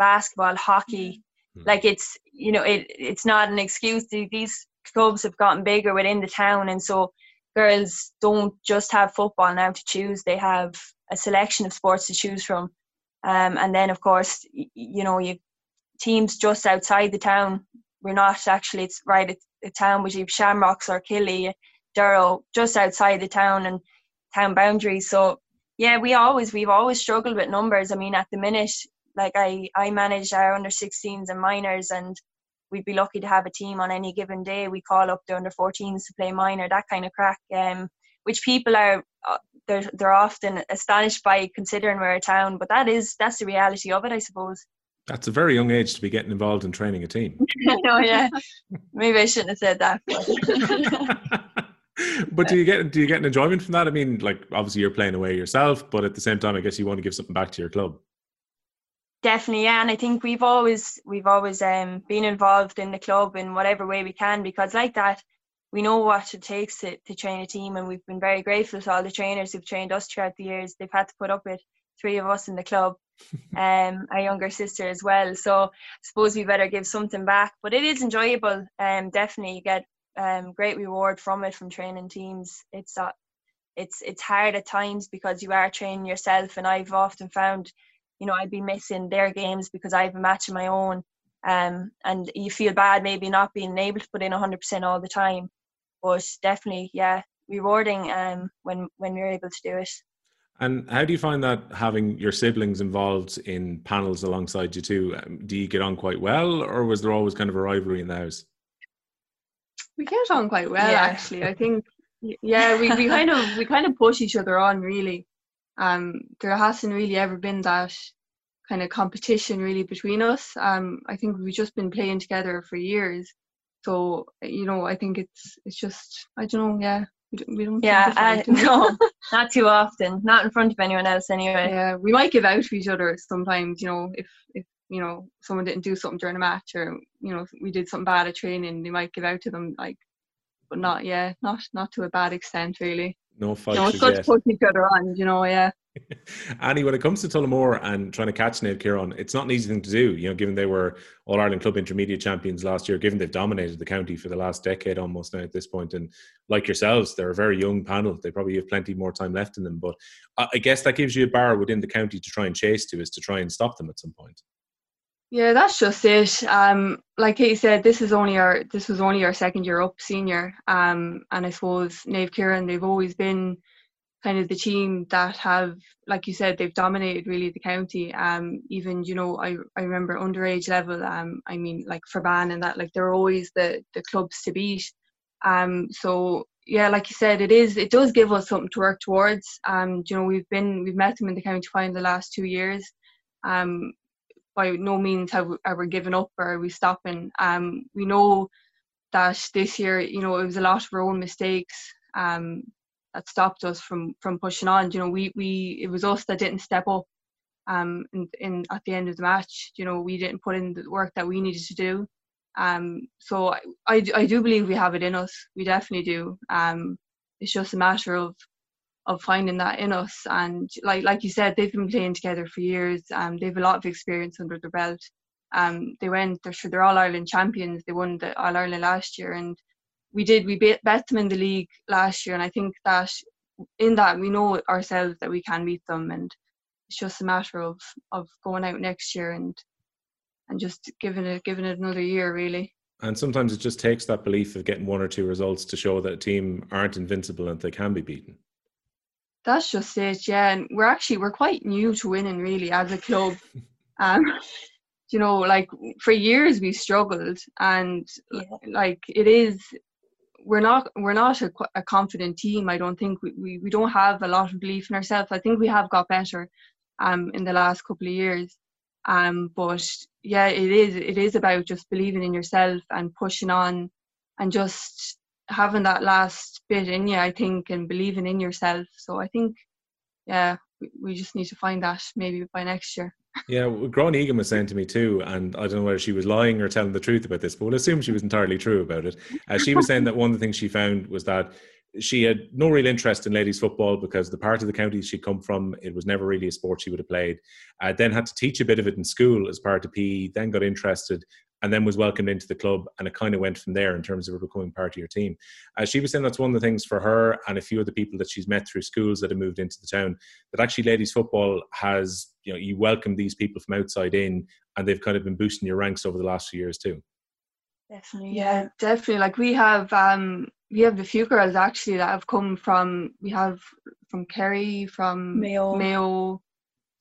Basketball, hockey, like it's, you know, it's not an excuse. These clubs have gotten bigger within the town, and so. Girls don't just have football now to choose. They have a selection of sports to choose from. And then, of course, teams just outside the town. We're not actually, it's right at the town, which you have Shamrocks or Killy, Durrow, just outside the town and town boundaries. So, yeah, we've always struggled with numbers. I mean, at the minute, like I manage our under-16s and minors, and we'd be lucky to have a team on any given day. We call up the under-14s to play minor, that kind of crack, which people are they're often astonished by, considering we're a town. But that's the reality of it, I suppose. That's a very young age to be getting involved in training a team. Oh yeah, maybe I shouldn't have said that. But do you get an enjoyment from that? I mean, like obviously you're playing away yourself, but at the same time, I guess you want to give something back to your club. Definitely, yeah, and I think we've always been involved in the club in whatever way we can, because like that, we know what it takes to train a team, and we've been very grateful to all the trainers who've trained us throughout the years. They've had to put up with three of us in the club, our younger sister as well. So I suppose we better give something back, but it is enjoyable. Definitely, you get great reward from it, from training teams. It's hard at times because you are training yourself, and I've often found, you know, I'd be missing their games because I have a match of my own, and you feel bad maybe not being able to put in 100% all the time, but definitely, yeah, rewarding when you're able to do it. And how do you find that, having your siblings involved in panels alongside you too? Do you get on quite well, or was there always kind of a rivalry in the house? We get on quite well, yeah. Actually, I think, yeah, we kind of push each other on, really. There hasn't really ever been that kind of competition really between us. I think we've just been playing together for years, so you know, I think it's just, I don't know, yeah, we don't. Yeah, no, not too often, not in front of anyone else anyway. Yeah, we might give out to each other sometimes, you know, if you know someone didn't do something during a match, or you know, we did something bad at training, they might give out to them, like, but not to a bad extent really. No fights. No, it's good to put each other on, you know, yeah. Annie, when it comes to Tullamore and trying to catch Neamh Ciarán, it's not an easy thing to do, you know, given they were All-Ireland Club Intermediate Champions last year, given they've dominated the county for the last decade almost now at this point, and like yourselves, they're a very young panel. They probably have plenty more time left in them, but I guess that gives you a bar within the county to try and chase to, is to try and stop them at some point. Yeah, that's just it. Like Katie said, this was only our second year up senior. And I suppose Nave Ciaran, they've always been kind of the team that have, like you said, they've dominated really the county. Even, you know, I remember underage level, I mean, like Fairbank and that, like they're always the clubs to beat. So yeah, like you said, it does give us something to work towards. You know, we've met them in the county final the last 2 years. By no means have we given up or are we stopping. We know that this year, you know, it was a lot of our own mistakes that stopped us from pushing on. You know, it was us that didn't step up in at the end of the match. You know, we didn't put in the work that we needed to do. So I do believe we have it in us. We definitely do. It's just a matter of finding that in us, and like you said, they've been playing together for years. They've a lot of experience under their belt. They're All-Ireland champions. They won the All-Ireland last year, and we bet them in the league last year, and I think that in that we know ourselves that we can beat them, and it's just a matter of going out next year and just giving it another year really. And sometimes it just takes that belief of getting one or two results to show that a team aren't invincible and they can be beaten. That's just it, yeah. And we're quite new to winning really as a club. You know, like for years we struggled, and like it is, we're not a confident team. I don't think we don't have a lot of belief in ourselves. I think we have got better in the last couple of years. But yeah, it is about just believing in yourself and pushing on, and just having that last bit in you, I think, and believing in yourself. So I think, yeah, we just need to find that maybe by next year. Yeah, well, Grán Egan was saying to me too, and I don't know whether she was lying or telling the truth about this, but we'll assume she was entirely true about it. She was saying that one of the things she found was that she had no real interest in ladies football because the part of the county she'd come from, it was never really a sport she would have played. Then had to teach a bit of it in school as part of PE, then got interested, and then was welcomed into the club, and it kind of went from there in terms of her becoming part of your team. She was saying that's one of the things for her and a few of the people that she's met through schools that have moved into the town, that actually ladies football has, you know, you welcome these people from outside in, and they've kind of been boosting your ranks over the last few years too. Definitely, yeah, definitely. Like we have a few girls actually that have come from, we have from Kerry, from Mayo,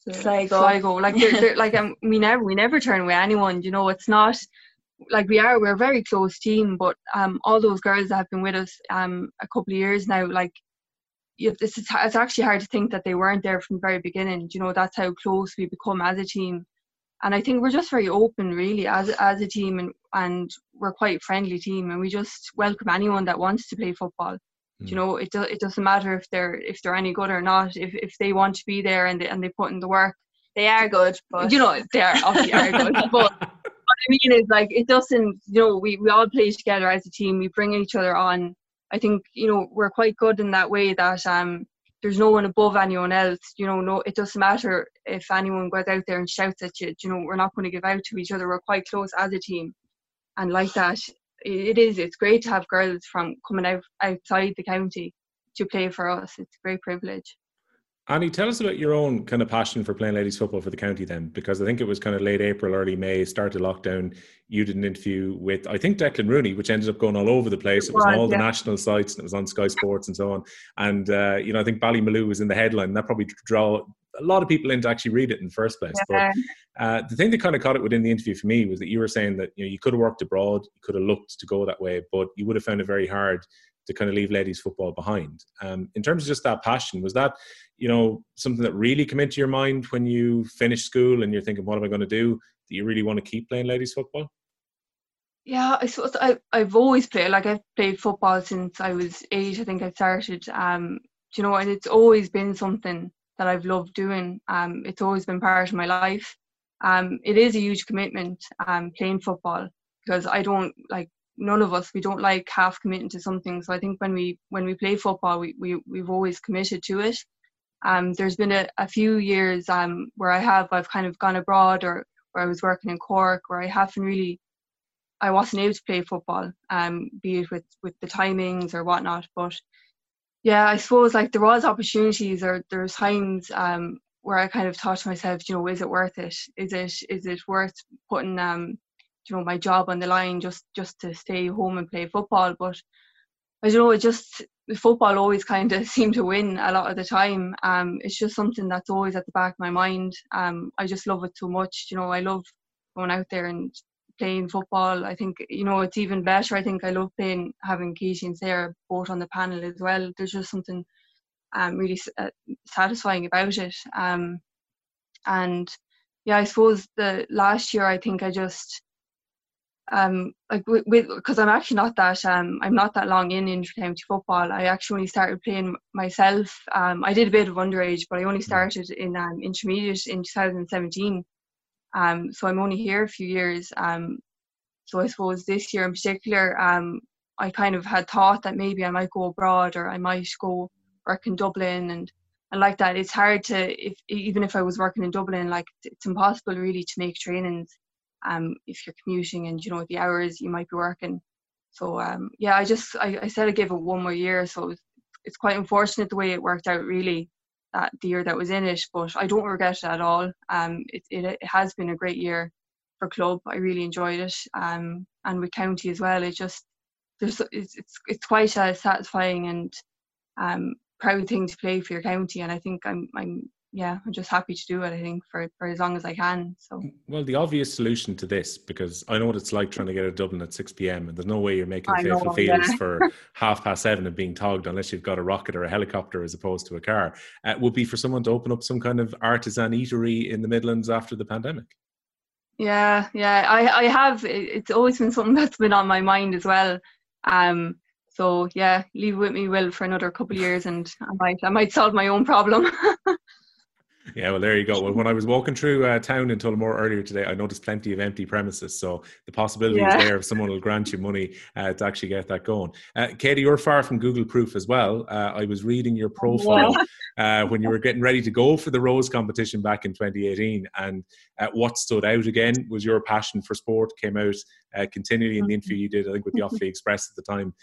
Sligo. Like they're like we never turn away anyone. You know, it's not like we're a very close team, but all those girls that have been with us a couple of years now, like it's actually hard to think that they weren't there from the very beginning. You know, that's how close we become as a team, and I think we're just very open really as a team, and we're quite a friendly team, and we just welcome anyone that wants to play football. You know, it doesn't matter if they're any good or not. If they want to be there and they put in the work, they are good. But you know, they are obviously are good. But what I mean is, like, it doesn't. You know, we all play together as a team. We bring each other on. I think, you know, we're quite good in that way. That there's no one above anyone else. You know, no, it doesn't matter if anyone goes out there and shouts at you. You know, we're not going to give out to each other. We're quite close as a team, and like that. It's great to have girls from coming outside the county to play for us. It's a great privilege. Annie, tell us about your own kind of passion for playing ladies football for the county then, because I think it was kind of late April, early May, start of lockdown. You did an interview with, I think, Declan Rooney, which ended up going all over the place. It was on all the national sites, and it was on Sky Sports and so on. And, you know, I think Ballymaloe was in the headline, and that probably drew a lot of people in to actually read it in the first place. Yeah. But the thing that kind of caught it within the interview for me was that you were saying that, you know, you could have worked abroad, you could have looked to go that way, but you would have found it very hard to kind of leave ladies football behind. In terms of just that passion, was that, you know, something that really came into your mind when you finished school and you're thinking, what am I going to do? Do you really want to keep playing ladies football? Yeah, I suppose I've always played. Like, I've played football since I was 8. I think I started. You know, and it's always been something that I've loved doing. It's always been part of my life. It is a huge commitment playing football, because I don't like, none of us, we don't like half committing to something. So I think when we play football, we've always committed to it. There's been a few years where I've kind of gone abroad, or where I was working in Cork, where I wasn't able to play football, be it with the timings or whatnot. But yeah, I suppose like there was opportunities, or there's times where I kind of thought to myself, you know, is it worth it? Is it worth putting you know, my job on the line just to stay home and play football. But I don't know, it just, football always kind of seemed to win a lot of the time. It's just something that's always at the back of my mind. I just love it so much. You know, I love going out there and playing football. I think, you know, it's even better. I think I love playing, having Katie and Sarah both on the panel as well. There's just something really satisfying about it. And yeah, I suppose the last year, I think I just, like because I'm actually not that I'm not that long in county football. I actually only started playing myself. I did a bit of underage, but I only started in intermediate in 2017. So I'm only here a few years. So I suppose this year in particular, I kind of had thought that maybe I might go abroad, or I might go work in Dublin and like that. It's hard to, even if I was working in Dublin, like it's impossible really to make trainings if you're commuting and, you know, the hours you might be working. So yeah, I said I gave it one more year, so it's quite unfortunate the way it worked out really, that the year that was in it, but I don't regret it at all. It has been a great year for club. I really enjoyed it, and with county as well. It just, it's quite a satisfying and proud thing to play for your county, and I think I'm just happy to do it, I think, for as long as I can. So, well, the obvious solution to this, because I know what it's like trying to get out of Dublin at 6 p.m. and there's no way you're making Faithful Fields for 7:30 and being togged unless you've got a rocket or a helicopter as opposed to a car, would be for someone to open up some kind of artisan eatery in the Midlands after the pandemic. Yeah, I have. It's always been something that's been on my mind as well. So yeah, leave it with me, Will, for another couple of years, and I might solve my own problem. Yeah, well, there you go. Well, when I was walking through town in Tullamore earlier today, I noticed plenty of empty premises. So the possibility is there if someone will grant you money to actually get that going. Katie, you're far from Google proof as well. I was reading your profile when you were getting ready to go for the Rose competition back in 2018. And what stood out again was your passion for sport came out continually in the interview you did, I think, with the Offaly Express at the time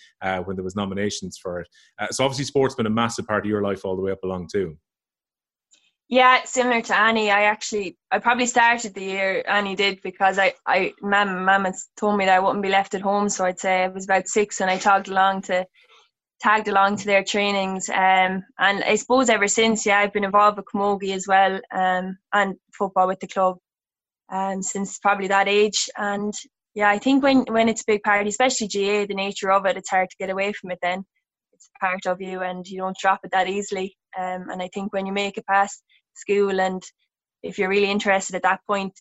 when there was nominations for it. So obviously sport's been a massive part of your life all the way up along too. Yeah, similar to Annie, I probably started the year Annie did because Mum had told me that I wouldn't be left at home, so I'd say I was about 6 and I tagged along to their trainings, and I suppose ever since, I've been involved with Camogie as well, and football with the club, since probably that age. And yeah, I think when it's a big party, especially GA, the nature of it, it's hard to get away from it then. It's a part of you and you don't drop it that easily. And I think when you make it past school, and if you're really interested at that point,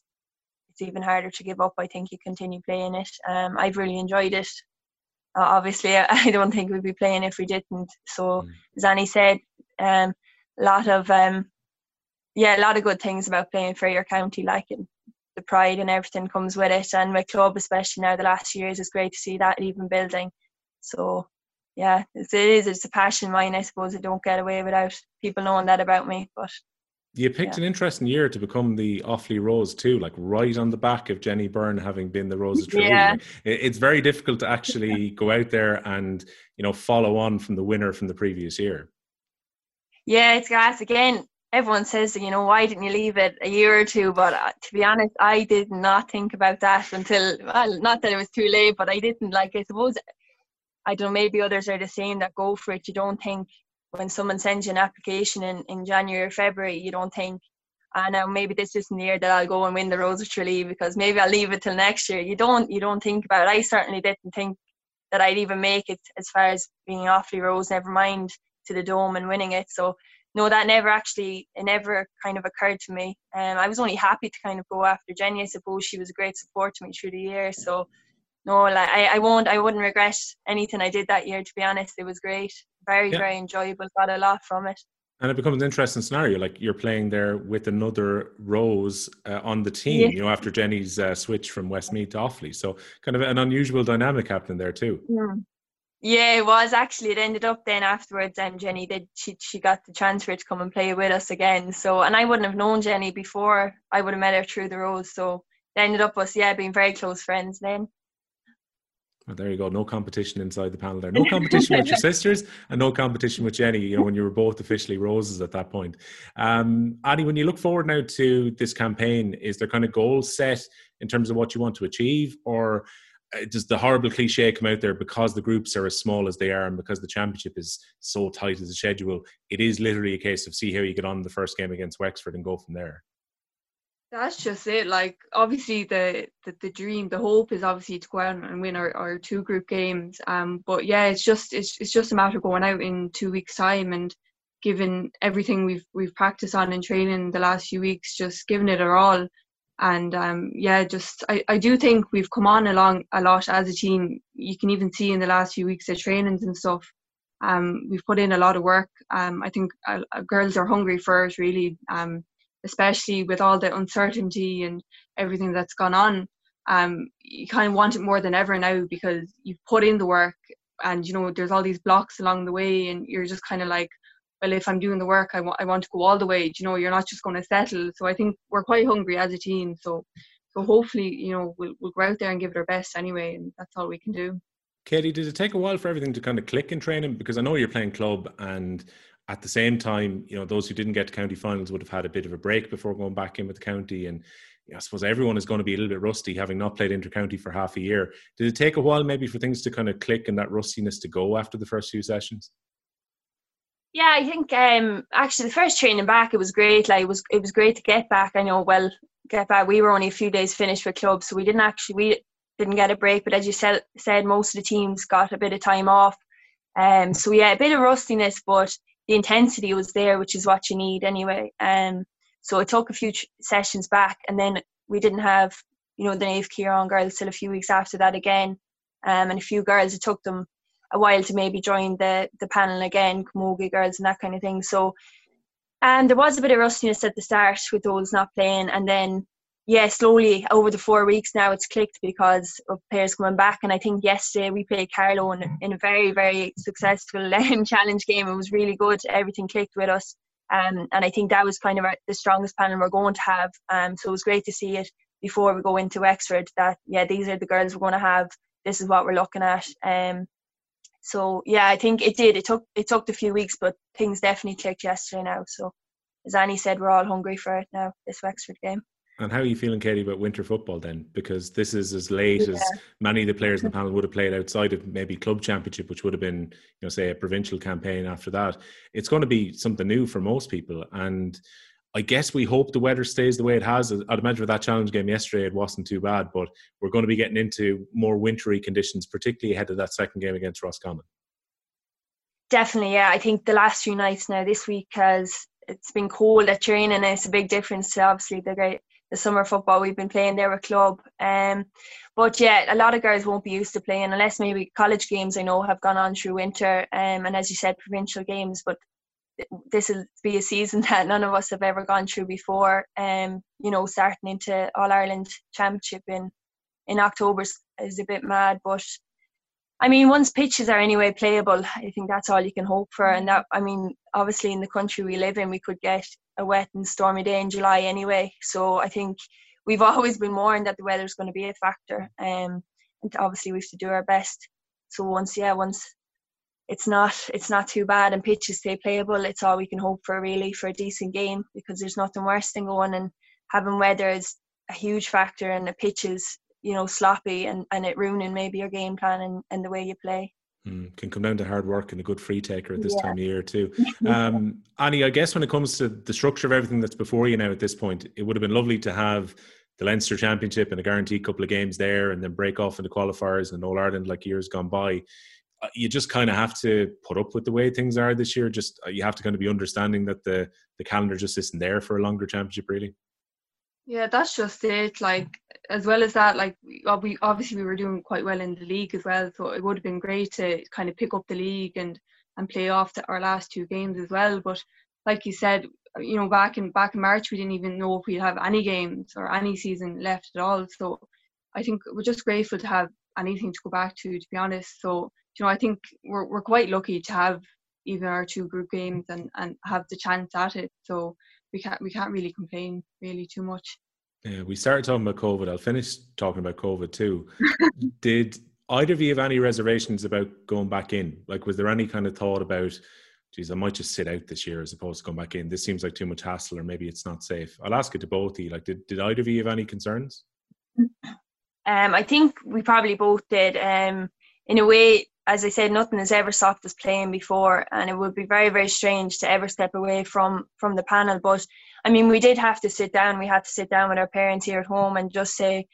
it's even harder to give up. I think you continue playing it. I've really enjoyed it. Obviously, I don't think we'd be playing if we didn't. So as Annie said, a lot of good things about playing for your county, like the pride and everything comes with it. And my club, especially now the last years, it's great to see that even building. So yeah, it's a passion of mine, I suppose. I don't get away without people knowing that about me. But you picked an interesting year to become the Offaly Rose too, like right on the back of Jenny Byrne having been the Rose of Tralee. Yeah. It's very difficult to actually go out there and, you know, follow on from the winner from the previous year. Yeah, it's gas again. Everyone says, you know, why didn't you leave it a year or two? But to be honest, I did not think about that until, well, not that it was too late, but I didn't, like, I suppose. I don't know, maybe others are the same that go for it. You don't think when someone sends you an application in January or February, you don't think, now maybe this isn't the year that I'll go and win the Rose of Tralee because maybe I'll leave it till next year. You don't think about it. I certainly didn't think that I'd even make it as far as being Offaly Rose, never mind to the Dome and winning it. So no, that never kind of occurred to me. I was only happy to kind of go after Jenny, I suppose. She was a great support to me through the year. So no, like I wouldn't regret anything I did that year, to be honest. It was great. Very enjoyable. Got a lot from it. And it becomes an interesting scenario. Like, you're playing there with another Rose on the team, yeah, you know, after Jenny's switch from Westmeath to Offaly. So kind of an unusual dynamic happening there too. Yeah. Yeah, it was actually. It ended up then afterwards, and Jenny did. She got the transfer to come and play with us again. So, and I wouldn't have known Jenny before. I would have met her through the Rose. So it ended up us being very close friends then. Well, there you go. No competition inside the panel there. No competition with your sisters and no competition with Jenny, you know, when you were both officially roses at that point. Annie, when you look forward now to this campaign, is there kind of goals set in terms of what you want to achieve, or does the horrible cliche come out there because the groups are as small as they are and because the championship is so tight as a schedule, it is literally a case of see how you get on the first game against Wexford and go from there? That's just it. Like, obviously the dream, the hope is obviously to go out and win our two group games. But yeah, it's just a matter of going out in 2 weeks' time and giving everything we've practiced on in training the last few weeks, just giving it our all. And I do think we've come on along a lot as a team. You can even see in the last few weeks of trainings and stuff. We've put in a lot of work. I think girls are hungry for it, really. Especially with all the uncertainty and everything that's gone on, you kind of want it more than ever now because you've put in the work and, you know, there's all these blocks along the way and you're just kind of like, well, if I'm doing the work, I want to go all the way. You know, you're not just going to settle. So I think we're quite hungry as a team. So hopefully, you know, we'll go out there and give it our best anyway, and that's all we can do. Katie, did it take a while for everything to kind of click in training? Because I know you're playing club and at the same time, you know, those who didn't get to county finals would have had a bit of a break before going back in with the county. And I suppose everyone is going to be a little bit rusty having not played inter-county for half a year. Did it take a while maybe for things to kind of click and that rustiness to go after the first few sessions? Yeah, I think actually the first training back, it was great. Like, it was great to get back. We were only a few days finished with clubs, so we didn't get a break. But as you said, most of the teams got a bit of time off. So yeah, a bit of rustiness, but the intensity was there, which is what you need anyway. So it took a few sessions back, and then we didn't have, you know, the Nave Ciarán girls till a few weeks after that again. And a few girls, it took them a while to maybe join the panel again, Camogie girls and that kind of thing. So, and there was a bit of rustiness at the start with those not playing. And then, yeah, slowly over the 4 weeks now it's clicked because of players coming back. And I think yesterday we played Carlow in a very, very successful challenge game. It was really good. Everything clicked with us. And I think that was kind of the strongest panel we're going to have. So it was great to see it before we go into Wexford that, yeah, these are the girls we're going to have. This is what we're looking at. So, yeah, I think it did. It took a few weeks, but things definitely clicked yesterday now. So, as Annie said, we're all hungry for it now, this Wexford game. And how are you feeling, Katie, about winter football then? Because this is as late as many of the players in the panel would have played outside of maybe club championship, which would have been, you know, say a provincial campaign after that. It's going to be something new for most people. And I guess we hope the weather stays the way it has. I'd imagine with that challenge game yesterday, it wasn't too bad, but we're going to be getting into more wintry conditions, particularly ahead of that second game against Roscommon. Definitely, yeah. I think the last few nights now this week has, it's been cold at training, and it's a big difference to obviously the summer football we've been playing there with club. But yeah, a lot of girls won't be used to playing unless maybe college games, I know, have gone on through winter, and as you said, provincial games, but this will be a season that none of us have ever gone through before. You know, starting into All-Ireland Championship in October is a bit mad, but I mean, once pitches are anyway playable, I think that's all you can hope for. And that, I mean, obviously in the country we live in, we could get a wet and stormy day in July anyway. So I think we've always been warned that the weather's going to be a factor. And obviously we have to do our best. So once it's not too bad and pitches stay playable, it's all we can hope for really for a decent game, because there's nothing worse than going and having weather is a huge factor and the pitches, you know, sloppy and it ruining maybe your game plan and the way you play. Can come down to hard work and a good free taker at this time of year too. Annie, I guess when it comes to the structure of everything that's before you now at this point, it would have been lovely to have the Leinster Championship and a guaranteed couple of games there and then break off into qualifiers and All-Ireland like years gone by. You just kind of have to put up with the way things are this year. Just you have to kind of be understanding that the calendar just isn't there for a longer championship really. Yeah, that's just it. Like, as well as that, like, we obviously we were doing quite well in the league as well, so it would have been great to kind of pick up the league and play off our last two games as well. But like you said, you know, back in March we didn't even know if we'd have any games or any season left at all. So I think we're just grateful to have anything to go back to be honest. So, you know, I think we're quite lucky to have even our two group games and have the chance at it. So we can't really complain really too much. Yeah, we started talking about COVID. I'll finish talking about COVID too. Did either of you have any reservations about going back in? Like, was there any kind of thought about, geez, I might just sit out this year as opposed to going back in? This seems like too much hassle, or maybe it's not safe. I'll ask it to both of you. Like, did either of you have any concerns? I think we probably both did. In a way, as I said, nothing has ever stopped us playing before, and it would be very, very strange to ever step away from the panel. But I mean, we did have to sit down. We had to sit down with our parents here at home and just say,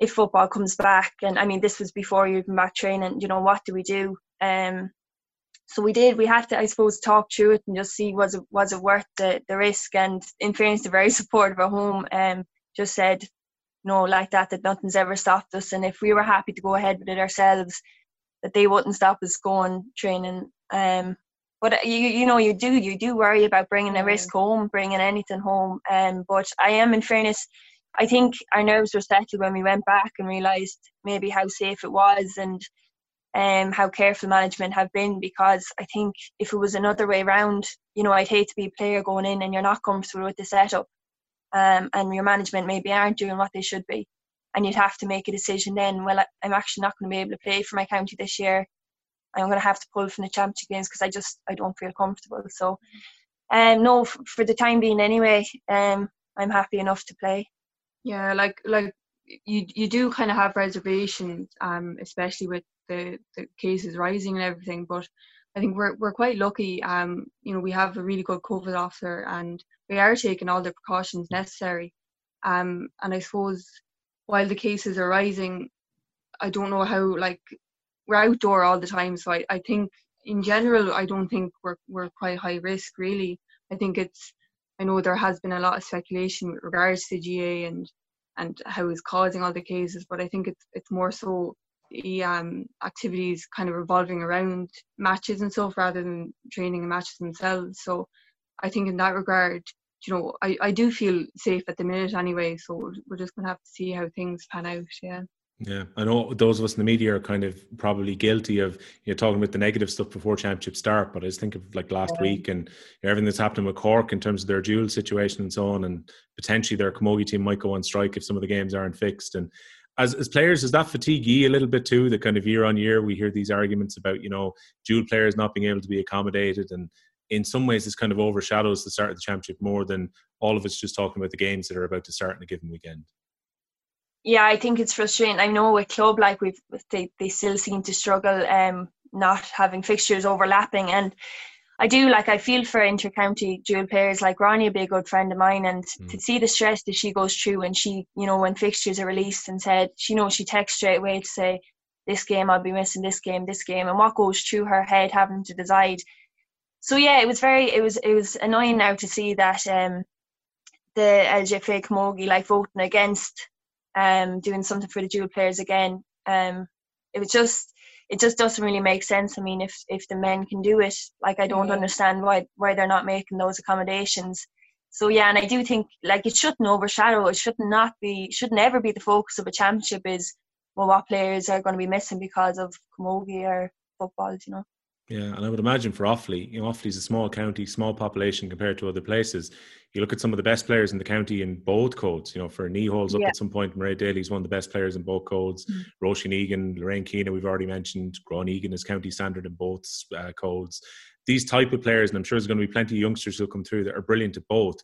if football comes back, and I mean, this was before you even back training, you know, what do we do? So we did. We had to, I suppose, talk through it and just see was it worth the risk. And in fairness, the very supportive at home just said, no, like that nothing's ever stopped us, and if we were happy to go ahead with it ourselves, that they wouldn't stop us going training. But you know, you do worry about bringing a risk home, bringing anything home. But I am, in fairness, I think our nerves were settled when we went back and realised maybe how safe it was, and how careful management have been, because I think if it was another way around, you know, I'd hate to be a player going in and you're not comfortable with the setup, and your management maybe aren't doing what they should be, and you'd have to make a decision then, well, I'm actually not going to be able to play for my county this year, I'm going to have to pull from the championship games because I don't feel comfortable. So no, for the time being anyway, I'm happy enough to play. Yeah, like you do kind of have reservations, especially with the cases rising and everything, but I think we're quite lucky. You know, we have a really good COVID officer and we are taking all the precautions necessary. And I suppose while the cases are rising, I don't know how, like, we're outdoor all the time, so I think in general I don't think we're quite high risk really. I think I know there has been a lot of speculation with regards to GA and how it's causing all the cases, but I think it's more so the activities kind of revolving around matches and stuff rather than training and matches themselves. So I think in that regard, you know, I do feel safe at the minute anyway, so we're just going to have to see how things pan out. Yeah, I know those of us in the media are kind of probably guilty of, you know, talking about the negative stuff before championship start, but I just think of like last week and everything that's happening with Cork in terms of their dual situation and so on, and potentially their Camogie team might go on strike if some of the games aren't fixed. And as players, does that fatigue you a little bit too, that kind of year on year we hear these arguments about, you know, dual players not being able to be accommodated, and in some ways this kind of overshadows the start of the championship more than all of us just talking about the games that are about to start in a given weekend? Yeah, I think it's frustrating. I know with club, like, they still seem to struggle not having fixtures overlapping, and I do, like, I feel for inter-county dual players. Like, Ronnie would be a good friend of mine, and to see the stress that she goes through when she, you know, when fixtures are released and said, you know, she texts straight away to say, this game I'll be missing, this game, and what goes through her head having to decide. So yeah, it was annoying now to see that the LGFA Camogie, like, voting against doing something for the dual players again. It just doesn't really make sense. I mean, if the men can do it, like, I don't understand why they're not making those accommodations. So yeah, and I do think, like, it shouldn't overshadow. It shouldn't ever be the focus of a championship is, well, what players are going to be missing because of Camogie or football, you know. Yeah, and I would imagine for Offaly, you know, Offaly's a small county, small population compared to other places. You look at some of the best players in the county in both codes, you know, for Nieholz up at some point, Mairead Daly's one of the best players in both codes. Roisin Egan, Lorraine Keena, we've already mentioned. Grón Egan is county standard in both codes. These type of players, and I'm sure there's going to be plenty of youngsters who'll come through that are brilliant at both.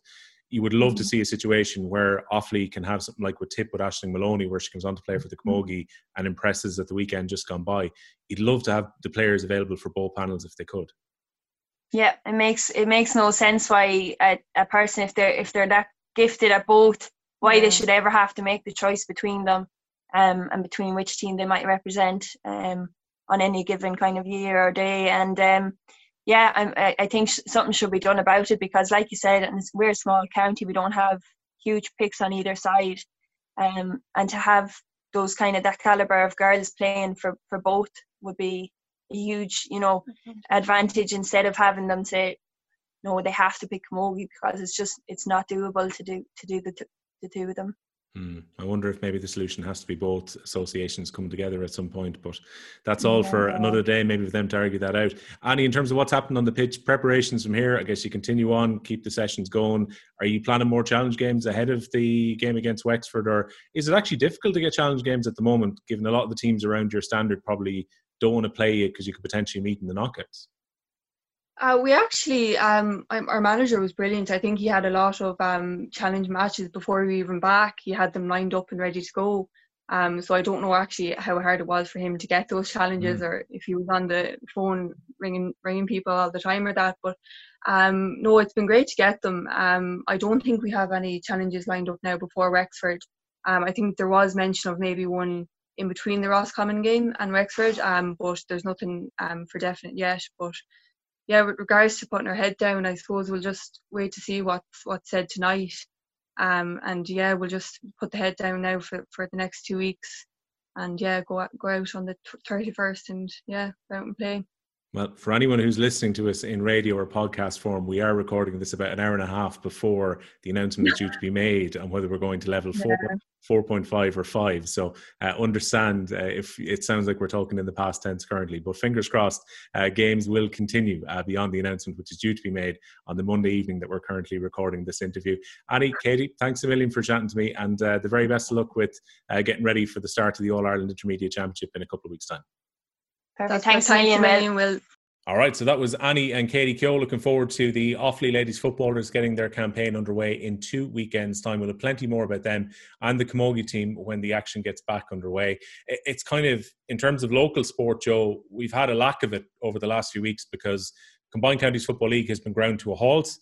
You would love to see a situation where Offaly can have something like with Tip with Aisling Maloney, where she comes on to play for the Camogie and impresses at the weekend just gone by. You'd love to have the players available for both panels if they could. Yeah, it makes no sense why a person, if they're that gifted at both, why they should ever have to make the choice between them and between which team they might represent on any given kind of year or day. And yeah, I think something should be done about it, because like you said, we're a small county, we don't have huge picks on either side, and to have those kind of that calibre of girls playing for both would be a huge, you know, advantage, instead of having them say, no, they have to pick Camogie, because it's not doable to do the two of them. I wonder if maybe the solution has to be both associations coming together at some point, but that's all for another day, maybe for them to argue that out. Annie, in terms of what's happened on the pitch, preparations from here, I guess you continue on, keep the sessions going. Are you planning more challenge games ahead of the game against Wexford, or is it actually difficult to get challenge games at the moment, given a lot of the teams around your standard probably don't want to play you because you could potentially meet in the knockouts? We actually, our manager was brilliant. I think he had a lot of challenge matches before we were even back. He had them lined up and ready to go. So I don't know actually how hard it was for him to get those challenges, or if he was on the phone ringing people all the time or that. But no, it's been great to get them. I don't think we have any challenges lined up now before Wexford. I think there was mention of maybe one in between the Roscommon game and Wexford, but there's nothing for definite yet. But yeah, with regards to putting our head down, I suppose we'll just wait to see what's said tonight. And yeah, we'll just put the head down now for the next 2 weeks. And yeah, go out on the 31st and yeah, go out and play. Well, for anyone who's listening to us in radio or podcast form, we are recording this about an hour and a half before the announcement is due to be made on whether we're going to level 4, 4.5 or 5. So understand if it sounds like we're talking in the past tense currently, but fingers crossed, games will continue beyond the announcement, which is due to be made on the Monday evening that we're currently recording this interview. Annie, Katie, thanks a million for chatting to me, and the very best of luck with getting ready for the start of the All-Ireland Intermediate Championship in a couple of weeks' time. Perfect. Thanks a million, Will. All right, so that was Annie and Katie Keogh. Looking forward to the Offaly Ladies Footballers getting their campaign underway in 2 weekends' time. We'll have plenty more about them and the Camogie team when the action gets back underway. It's kind of, in terms of local sport, Joe, we've had a lack of it over the last few weeks because Combined Counties Football League has been ground to a halt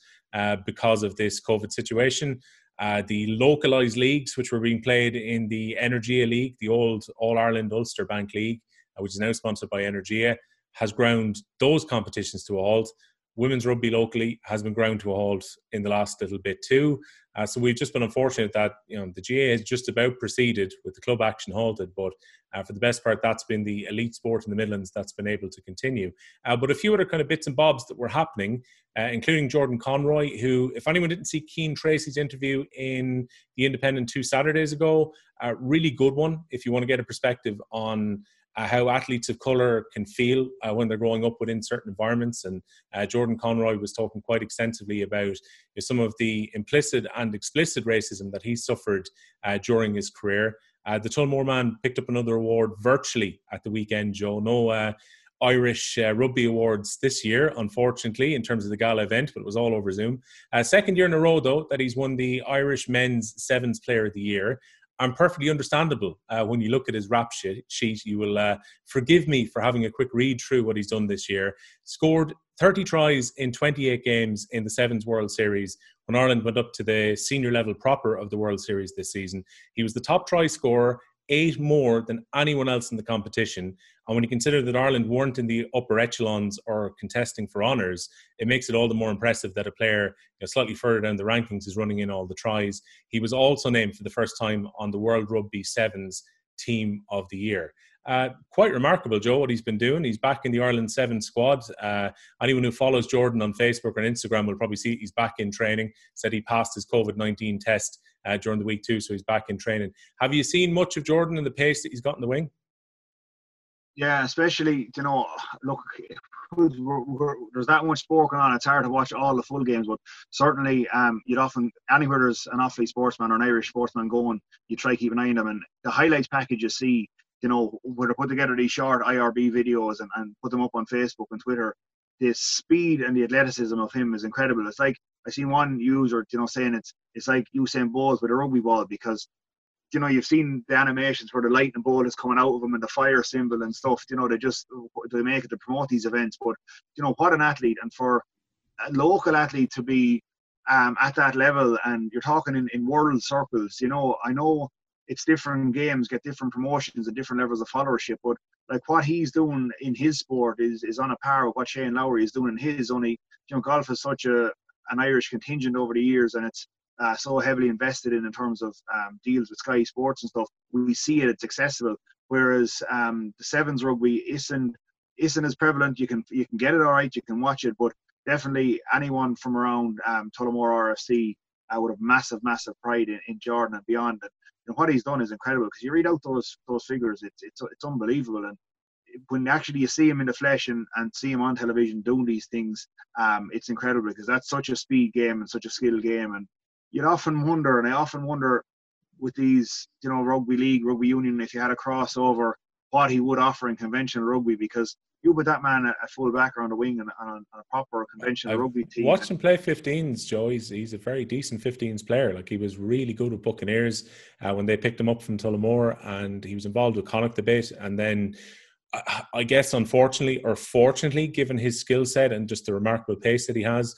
because of this COVID situation. The localised leagues, which were being played in the Energia League, the old All-Ireland Ulster Bank League, which is now sponsored by Energia, has ground those competitions to a halt. Women's rugby locally has been ground to a halt in the last little bit too. So we've just been unfortunate that the GA has just about proceeded with the club action halted, but for the best part, that's been the elite sport in the Midlands that's been able to continue. But a few other kind of bits and bobs that were happening, including Jordan Conroy, who, if anyone didn't see Keane Tracy's interview in The Independent 2 Saturdays ago, a really good one if you want to get a perspective on how athletes of colour can feel when they're growing up within certain environments. And Jordan Conroy was talking quite extensively about some of the implicit and explicit racism that he suffered during his career. The Tullamore man picked up another award virtually at the weekend, Joe. No Irish Rugby Awards this year, unfortunately, in terms of the gala event, but it was all over Zoom. Second year in a row, though, that he's won the Irish Men's Sevens Player of the Year. I'm perfectly understandable when you look at his rap sheet. You will forgive me for having a quick read through what he's done this year. Scored 30 tries in 28 games in the Sevens World Series when Ireland went up to the senior level proper of the World Series this season. He was the top try scorer, 8 more than anyone else in the competition. And when you consider that Ireland weren't in the upper echelons or contesting for honours, it makes it all the more impressive that a player slightly further down the rankings is running in all the tries. He was also named for the first time on the World Rugby Sevens Team of the Year. Quite remarkable, Joe, what he's been doing. He's back in the Ireland Sevens squad. Anyone who follows Jordan on Facebook or on Instagram will probably see he's back in training. Said he passed his COVID-19 test during the week too, so he's back in training. Have you seen much of Jordan and the pace that he's got in the wing? Yeah, especially, look, there's that much spoken on. It's hard to watch all the full games, but certainly you'd often, anywhere there's an Offaly sportsman or an Irish sportsman going, you try to keep an eye on them. And the highlights package you see, where they put together these short IRB videos and put them up on Facebook and Twitter, the speed and the athleticism of him is incredible. It's like, I seen one user, saying it's like Usain Bolt with a rugby ball, because, you've seen the animations where the lightning bolt is coming out of them and the fire symbol and stuff, they make it to promote these events. But, what an athlete. And for a local athlete to be at that level, and you're talking in world circles, I know it's different games get different promotions and different levels of followership, but like what he's doing in his sport is on a par with what Shane Lowry is doing in his. Only, golf is such an Irish contingent over the years, and it's so heavily invested in terms of deals with Sky Sports and stuff. We see it's accessible. Whereas the sevens rugby isn't as prevalent. You can get it all right. You can watch it, but definitely anyone from around Tullamore RFC I would have massive pride in Jordan and beyond. And you know, what he's done is incredible, because you read out those figures, it's unbelievable. And when actually you see him in the flesh and see him on television doing these things, it's incredible, because that's such a speed game and such a skill game. And you'd often wonder, and I often wonder with these, you know, rugby league, rugby union, if you had a crossover, what he would offer in conventional rugby, because you put that man at full back or on the wing and on a proper conventional rugby team. Watched him play 15s, Joe. He's a very decent 15s player. Like, he was really good with Buccaneers when they picked him up from Tullamore, and he was involved with Connacht a bit. And then I guess, unfortunately or fortunately, given his skill set and just the remarkable pace that he has,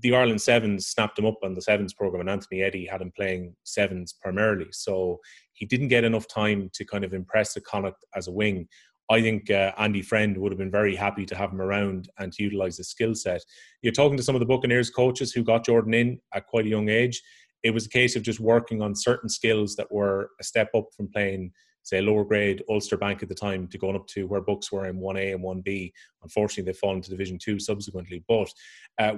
the Ireland Sevens snapped him up on the Sevens programme, and Anthony Eddy had him playing Sevens primarily. So he didn't get enough time to kind of impress the Connacht as a wing. I think Andy Friend would have been very happy to have him around and to utilise his skill set. You're talking to some of the Buccaneers coaches who got Jordan in at quite a young age. It was a case of just working on certain skills that were a step up from playing, say, lower grade Ulster Bank at the time to going up to where Bucks were in 1A and 1B. Unfortunately, they've fallen to Division 2 subsequently. But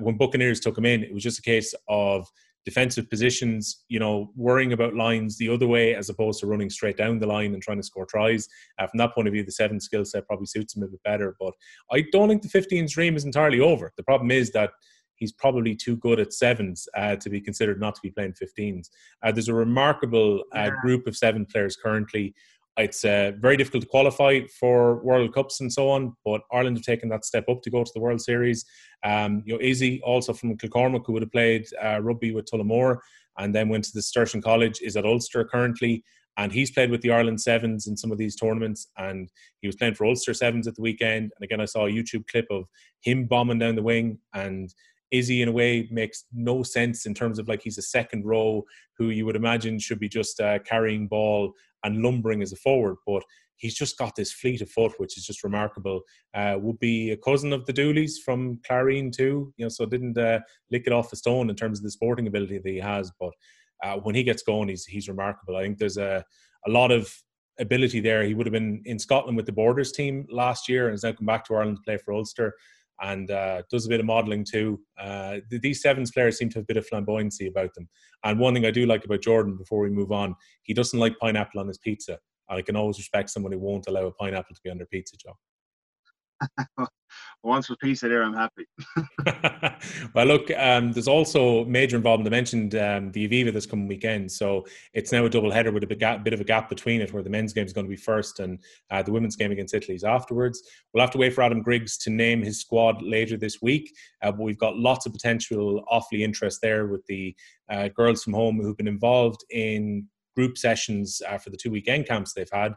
when Buccaneers took him in, it was just a case of defensive positions, you know, worrying about lines the other way as opposed to running straight down the line and trying to score tries. From that point of view, the seven skill set probably suits him a bit better. But I don't think the 15s dream is entirely over. The problem is that he's probably too good at sevens to be considered not to be playing 15s. There's a remarkable group of seven players currently. It's very difficult to qualify for World Cups and so on, but Ireland have taken that step up to go to the World Series. You know, Izzy, also from Kilcormac, who would have played rugby with Tullamore and then went to the Sturgeon College, is at Ulster currently, and he's played with the Ireland Sevens in some of these tournaments, and he was playing for Ulster Sevens at the weekend. And again, I saw a YouTube clip of him bombing down the wing, and Izzy, in a way, makes no sense in terms of, like, he's a second row who you would imagine should be just carrying ball and lumbering as a forward, but he's just got this fleet of foot, which is just remarkable. Would be a cousin of the Dooleys from Clarine too, you know, so didn't lick it off the stone in terms of the sporting ability that he has. But when he gets going, he's remarkable. I think there's a lot of ability there. He would have been in Scotland with the Borders team last year and has now come back to Ireland to play for Ulster, and does a bit of modelling too. These sevens players seem to have a bit of flamboyancy about them. And one thing I do like about Jordan, before we move on, he doesn't like pineapple on his pizza. I can always respect someone who won't allow a pineapple to be on their pizza, Joe. Once with pizza there, I'm happy. Well, look, there's also major involvement. I mentioned the Aviva this coming weekend, so it's now a double header with a bit of a gap between it, where the men's game is going to be first and the women's game against Italy is afterwards. We'll have to wait for Adam Griggs to name his squad later this week, but we've got lots of potential Offaly interest there with the girls from home who've been involved in group sessions for the 2 weekend camps they've had.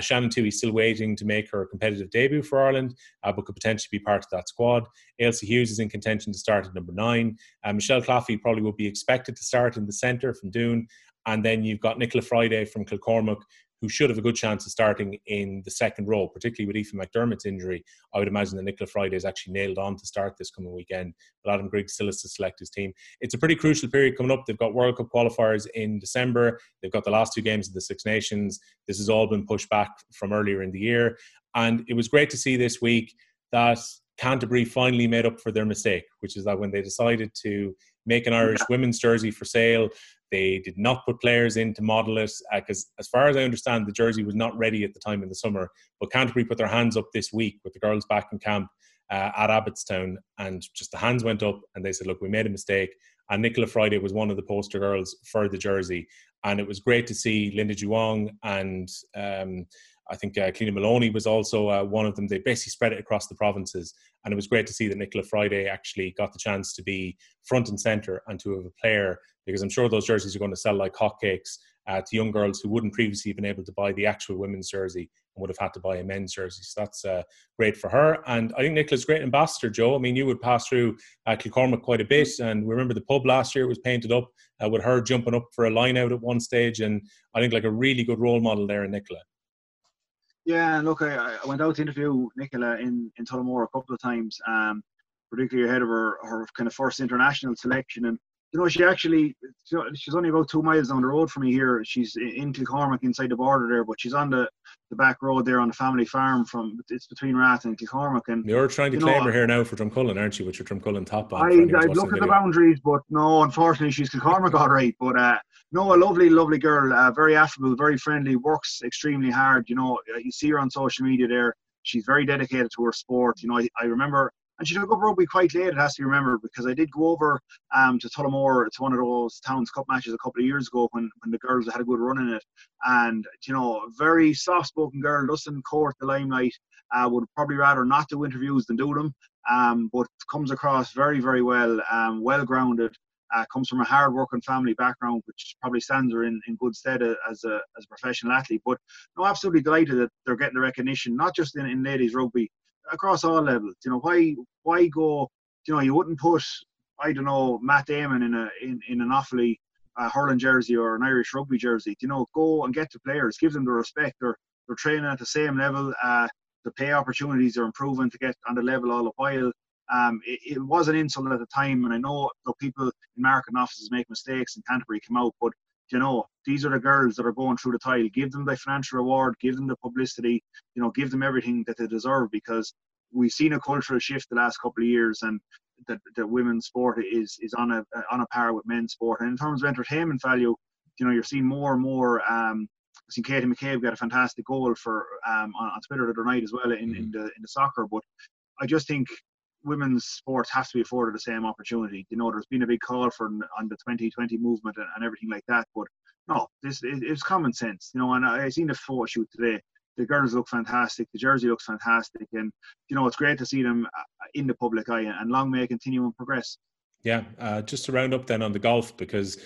Shannon Toohey's still waiting to make her competitive debut for Ireland, but could potentially be part of that squad. Ailsa Hughes is in contention to start at number 9. Michelle Claffey probably will be expected to start in the centre from Doon. And then you've got Nicola Friday from Kilcormac, who should have a good chance of starting in the second row, particularly with Aoife McDermott's injury. I would imagine that Nicola Friday is actually nailed on to start this coming weekend, but Adam Griggs still has to select his team. It's a pretty crucial period coming up. They've got World Cup qualifiers in December. They've got the last 2 games of the Six Nations. This has all been pushed back from earlier in the year. And it was great to see this week that Canterbury finally made up for their mistake, which is that when they decided to make an Irish women's jersey for sale, they did not put players in to model it, because as far as I understand, the jersey was not ready at the time in the summer. But Canterbury put their hands up this week with the girls back in camp at Abbottstown, and just the hands went up and they said, look, we made a mistake. And Nicola Friday was one of the poster girls for the jersey. And it was great to see Linda Duong and I think Cleena Maloney was also one of them. They basically spread it across the provinces. And it was great to see that Nicola Friday actually got the chance to be front and centre and to have a player, because I'm sure those jerseys are going to sell like hotcakes to young girls who wouldn't previously have been able to buy the actual women's jersey and would have had to buy a men's jersey. So that's great for her. And I think Nicola's a great ambassador, Joe. I mean, you would pass through Kilcormac quite a bit. And we remember the pub last year was painted up with her jumping up for a line out at one stage. And I think like a really good role model there in Nicola. Yeah, look, I went out to interview Nicola in Tullamore a couple of times, particularly ahead of her kind of first international selection. And you know, she actually, she's only about 2 miles down the road from me here. She's in Kilcormac, inside the border there, but she's on the back road there on the family farm from, it's between Rath and Kilcormac. And you're trying to claim her here now for Drumcullen, aren't you, with your Drumcullen top on? I'd look at the boundaries, but no, unfortunately, she's Kilcormac all right. But no, a lovely, lovely girl, very affable, very friendly, works extremely hard. You know, you see her on social media there. She's very dedicated to her sport. You know, I remember, and she took up rugby quite late, it has to be remembered, because I did go over to Tullamore to one of those Towns Cup matches a couple of years ago when the girls had a good run in it. And, you know, very soft-spoken girl, doesn't court the limelight, would probably rather not do interviews than do them, but comes across very, very well, well-grounded, comes from a hard-working family background, which probably stands her in good stead as a professional athlete. But no, absolutely delighted that they're getting the recognition, not just in ladies rugby, across all levels. You know, why go, you know, you wouldn't put, I don't know, Matt Damon in an Offaly hurling jersey or an Irish rugby jersey. You know, go and get the players, give them the respect. They're training at the same level. The pay opportunities are improving to get on the level all the while. It was an insult at the time, and I know the people in marketing offices make mistakes and Canterbury come out, but you know, these are the girls that are going through the tile. Give them the financial reward, give them the publicity, you know, give them everything that they deserve, because we've seen a cultural shift the last couple of years, and that women's sport is on a par with men's sport. And in terms of entertainment value, you know, you're seeing more and more. I've seen Katie McCabe got a fantastic goal for on Twitter the other night as well in the soccer. But I just think women's sports has to be afforded the same opportunity. You know, there's been a big call for on the 2020 movement and everything like that, but no, it's common sense. You know, and I seen the photo shoot today. The girls look fantastic. The jersey looks fantastic, and you know, it's great to see them in the public eye. And long may it continue and progress. Yeah, just to round up then on the golf, because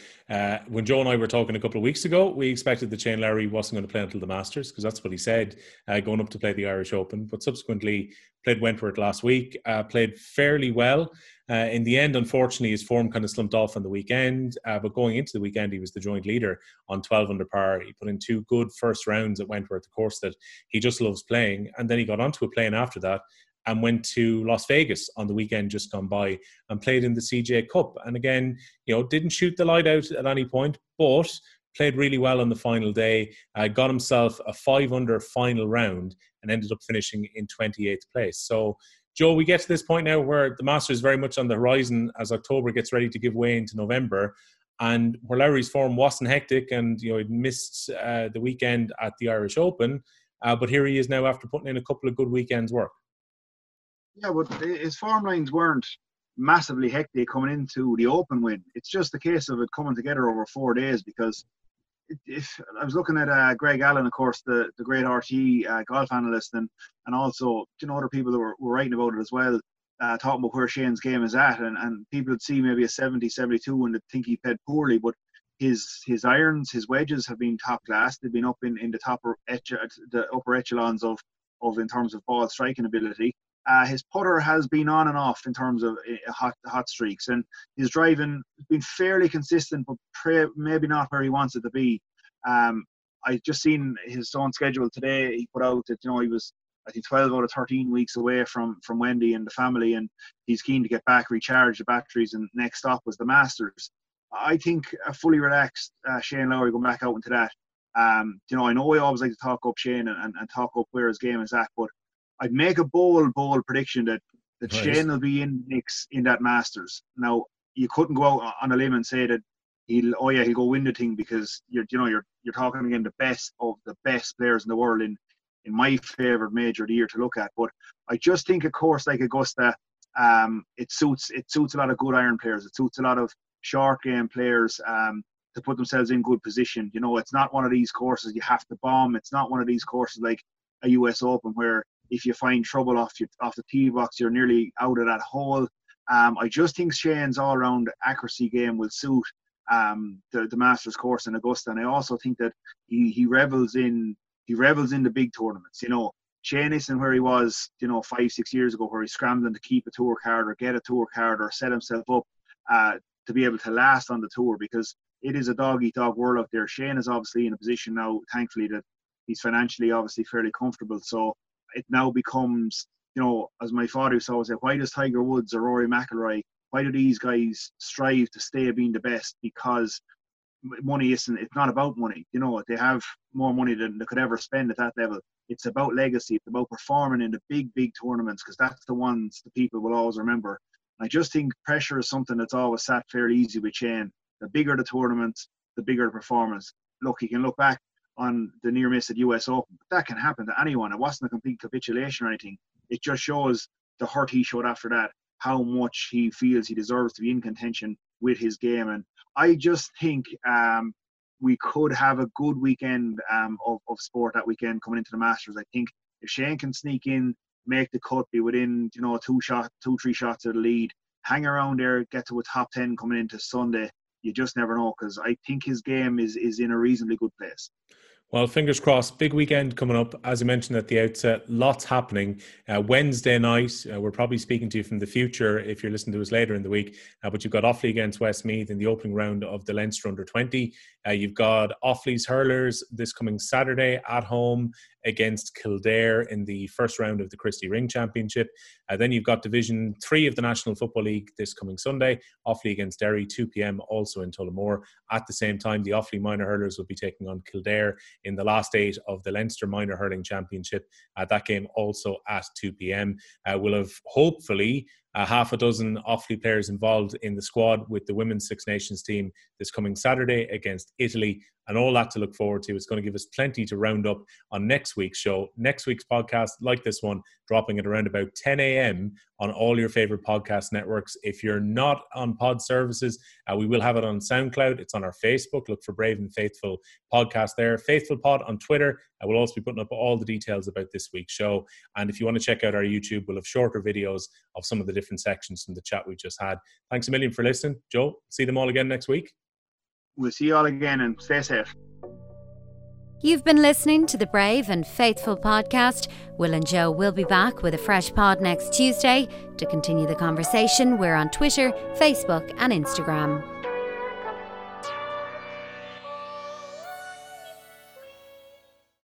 when Joe and I were talking a couple of weeks ago, we expected that Shane Lowry wasn't going to play until the Masters, because that's what he said, going up to play the Irish Open, but subsequently played Wentworth last week, played fairly well. In the end, unfortunately, his form kind of slumped off on the weekend, but going into the weekend, he was the joint leader on 12 under par. He put in two good first rounds at Wentworth, the course that he just loves playing, and then he got onto a plane after that and went to Las Vegas on the weekend just gone by and played in the CJ Cup. And again, you know, didn't shoot the light out at any point, but played really well on the final day, got himself a 5-under final round and ended up finishing in 28th place. So, Joe, we get to this point now where the Masters is very much on the horizon as October gets ready to give way into November. And where Lowry's form wasn't hectic and, you know, he'd missed the weekend at the Irish Open, but here he is now after putting in a couple of good weekends' work. Yeah, but his form lines weren't massively hectic coming into the Open win. It's just a case of it coming together over 4 days, because if I was looking at Greg Allen, of course, the great RT golf analyst, and also, you know, other people that were writing about it as well, talking about where Shane's game is at, and people would see maybe a 70, 72 and they'd think he played poorly, but his irons, his wedges have been top class. They've been up in the upper echelons of in terms of ball striking ability. His putter has been on and off in terms of hot streaks, and his driving has been fairly consistent, but maybe not where he wants it to be. I just seen his own schedule today. He put out that, you know, he was, I think, 12 out of 13 weeks away from Wendy and the family, and he's keen to get back, recharge the batteries, and next stop was the Masters. I think a fully relaxed Shane Lowry going back out into that. You know we always like to talk up Shane and talk up where his game is at, but I'd make a bold prediction that nice. Shane will be in the mix in that Masters. Now, you couldn't go out on a limb and say that he'll go win the thing, because you're talking again the best of the best players in the world in my favourite major of the year to look at. But I just think a course like Augusta, it suits a lot of good iron players. It suits a lot of short game players to put themselves in good position. You know, it's not one of these courses you have to bomb. It's not one of these courses like a US Open where if you find trouble off the tee box, you're nearly out of that hole. I just think Shane's all-round accuracy game will suit the Masters course in Augusta, and I also think that he revels in the big tournaments. You know, Shane isn't where he was, you know, 5-6 years ago, where he's scrambling to keep a tour card or get a tour card or set himself up to be able to last on the tour, because it is a dog-eat-dog world out there. Shane is obviously in a position now, thankfully, that he's financially obviously fairly comfortable, so it now becomes, you know, as my father used to always say, why does Tiger Woods or Rory McIlroy, Why do these guys strive to stay being the best? Because money isn't, it's not about money. You know, they have more money than they could ever spend at that level. It's about legacy. It's about performing in the big, big tournaments, because that's the ones the people will always remember. I just think pressure is something that's always sat fairly easy with Shane. The bigger the tournament, the bigger the performance. Look, you can look back on the near miss at US Open. But that can happen to anyone. It wasn't a complete capitulation or anything. It just shows the hurt he showed after that, how much he feels he deserves to be in contention with his game. And I just think we could have a good weekend of sport that weekend coming into the Masters. I think if Shane can sneak in, make the cut, be within, you know, two, three shots of the lead, hang around there, get to a top 10 coming into Sunday, you just never know, because I think his game is in a reasonably good place. Well, fingers crossed. Big weekend coming up. As you mentioned at the outset, lots happening. Wednesday night, we're probably speaking to you from the future if you're listening to us later in the week, but you've got Offaly against Westmeath in the opening round of the Leinster Under-20. You've got Offaly's Hurlers this coming Saturday at home against Kildare in the first round of the Christie Ring Championship. Then you've got Division 3 of the National Football League this coming Sunday. Offaly against Derry, 2 p.m. also in Tullamore. At the same time, the Offaly Minor Hurlers will be taking on Kildare in the last eight of the Leinster Minor Hurling Championship. That game also at 2 p.m. We'll have hopefully half a dozen Offaly players involved in the squad with the Women's Six Nations team this coming Saturday against Italy, and all that to look forward to. It's going to give us plenty to round up on next week's show. Next week's podcast, like this one, dropping at around about 10 a.m. on all your favorite podcast networks. If you're not on pod services, we will have it on SoundCloud. It's on our Facebook. Look for Brave and Faithful Podcast there. Faithful Pod on Twitter. I will also be putting up all the details about this week's show. And if you want to check out our YouTube, we'll have shorter videos of some of the different sections from the chat we just had. Thanks a million for listening. Joe, see them all again next week. We'll see you all again, and stay safe. You've been listening to the Brave and Faithful Podcast. Will and Joe will be back with a fresh pod next Tuesday. To continue the conversation, we're on Twitter, Facebook and Instagram.